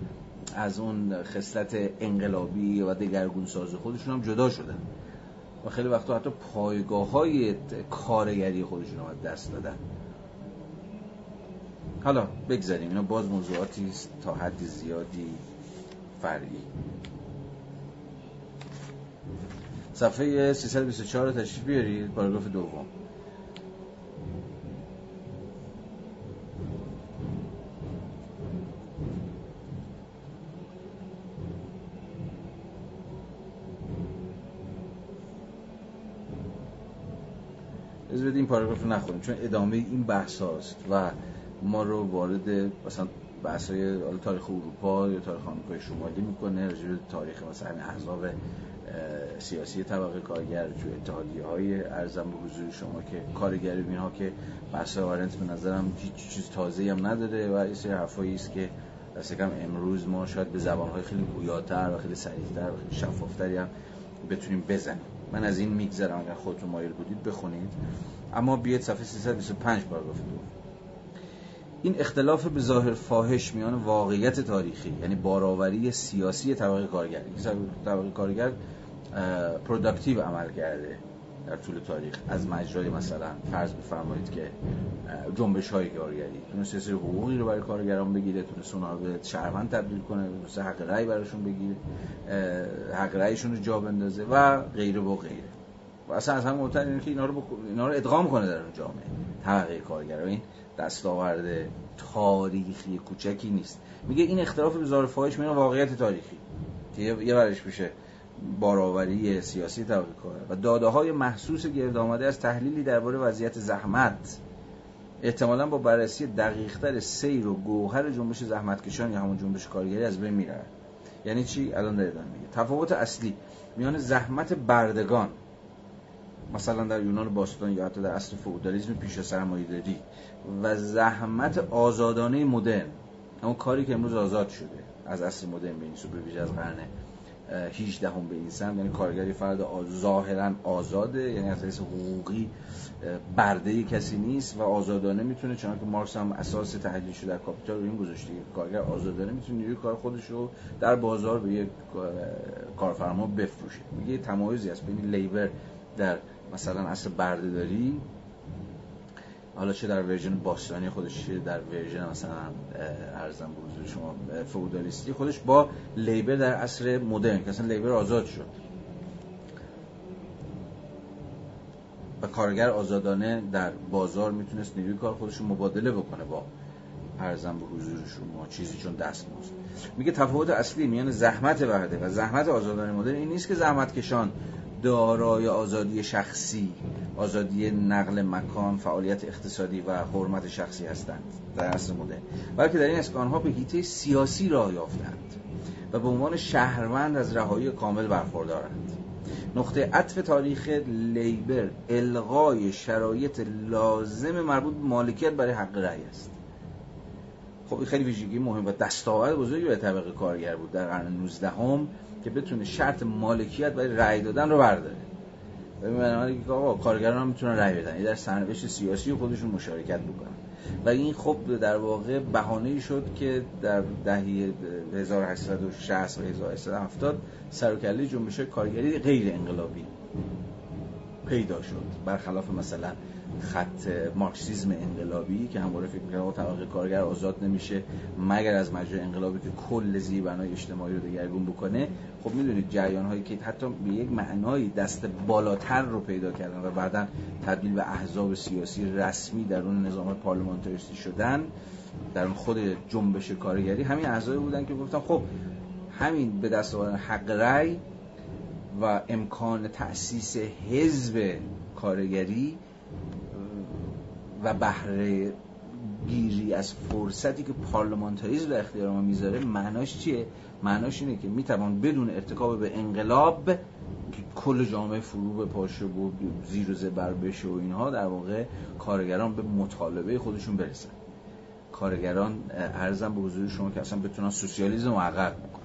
از اون خصلت انقلابی و دگرگونساز خودشون هم جدا شدن و خیلی وقتا حتی پایگاه‌های کارگری خودشون هم دست دادن. حالا بگذاریم، اینا باز موضوعاتی است تا حد زیادی فرعی. صفحه 324 رو تشریف بیارید، پاراگراف دوم. از بدین پاراگراف رو نخونیم چون ادامه این بحث هاست و ما رو وارد مثلا بحث‌های تاریخ اروپا یا تاریخ آمریکای شمالی می‌کنه، راجع به تاریخ مثلا احزاب سیاسی طبقه کارگر، جو اتحادیه‌های ارزم به حضور شما که کارگری، اینها که بحث آرنت به نظرم هیچ چیز تازه‌ای هم نداره و این سری حرفایی است که دست کم امروز ما شاید به زبان‌های خیلی گویاتر و خیلی سریع‌تر و خیلی شفاف‌تری هم بتونیم بزنیم. من از این می‌گذرم، اگر خودتون مایل بودید بخونید. اما بیاید صفحه 325 پاراگراف 2. این اختلاف به ظاهر فاحش میان واقعیت تاریخی، یعنی باراوری سیاسی طبقه کارگر، طبقه کارگر پروداکتیو عمل کرده در طول تاریخ از مجرای مثلا فرض بفرمایید که جنبش‌های کارگری، تونسته سری حقوقی رو برای کارگران بگیره، تونسته اونها رو به شهروند تبدیل کنه، تونسته حق رأی براشون بگیره، حق رأیشون رو جا بندازه و غیره و غیره. و اصلا از هم مهم‌تر اینه که اینا رو ادغام کنه در اون جامعه طبقه کارگران. دستاورد تاریخی کوچکی نیست. میگه این اختلاف به ظاهر فاحش میان واقعیت تاریخی که یه برش میشه باراوری سیاسی طبقه کارگر و داده‌های محسوس گرد آمده از تحلیلی درباره وضعیت زحمت، احتمالاً با بررسی دقیق‌تر سیر و گوهر جنبش زحمتکشان یا همون جنبش کارگری از بین میره. یعنی چی؟ الان در ادامه میگه. تفاوت اصلی میان زحمت بردگان مثلا در یونان باستان یا حتی در عصر فئودالیسم پیش از سرمایه‌داری و زحمت آزادانه مدرن، اون کاری که امروز آزاد شده از عصر مدرن به این سو، به ویژه از قرن 18 به این سمت، یعنی کارگری فرد ظاهراً آزاده، یعنی از حیث حقوقی برده کسی نیست و آزادانه میتونه، چون که مارکس هم اساس تحلیل شده در کاپیتال رو این گذاشته که کارگر آزادانه میتونه نیروی کار خودش رو در بازار به یک کارفرما بفروشه. میگه تمایزی است بین لیبر در مثلا اصل برده‌داری، حالا چه در ورژن باستانی خودش چه در ورژن مثلا ارزم به حضور شما فئودالیستی خودش، با لیبر در عصر مدرن که اصلا لیبر آزاد شد و کارگر آزادانه در بازار میتونست نیروی کار خودش رو مبادله بکنه با ارزم به حضور شما چیزی چون دستمزد. میگه تفاوت اصلی میان زحمت برده و زحمت آزادانه مدرن این نیست که زحمتکشان دارای آزادی شخصی، آزادی نقل مکان، فعالیت اقتصادی و حرمت شخصی هستند در اصل مدرن، بلکه در این اسکان‌ها به حیطه سیاسی راه یافتند و به عنوان شهروند از رهایی کامل برخوردارند. نقطه عطف تاریخ لیبر الغای شرایط لازم مربوط به مالکیت برای حق رأی است. خب این خیلی ویژگی مهم و دستاورد بزرگی به طبقه کارگر بود در قرن 19 که بتونه شرط مالکیت برای رأی دادن رو برداره. ببینید آقا کارگران هم میتونن رأی بدن، این در سرنوشت سیاسی خودشون مشارکت بکنن. و این خب در واقع بهانه‌ای شد که در دهه 1860 و 1870 سر و کله جنبش کارگری غیر انقلابی پیدا شد، برخلاف مثلا خط مارکسیسم انقلابی که همواره فکر می‌کنه طبقه کارگر آزاد نمیشه مگر از مجرای انقلابی که کل زیربنای اجتماعی رو دگرگون بکنه. خب میدونید جریان‌هایی که حتی به یک معنای دست بالاتر رو پیدا کردن و بعداً تبدیل به احزاب سیاسی رسمی در اون نظام پارلمانتاریستی شدن، در اون خود جنبش کارگری همین احزاب بودن که گفتن خب همین به دست آوردن حق رأی و امکان تأسیس حزب کارگری و بهره گیری از فرصتی که پارلمانتاریسم در اختیار ما میذاره معناش چیه؟ معناش اینه که میتوان بدون ارتکاب به انقلاب کل جامعه فرو به پاشه و زیر و زبر بشه و اینها، در واقع کارگران به مطالبه خودشون برسن. کارگران عرضم به حضور شما که اصلا بتونن سوسیالیسم محقق بکنن.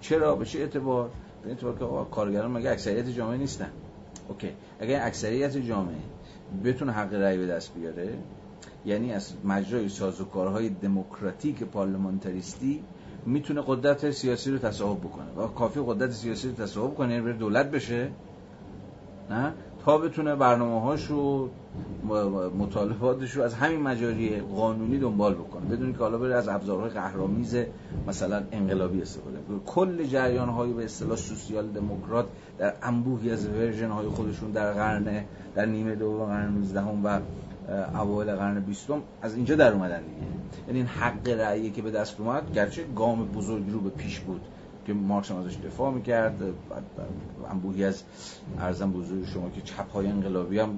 چرا؟ به چه اعتبار؟ به اعتبار که کارگران مگه اکثریت جامعه نیستن؟ اوکی، اگه اکثریت جامعه بتونه حق رأی به دست بیاره، یعنی از مجرای سازوکارهای دموکراتیک پارلمانتاریستی میتونه قدرت سیاسی رو تصاحب بکنه و کافی قدرت سیاسی رو تصاحب کنه، یعنی بره دولت بشه، نه تا بتونه برنامه‌هاش و مطالباتش رو از همین مجاری قانونی دنبال بکنه بدون که حالا بره از ابزارهای قهرآمیز مثلا انقلابی استفاده کنه. کل جریان‌های به اصطلاح سوسیال دموکرات در انبوهی از ورژن‌های خودشون در نیمه دوم قرن 19 و اوایل قرن 20 از اینجا در اومدن دیگه. یعنی این حق رأیی که به دست اومد گرچه گام بزرگی رو به پیش بود که مارکس هم ازش دفاع میکرد، انبوهی از عرضم بزرگ شما که چپ‌های انقلابی هم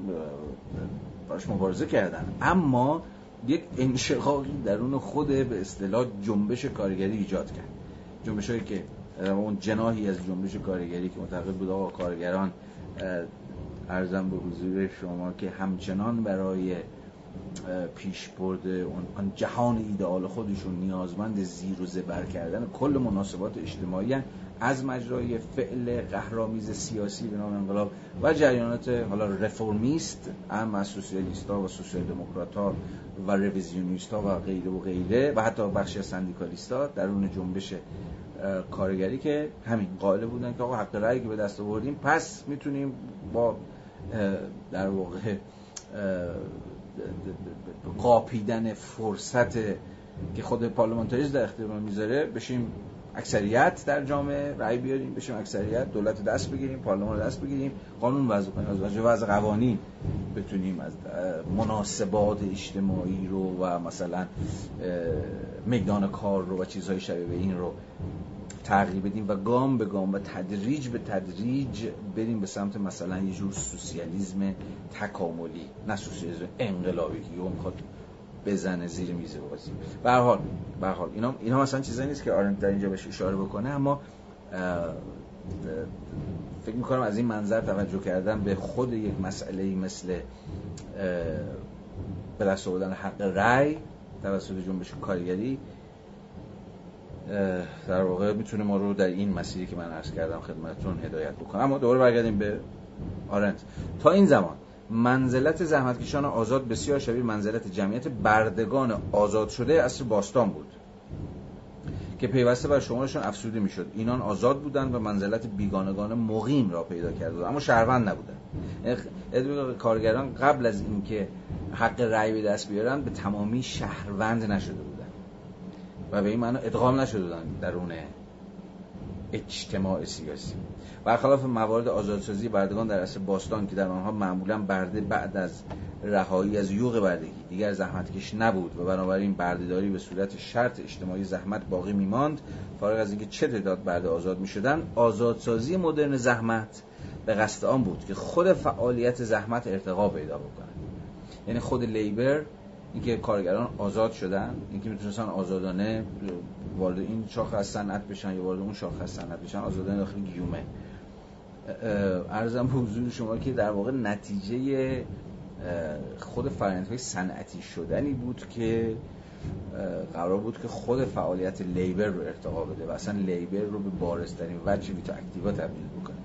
براش مبارزه کردن، اما یک انشقاقی درون خود به اصطلاح جنبش کارگری ایجاد کرد. جنبش‌هایی که اون جناحی از جنبش کارگری که معتقد بود آقا کارگران عرضم به حضور شما که همچنان برای پیش برده اون جهان ایدئال خودشون نیازمند زیر و زبر کردن کل مناسبات اجتماعی از مجرای فعل قهرآمیز سیاسی به نام انقلاب و جریانات حالا رفرمیست، اما سوسیالیست‌ها و سوسیال دموکرات‌ها و رویزیونیست‌ها و غیره و غیره و حتی بخش سندیکالیست‌ها در اون جنبش کارگری که همین قائل بودن که آقا حق رأیی که به دست آوردیم پس میتونیم با در واقع قاپیدن فرصت که خود پارلمانتاریسم در اختیار ما میذاره بشیم اکثریت در جامعه، رأی بیاریم، بشیم اکثریت، دولت دست بگیریم، پارلمان دست بگیریم، قانون وضع کنیم، از وضع قوانین بتونیم از مناسبات اجتماعی رو و مثلا میدان کار رو و چیزهای شبیه به این رو تغییر بدیم و گام به گام و تدریج به تدریج بریم به سمت مثلا یه جور سوسیالیسم تکاملی، نه سوسیالیسم انقلابی که یهو میخواد بزنه زیر میز بازی. به هر حال اینا مثلا چیزایی نیست که آرنت در اینجا بهش اشاره بکنه، اما فکر میکنم از این منظر توجه کردن به خود یک مسئله مثل به دست آوردن حق رأی توسط جنبش کارگری در واقع میتونه ما رو در این مسیری که من عرض کردم خدمتتون هدایت بکنه. اما دوباره برگردیم به آرنت. تا این زمان منزلت زحمتکشان آزاد بسیار شبیه منزلت جمعیت بردگان آزاد شده عصر باستان بود که پیوسته بر شمارشان افزوده میشد. اینان آزاد بودند و منزلت بیگانگان مقیم را پیدا کردند اما شهروند نبودند. کارگران قبل از اینکه حق رأی به دست بیارن به تمامی شهروند نشده بودند و به این معنی ادغام نشده بودن درون اجتماع سیاسی. برخلاف موارد آزادسازی بردگان در عصر باستان که در آنها معمولاً برده بعد از رهایی از یوغ بردگی دیگر زحمتکش نبود و بنابراین بردهداری به صورت شرط اجتماعی زحمت باقی می‌ماند، فارغ از اینکه چه تعداد برده آزاد می‌شدند. آزادسازی مدرن زحمت به قصد آن بود که خود فعالیت زحمت ارتقا پیدا بکند. یعنی خود لیبر، اینکه کارگران آزاد شدن، اینکه میتونستن آزادانه وارد این شاخه از صنعت بشن یا وارد اون شاخه از صنعت بشن، آزادانه داخل گیومه. عرضم به حضور شما که در واقع نتیجه خود فرآیندهای صنعتی شدنی بود که قرار بود که خود فعالیت لیبر رو ارتقا بده و اصلا لیبر رو به بارزترین وجه ویتا اکتیوا تبدیل بکنه.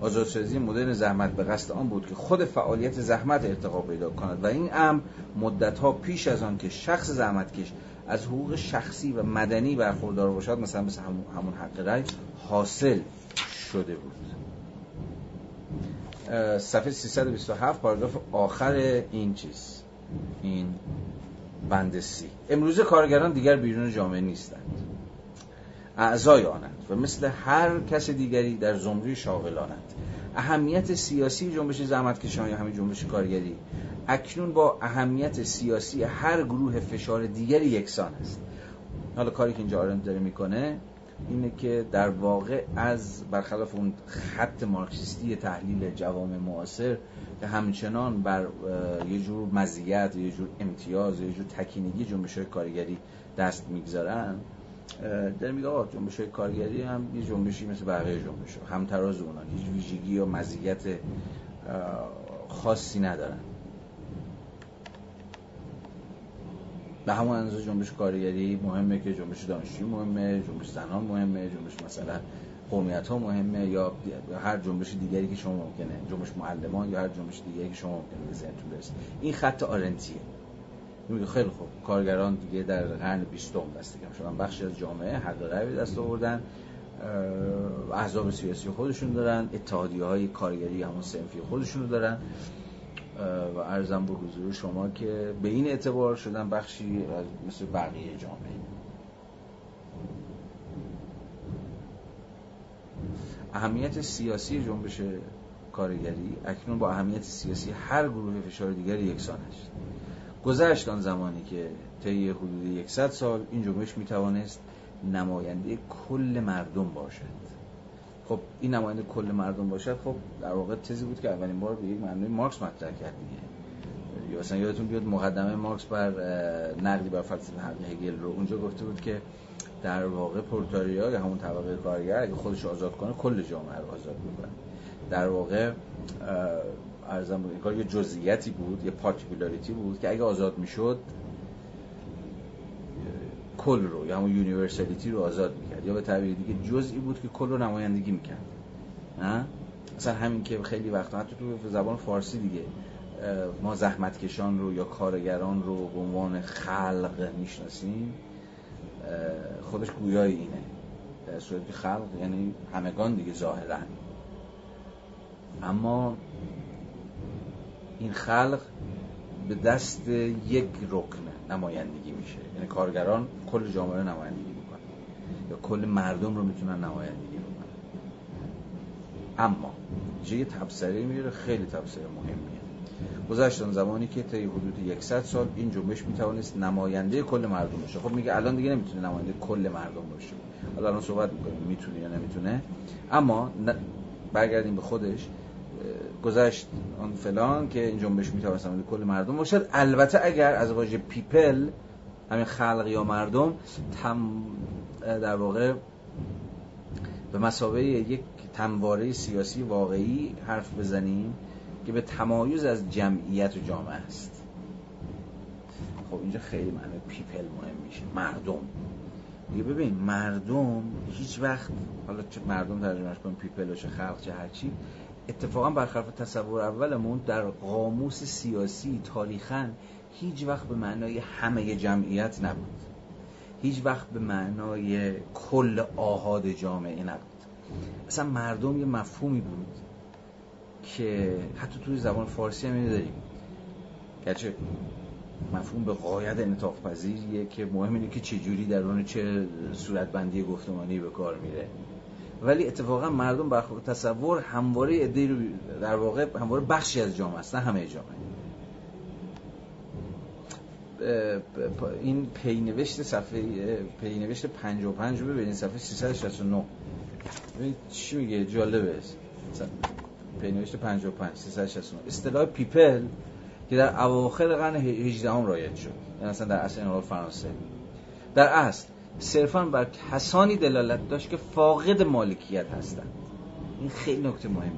آزادسازی مدرن زحمت به قصد آن بود که خود فعالیت زحمت ارتقا پیدا کند و این امر مدت‌ها پیش از آن که شخص زحمتکش از حقوق شخصی و مدنی برخوردار باشد، مثلا مثل همون حق رأی، حاصل شده بود. صفحه 327 پاراگراف آخر این چیز، این بند سی. امروز کارگران دیگر بیرون جامعه نیستند، اعضای آنند و مثل هر کس دیگری در زمره شاغلانند. اهمیت سیاسی جنبش زحمتکشان یا همین جنبش کارگری اکنون با اهمیت سیاسی هر گروه فشار دیگری یکسان است. حالا کاری که اینجا آرنت داره میکنه اینه که در واقع از برخلاف اون خط مارکسیستی تحلیل جوامع معاصر که همچنان بر یه جور مزیت، یه جور امتیاز، یه جور تکینگی جنبش‌های کارگری دست میگذارن، در میگه آقا جنبش کارگری هم یه جنبشی مثل بقیه جنبش‌ها، همتراز اونها، هیچ ویژگی یا مزیت خاصی ندارن. به همون اندازه جنبش کارگری مهمه که جنبش دانشجویی مهمه، جنبش زنان مهمه، جنبش مثلا قومیت‌ها مهمه، یا هر جنبش دیگری که شما ممکنه، جنبش معلمان یا هر جنبش دیگری که شما ممکنه بزنتون برسید. این خط آرنتیه. خیلی خوب، کارگران دیگه در قرن 20 دست کم شدن، بخشی از جامعه حق رأی به دست آوردن، احزاب سیاسی خودشون دارن، اتحادیه‌های کارگری همون صنفی خودشون رو دارن و عرضم به حضور شما که به این اعتبار شدن بخشی مثل بقیه جامعه. اهمیت سیاسی جنبش کارگری اکنون با اهمیت سیاسی هر گروه فشار دیگری یکسان است. گذشت آن زمانی که طی حدود 100 سال این جنبش میتوانست نماینده کل مردم باشد. خب این نماینده کل مردم باشد، خب در واقع تزی بود که اولین بار به یک معنی مارکس مطرح کرد دیگه. یا مثلا یادتون بیاد مقدمه مارکس بر نقدی بر فلسفه هگل رو، اونجا گفته بود که در واقع پرولتاریا یا همون طبقه کارگر اگه خودش آزاد کنه کل جامعه رو آزاد می‌کنه. در واقع عرضم بود این کار یه جزئیاتی بود، یه پارتیکولاریتی بود که اگه آزاد میشد کل رو یا همون یونیورسالیتی رو آزاد میکرد، یا به تعبیر دیگه جزئی بود که کل رو نمایندگی میکرد. اصلا همین که خیلی وقتا حتی تو زبان فارسی دیگه ما زحمتکشان رو یا کارگران رو به عنوان خلق میشناسیم، خودش گویای اینه، در صورتی که خلق یعنی همگان دیگه ظاهرا، اما این خلق به دست یک رکن نمایندگی میشه، یعنی کارگران کل جامعه نمایندگی میکنن یا کل مردم رو میتونن نمایندگی بکنن. اما یه تبصره میره، خیلی تبصره مهمیه. گذشت آن زمانی که طی حدود 100 سال این جنبش میتوانست نماینده کل مردم باشه. خب میگه الان دیگه نمیتونه نماینده کل مردم باشه، حالا الان صحبت میکنیم میتونه یا نمیتونه، اما برگردیم به خودش. گذشت آن فلان که این جنبش میتواند نماینده کل مردم باشد، البته اگر از واژه پیپل، همین خلق یا مردم، در واقع به مثابه یک تنواره سیاسی واقعی حرف بزنیم که به تمایز از جمعیت و جامعه است. خب اینجا خیلی معنی پیپل مهم میشه، مردم. دیگه ببین مردم هیچ وقت، حالا چه مردم ترجمهش کنیم پیپل و چه خلق چه هرچی، اتفاقا برخلاف تصور اولمون در قاموس سیاسی تاریخاً هیچ وقت به معنای همه جمعیت نبود، هیچ وقت به معنای کل آحاد جامعه نبود. اصلا مردم یه مفهومی بود که حتی توی زبان فارسی هم داریم، گرچه مفهوم به غایت انعطاف‌پذیریه که مهم اینه که چجوری در اون چه صورتبندی گفتمانی به کار میره. ولی اتفاقا مردم بر تصور همواره ایده رو در واقع همواره بخشی از جامعه است، نه همه جامعه. این پینوشت صفحه پینوشت 55 رو ببینید، صفحه 369 ببینید چی میگه، جالبه است. پینوشت 55 369 اصطلاح پیپل که در اواخر قرن 18 رایج شد، یعنی اصلا در اصل انقلاب فرانسه، در اصل صرفاً بر کسانی دلالت داشت که فاقد مالکیت هستند. این خیلی نکته مهمه.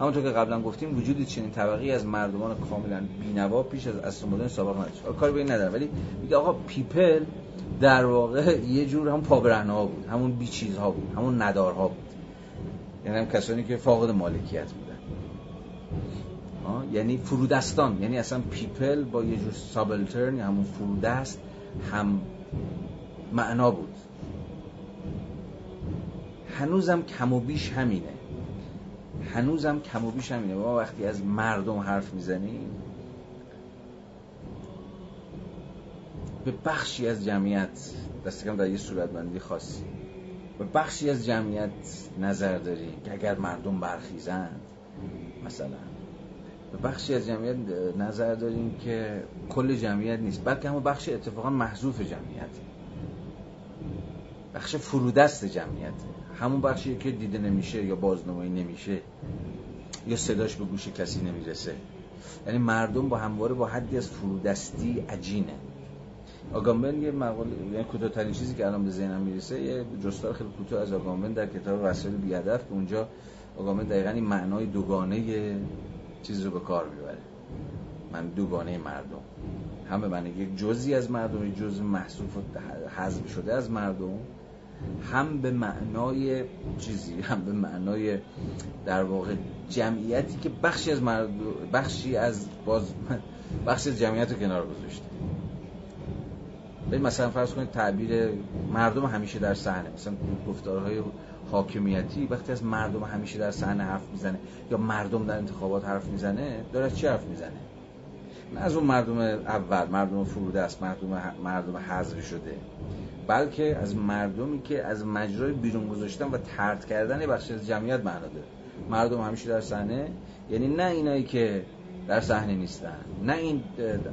همونطور که قبلا گفتیم وجود چنین طبقی از مردمان کاملا بی‌نوا پیش از اصل مدرن سابق نداشت. کاری به این نداره، ولی میگه آقا پیپل در واقع یه جور همون پابرهنه‌ها بود، همون بیچیزها بود، همون ندارها بود. یعنی هم کسانی که فاقد مالکیت بودن. یعنی فرودستان، یعنی اصلا پیپل با یه جور سابلترن، همون فرودست، هم معنا بود. هنوزم کم و بیش همینه، ما وقتی از مردم حرف میزنیم به بخشی از جمعیت دست کم در یه صورتبندی خاصی به بخشی از جمعیت نظر داریم که اگر مردم برخیزند، مثلا به بخشی از جمعیت نظر داریم که کل جمعیت نیست، بلکه همون بخش اتفاقا محذوف جمعیت، بخش فرودست جمعیت، همون بخشی که دیده نمیشه یا بازنمایی نمیشه یا صداش به گوش کسی نمیرسه. یعنی مردم با همواره با حدی از فرودستی عجینه. آگامبن یه مقاله، یعنی کوتاه‌ترین چیزی که الان به ذهنم میرسه یه جستار خیلی کوتاه از آگامبن در کتاب وسایل بی‌هدف، که اونجا آگامبن دقیقاً این معنای دوگانه چیز رو به کار میبره. من دوگانه مردم، هم به معنی یک جزئی از مردم، یک جزء محذوف و حذف شده از مردم، هم به معنای چیزی، هم به معنای در واقع جمعیتی که بخشی از مردم، بخشی از جمعیت رو کنار گذاشته. ببین مثلا فرض کنید تعبیر مردم همیشه در صحنه، مثلا گفتارهای حاکمیتی وقتی از مردم همیشه در صحنه حرف میزنه یا مردم در انتخابات حرف میزنه، داره چی حرف میزنه؟ نه از اون مردم اول، مردم فرودست، مردم حذف شده، بلکه از مردمی که از مجرای بیرون گذاشتن و طرد کردن بخشی از جمعیت معنا داره. مردم همیشه در صحنه یعنی نه اینایی که در صحنه نیستن، نه این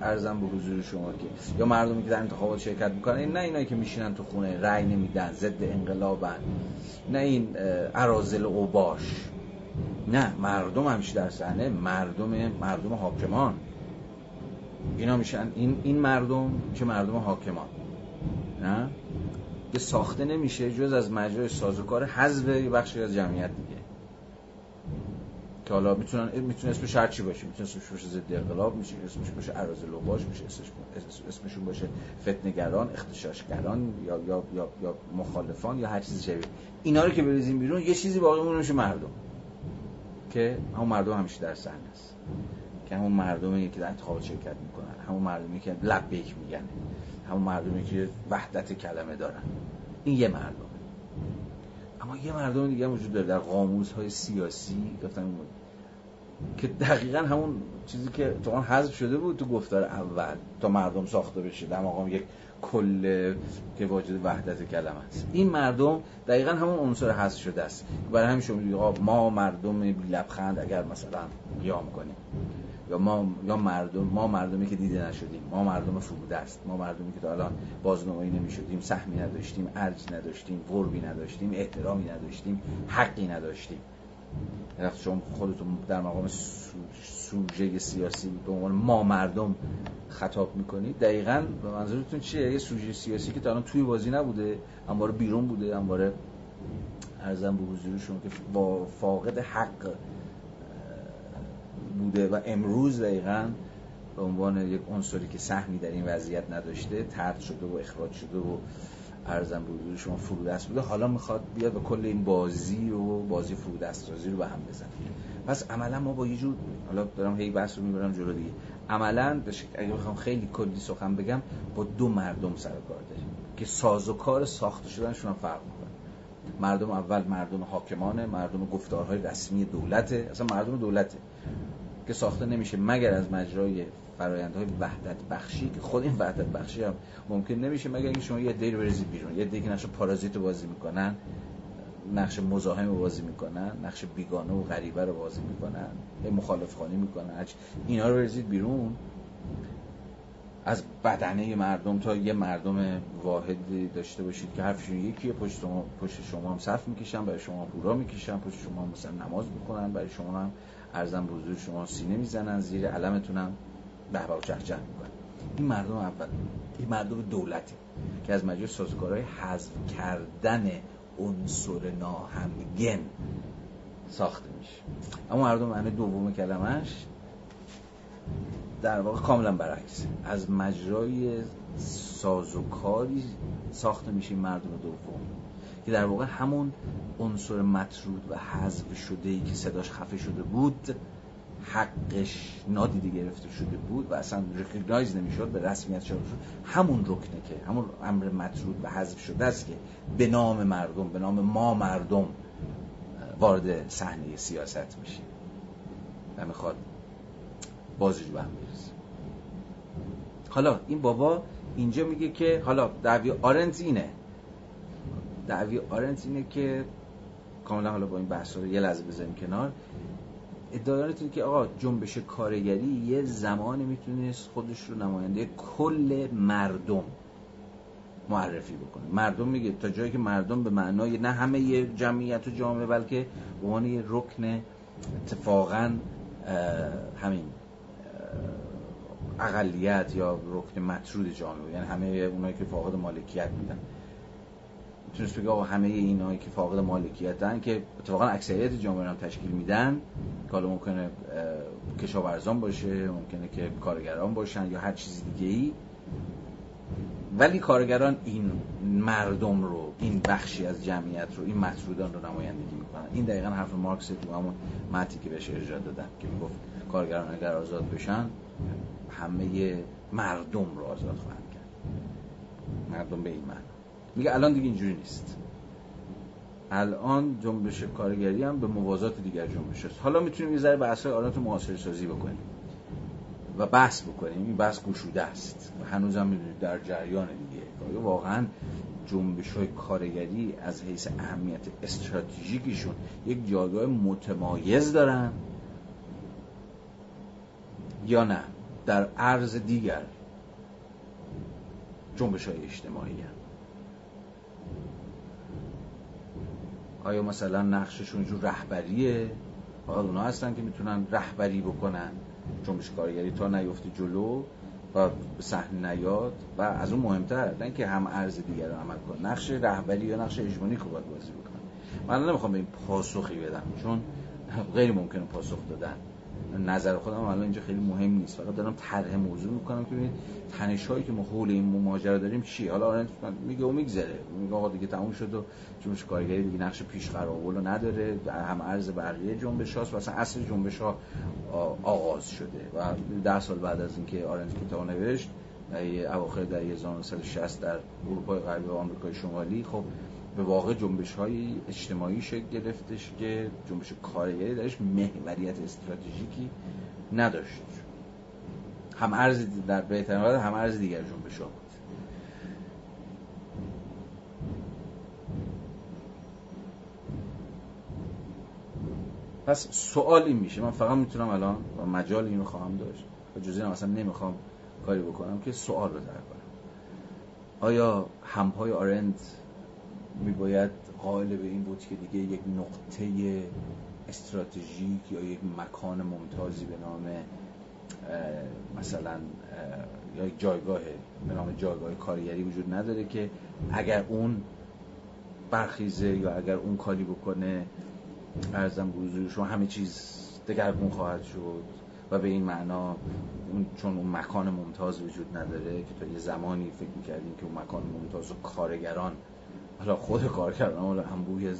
ارزم به حضور شما که یا مردمی که در انتخابات شرکت میکنن، نه اینایی که میشینن تو خونه رأی نمیدن، ضد انقلابن، نه این اراذل اوباش، نه مردم همیشه در صحنه، مردم حاکمان. اینا میشن این مردم که مردم حاکمان، نه که ساخته نمیشه جز از مجرای سازوکار حذف بخشی از جمعیت دیگه، که حالا میتونه اسمش هر چی باشه، میتونه اسمش باشه ضد انقلاب، میشه اسمش باشه اراذل اوباش، میشه اسمشون باشه فتنه‌گران، اغتشاشگران، یا مخالفان، یا هر چیزی شبیه اینا رو که بریزیم بیرون، یه چیزی باقی مونده میشه مردم، که همون مردم همیشه در صحنه است، که همون مردمی که در انتخابات شرکت میکنن، همون مردمی که لبیک میگن، همون مردمی که وحدت کلمه دارن. این یه مردمه. اما یه مردم دیگه هم وجود داره در قاموس‌های سیاسی، گفتم که دقیقاً همون چیزی که تو اون حذف شده بود تو گفتار اول تا مردم ساخته بشه، دماغم یک کل که واجد وحدت کلمه است. این مردم دقیقاً همون عنصر حذف شده است. برای همین شما میگید ما مردم بی لبخند اگر مثلا قیام کنیم، یا ما مردمی که دیده نشدیم، ما مردم فرموده است، ما مردمی که تا الان بازنمایی نمی‌شدیم، سهمی نداشتیم، ارج نداشتیم، قربی نداشتیم، احترامی نداشتیم، حقی نداشتیم. وقتی شما خودتون در مقام سوژه سیاسی به عنوان ما مردم خطاب می‌کنید، دقیقاً به منظورتون چیه؟ یه سوژه سیاسی که تا الان توی بازی نبوده، انبار بیرون بوده، انبار ارزم به حضور شما که با فاقد حق بوده و امروز دقیقاً به عنوان یک عنصری که سهمی در این وضعیت نداشته، طرد شده و اخراج شده و ارزم به حضور شما فرودست بوده، حالا میخواد بیاد به کل این بازی و بازی فرودست‌سازی رو به هم بزنه. پس عملاً ما با یه جور، حالا دارم هی بحث رو میبرم جلو دیگه، عملاً اگه بخوام خیلی کلی سخن بگم، با دو مردم سر کار داریم که سازوکار ساخته شدنشون هم فرق می‌کنه. مردم اول مردم حاکمانه، مردم گفتارهای رسمی دولته، اصلا مردم دولته که ساخته نمیشه مگر از مجرای فرآیندهای وحدت بخشی که خود این وحدت بخشی هم ممکن نمیشه مگر اینکه شما یه دیگه بریزید بیرون، یه دیگه نقش پارازیت رو بازی میکنن، نقش مزاحم رو بازی میکنن، نقش بیگانه و غریبه رو بازی میکنن، مخالفخوانی میکنن، اینا رو بریزید بیرون از بدنه مردم تا یه مردم واحدی داشته باشید که حرفشون یکیه، پشت شما هم صف میکشن، برای شما هورا میکشن، پشت شما هم مثلا نماز میکنن، برای شما هم ارزم بزرگ شما سینه میزنن، زیر علمتون هم به و چهچه میکنن. این مردم اول، این مردم دولتی که از مجلس سازوکارهای حذف کردن عنصر ناهمگن ساخته میشه. اما مردم معنی دوم کلمش در واقع کاملا برعکس، از مجرای سازوکاری ساخته میشه مردم دوم که در واقع همون عنصر مطرود و حذف شده‌ای که صداش خفه شده بود، حقش نادیده گرفته شده بود و اصلا ریکگنایز نمیشد، به رسمیت شده شد، همون رکنه که همون امر مطرود و حذف شده است که به نام مردم، به نام ما مردم وارد صحنه سیاست میشه و میخواد بازیش به هم برسه. حالا این بابا اینجا میگه که حالا دعوی آرنت اینه که کاملا، حالا با این بحث رو یه لحظه بذاریم کنار، ادعایتون که آقا جنبش کارگری یه زمانی میتونست خودش رو نماینده کل مردم معرفی بکنه. مردم میگه تا جایی که مردم به معنای نه همه یه جمعیت و جامعه، بلکه به عنوان یه رکن اتفاقاً همین اقلیت یا رکن مطرود جامعه، یعنی همه اونایی که فاقد مالکیت میدن، میتونست بگه آقا همه اینایی که فاقد مالکیت دارن که اتفاقا اکثریت جامعه هم تشکیل میدن، که حالا ممکنه کشاورزان باشه، ممکنه که کارگران باشن یا هر چیز دیگه ای، ولی کارگران این مردم رو، این بخشی از جمعیت رو، این مطرودان رو نمایندگی میکنن. این دقیقاً حرف مارکس تو همون متنی که بهش ارجاع دادن که میگفت کارگران اگر آزاد بشن همه مردم رو آزاد خواهند کرد. مردم به این معنی. میگه الان دیگه اینجوری نیست. الان جنبش کارگری هم به موازات دیگر جنبش است. حالا میتونیم یه ذره بحث‌های آرنت معاصر سازی بکنیم و بحث بکنیم. این بحث گشوده است و هنوز هم میدونید در جریان دیگه. واقعا جنبش‌های کارگری از حیث اهمیت استراتژیکیشون یک جایگاه متمایز دارن یا نه؟ در عرض دیگر جنبش‌های اجتماعی هم آیا مثلا نقششون جور رهبریه؟ آیا اونا هستن که میتونن رهبری بکنن جنبش کارگری تا نیفته جلو و به صحنه نیاد و از اون مهمتر نه که هم عرض دیگر رو عمل کنن، نقش رهبری یا نقش اجمالی خوب بازی بکنن. من نمیخوام به این پاسخی بدم چون غیر ممکنه پاسخ دادن، نظر خودم الان اینجا خیلی مهم نیست، فقط دارم طرح موضوع میکنم که ببینید تنش‌هایی که ما حول این ماجرا داریم چی. حالا آرنت میگه و میگذره، میگه آقا دیگه تموم شد و جنبش کارگری دیگه نقش پیش قراولو نداره، هم عرض بقیه جنبش‌هاست و اصلا اصل جنبش‌ها آغاز شده و 10 سال بعد از اینکه آرنت کتاب نوشت اواخر دهه 1960 در اروپای غربی و آمریکای شمالی، خب به واقع جنبش‌های اجتماعی شکل گرفتش که جنبش کارگری درش محوریت استراتژیکی نداشت، هم ارز در بهترین حالت هم ارز دیگر جنبش‌ها بود. پس سوال این میشه، من فقط میتونم الان و مجال اینو خواهم داشت و جز اینم اصلا نمیخوام کاری بکنم که سوال رو طرح کنم، آیا همپای آرنت میباید قائل به این بود که دیگه یک نقطه استراتژیک یا یک مکان ممتازی به نام مثلا یا یک جایگاه به نام جایگاه کارگری وجود نداره که اگر اون برخیزه یا اگر اون کاری بکنه ارزم به حضور شما همه چیز دگرگون خواهد شد و به این معنا چون اون مکان ممتاز وجود نداره که تا یه زمانی فکر میکردیم که اون مکان ممتاز و کارگران، حالا خود کارگران هم بوی از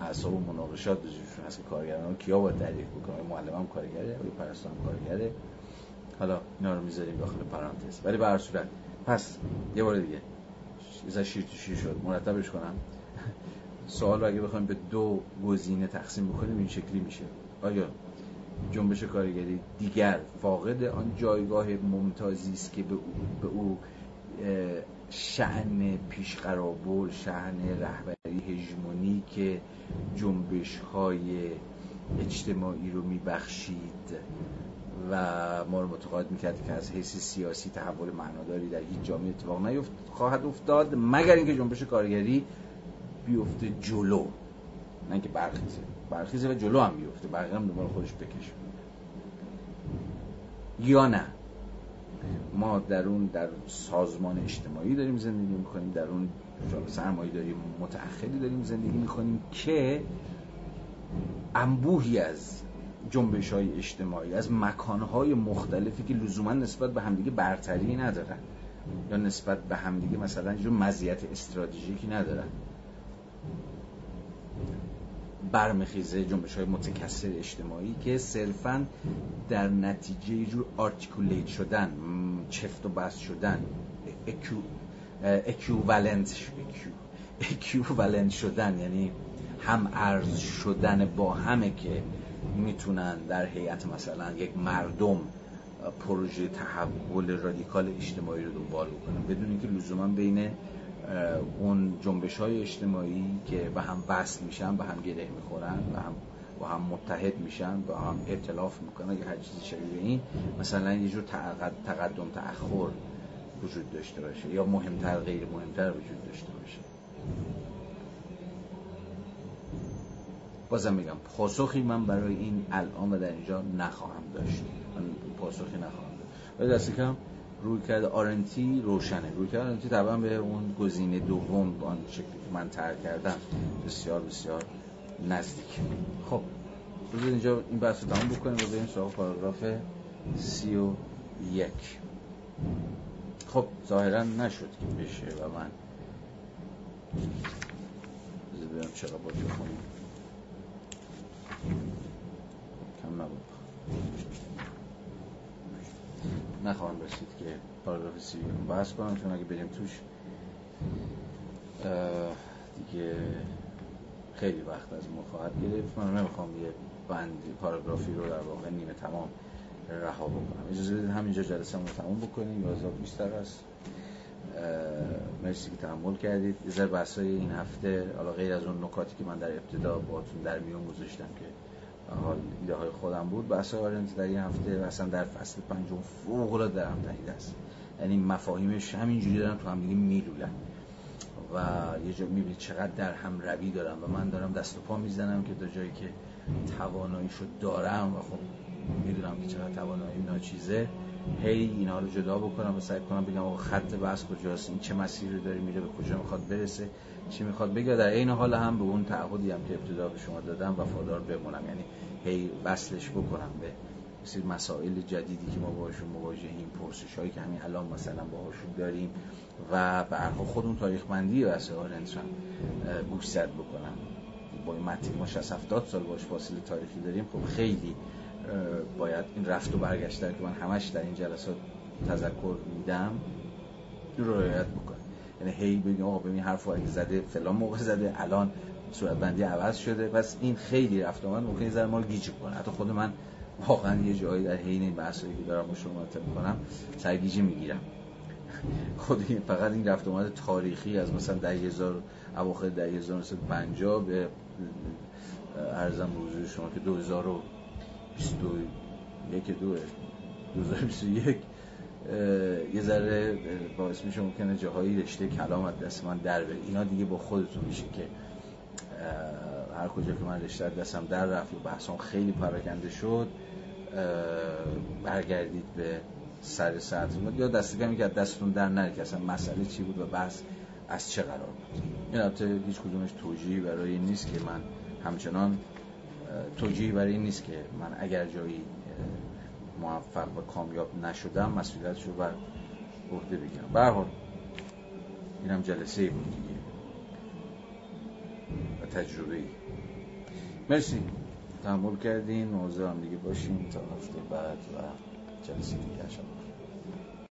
اعصاب و مناقشات بزرگشون هست که کارگران کیا باید تعریف بکنه، معلم هم کارگره، پرستار هم کارگره، حالا اینا رو میذاریم داخل پرانتز. ولی به هر صورت پس یه بار دیگه از شیر تو شیر شد، مرتبش کنم سوال رو اگه بخوایم به دو گزینه تقسیم بکنیم این شکلی میشه: آیا جنبش کارگری دیگر فاقد آن جایگاه ممتازی است که به او شأن پیشقرابل، شأن رهبری هژمونی که جنبش‌های اجتماعی رو می‌بخشید و ما رو متقاعد می‌کرد که از حیث سیاسی تحول معناداری در هیچ جامعه اتفاق خواهد افتاد مگر اینکه جنبش کارگری بیفته جلو، نه اینکه برخیزه و جلو هم بیفته، بقیه هم دنبال خودش بکشه. یا نه، ما در سازمان اجتماعی داریم زندگی می‌کنیم، در اون سرمایه‌داری متأخری داریم زندگی می‌کنیم که انبوهی از جنبش‌های اجتماعی از مکان‌های مختلفی که لزوما نسبت به همدیگه برتری ندارن یا نسبت به همدیگه مثلا یه مزیت استراتژیکی ندارن برمیخیزه، جنبش‌های متکثر اجتماعی که صرفاً در نتیجه یه جور آرتیکولیت شدن، چفت و بست شدن، اکیووالنت شدن، یعنی هم ارز شدن با همه که میتونن در هیئت مثلا یک مردم پروژه تحول رادیکال اجتماعی رو دنبال کنن بدون اینکه لزوما بین اون جنبش‌های اجتماعی که به هم وصل میشن، به هم گره میخورن، با هم متحد میشن، با هم ائتلاف میکنن یا هر چیزی شبیه این، مثلا یه جور تقدم تأخر وجود داشته باشه یا مهمتر غیر مهمتر وجود داشته باشه. بازم میگم پاسخی من برای این الان و در اینجا نخواهم داشت، ولی دست کم رویکرد آرنتی روشنه. رویکرد آرنتی طبعا به اون گزینه دوم با اون شکلی که من ترک کردم بسیار بسیار نزدیک. خب روز اینجا این بحث رو تمام بکنیم و بریم سراغ پاراگراف 31. خب ظاهرا نشد که بشه و من ببینم چرا با تو خونیم کم نبود، نخواهم رسید که پاراگراف 31 رو بحث کنم، چون اگه بریم توش دیگه خیلی وقت از ما خواهد گرفت. من نمیخوام یه بند پاراگرافی رو در واقع نیمه تمام رها بکنم. اجازه بدید همینجا جلسه‌مون رو تمام بکنیم، 11:20 است. مرسی که تحمل کردید. یه ذره بحثای این هفته حالا غیر از اون نکاتی که من در ابتدا باهاتون در میون گذاشتم که حال ایده های خودم بود، بحث آرنت در این هفته اصلا در فصل 5 فوق‌العاده در هم تنیده است، یعنی مفاهیمش همینجوری دارن تو هم دیگه میلولن و یه جا میبینید چقدر در هم روی دارن و من دارم دست و پا میزنم که تا جایی که تواناییشو دارم و خب میدونم که چقدر توانایی ناچیزه، هی اینا رو جدا بکنم و سعی کنم بگم آقا خط بحث کجاست، این چه مسیری داره میره، به کجا میخواد برسه، چی میخواد بگه، در عین حال هم به اون تعهدی هم که ابتدا به شما دادم وفادار بمونم، یعنی هی وصلش بکنم به سری مسائل جدیدی که ما باهاشون مواجهیم، پرسش‌هایی که همین الان مثلا باهاشون داریم و به هر حال خودمون تاریخ‌مندی واسه آرنت رو گوشزد بکنم. با این متن ما 60-70 سال باهاش فاصله تاریخی داریم. خب خیلی باید این رفت و برگشت که من همش در این جلسات تذکر میدم رو رعایت بکنم، یعنی هی بگیم آقا ببین حرفو اگه زده فلان موقع زده، الان صورت بندی عوض شده، پس این خیلی رفت و آمد ممکنه یه ذره مال گیج کنه. حتی خود من واقعا یه جایی در حین این بحثایی که دارم با شما مطرح می‌کنم سرگیجه میگیرم. خود این فقط این رفت و آمد تاریخی از مثلا 1000 اواخر 1950 به عرضم حضور شما که 2021 یه ذره باعث میشه ممکنه جاهایی رشته کلام از دست من در بره. اینا دیگه با خودتون میشه که هر کجا که من رشته دستم در رفت و بحثم خیلی پراکنده شد برگردید به سر سطح یا دستگامی که از دستتون در نره که اصلا مسئله چی بود و بحث از چه قرار بود. این البته هیچ کدومش توجیهی برای این نیست که من همچنان اگر جایی موفق و کامیاب نشدم مسئولیتش رو بر عهده بگیرم. به هر حال اینم جلسه بود دیگه و تجربه ای. مرسی تحمل کردین، موضوع هم دیگه باشیم تا هفته بعد و جلسه دیگه شما.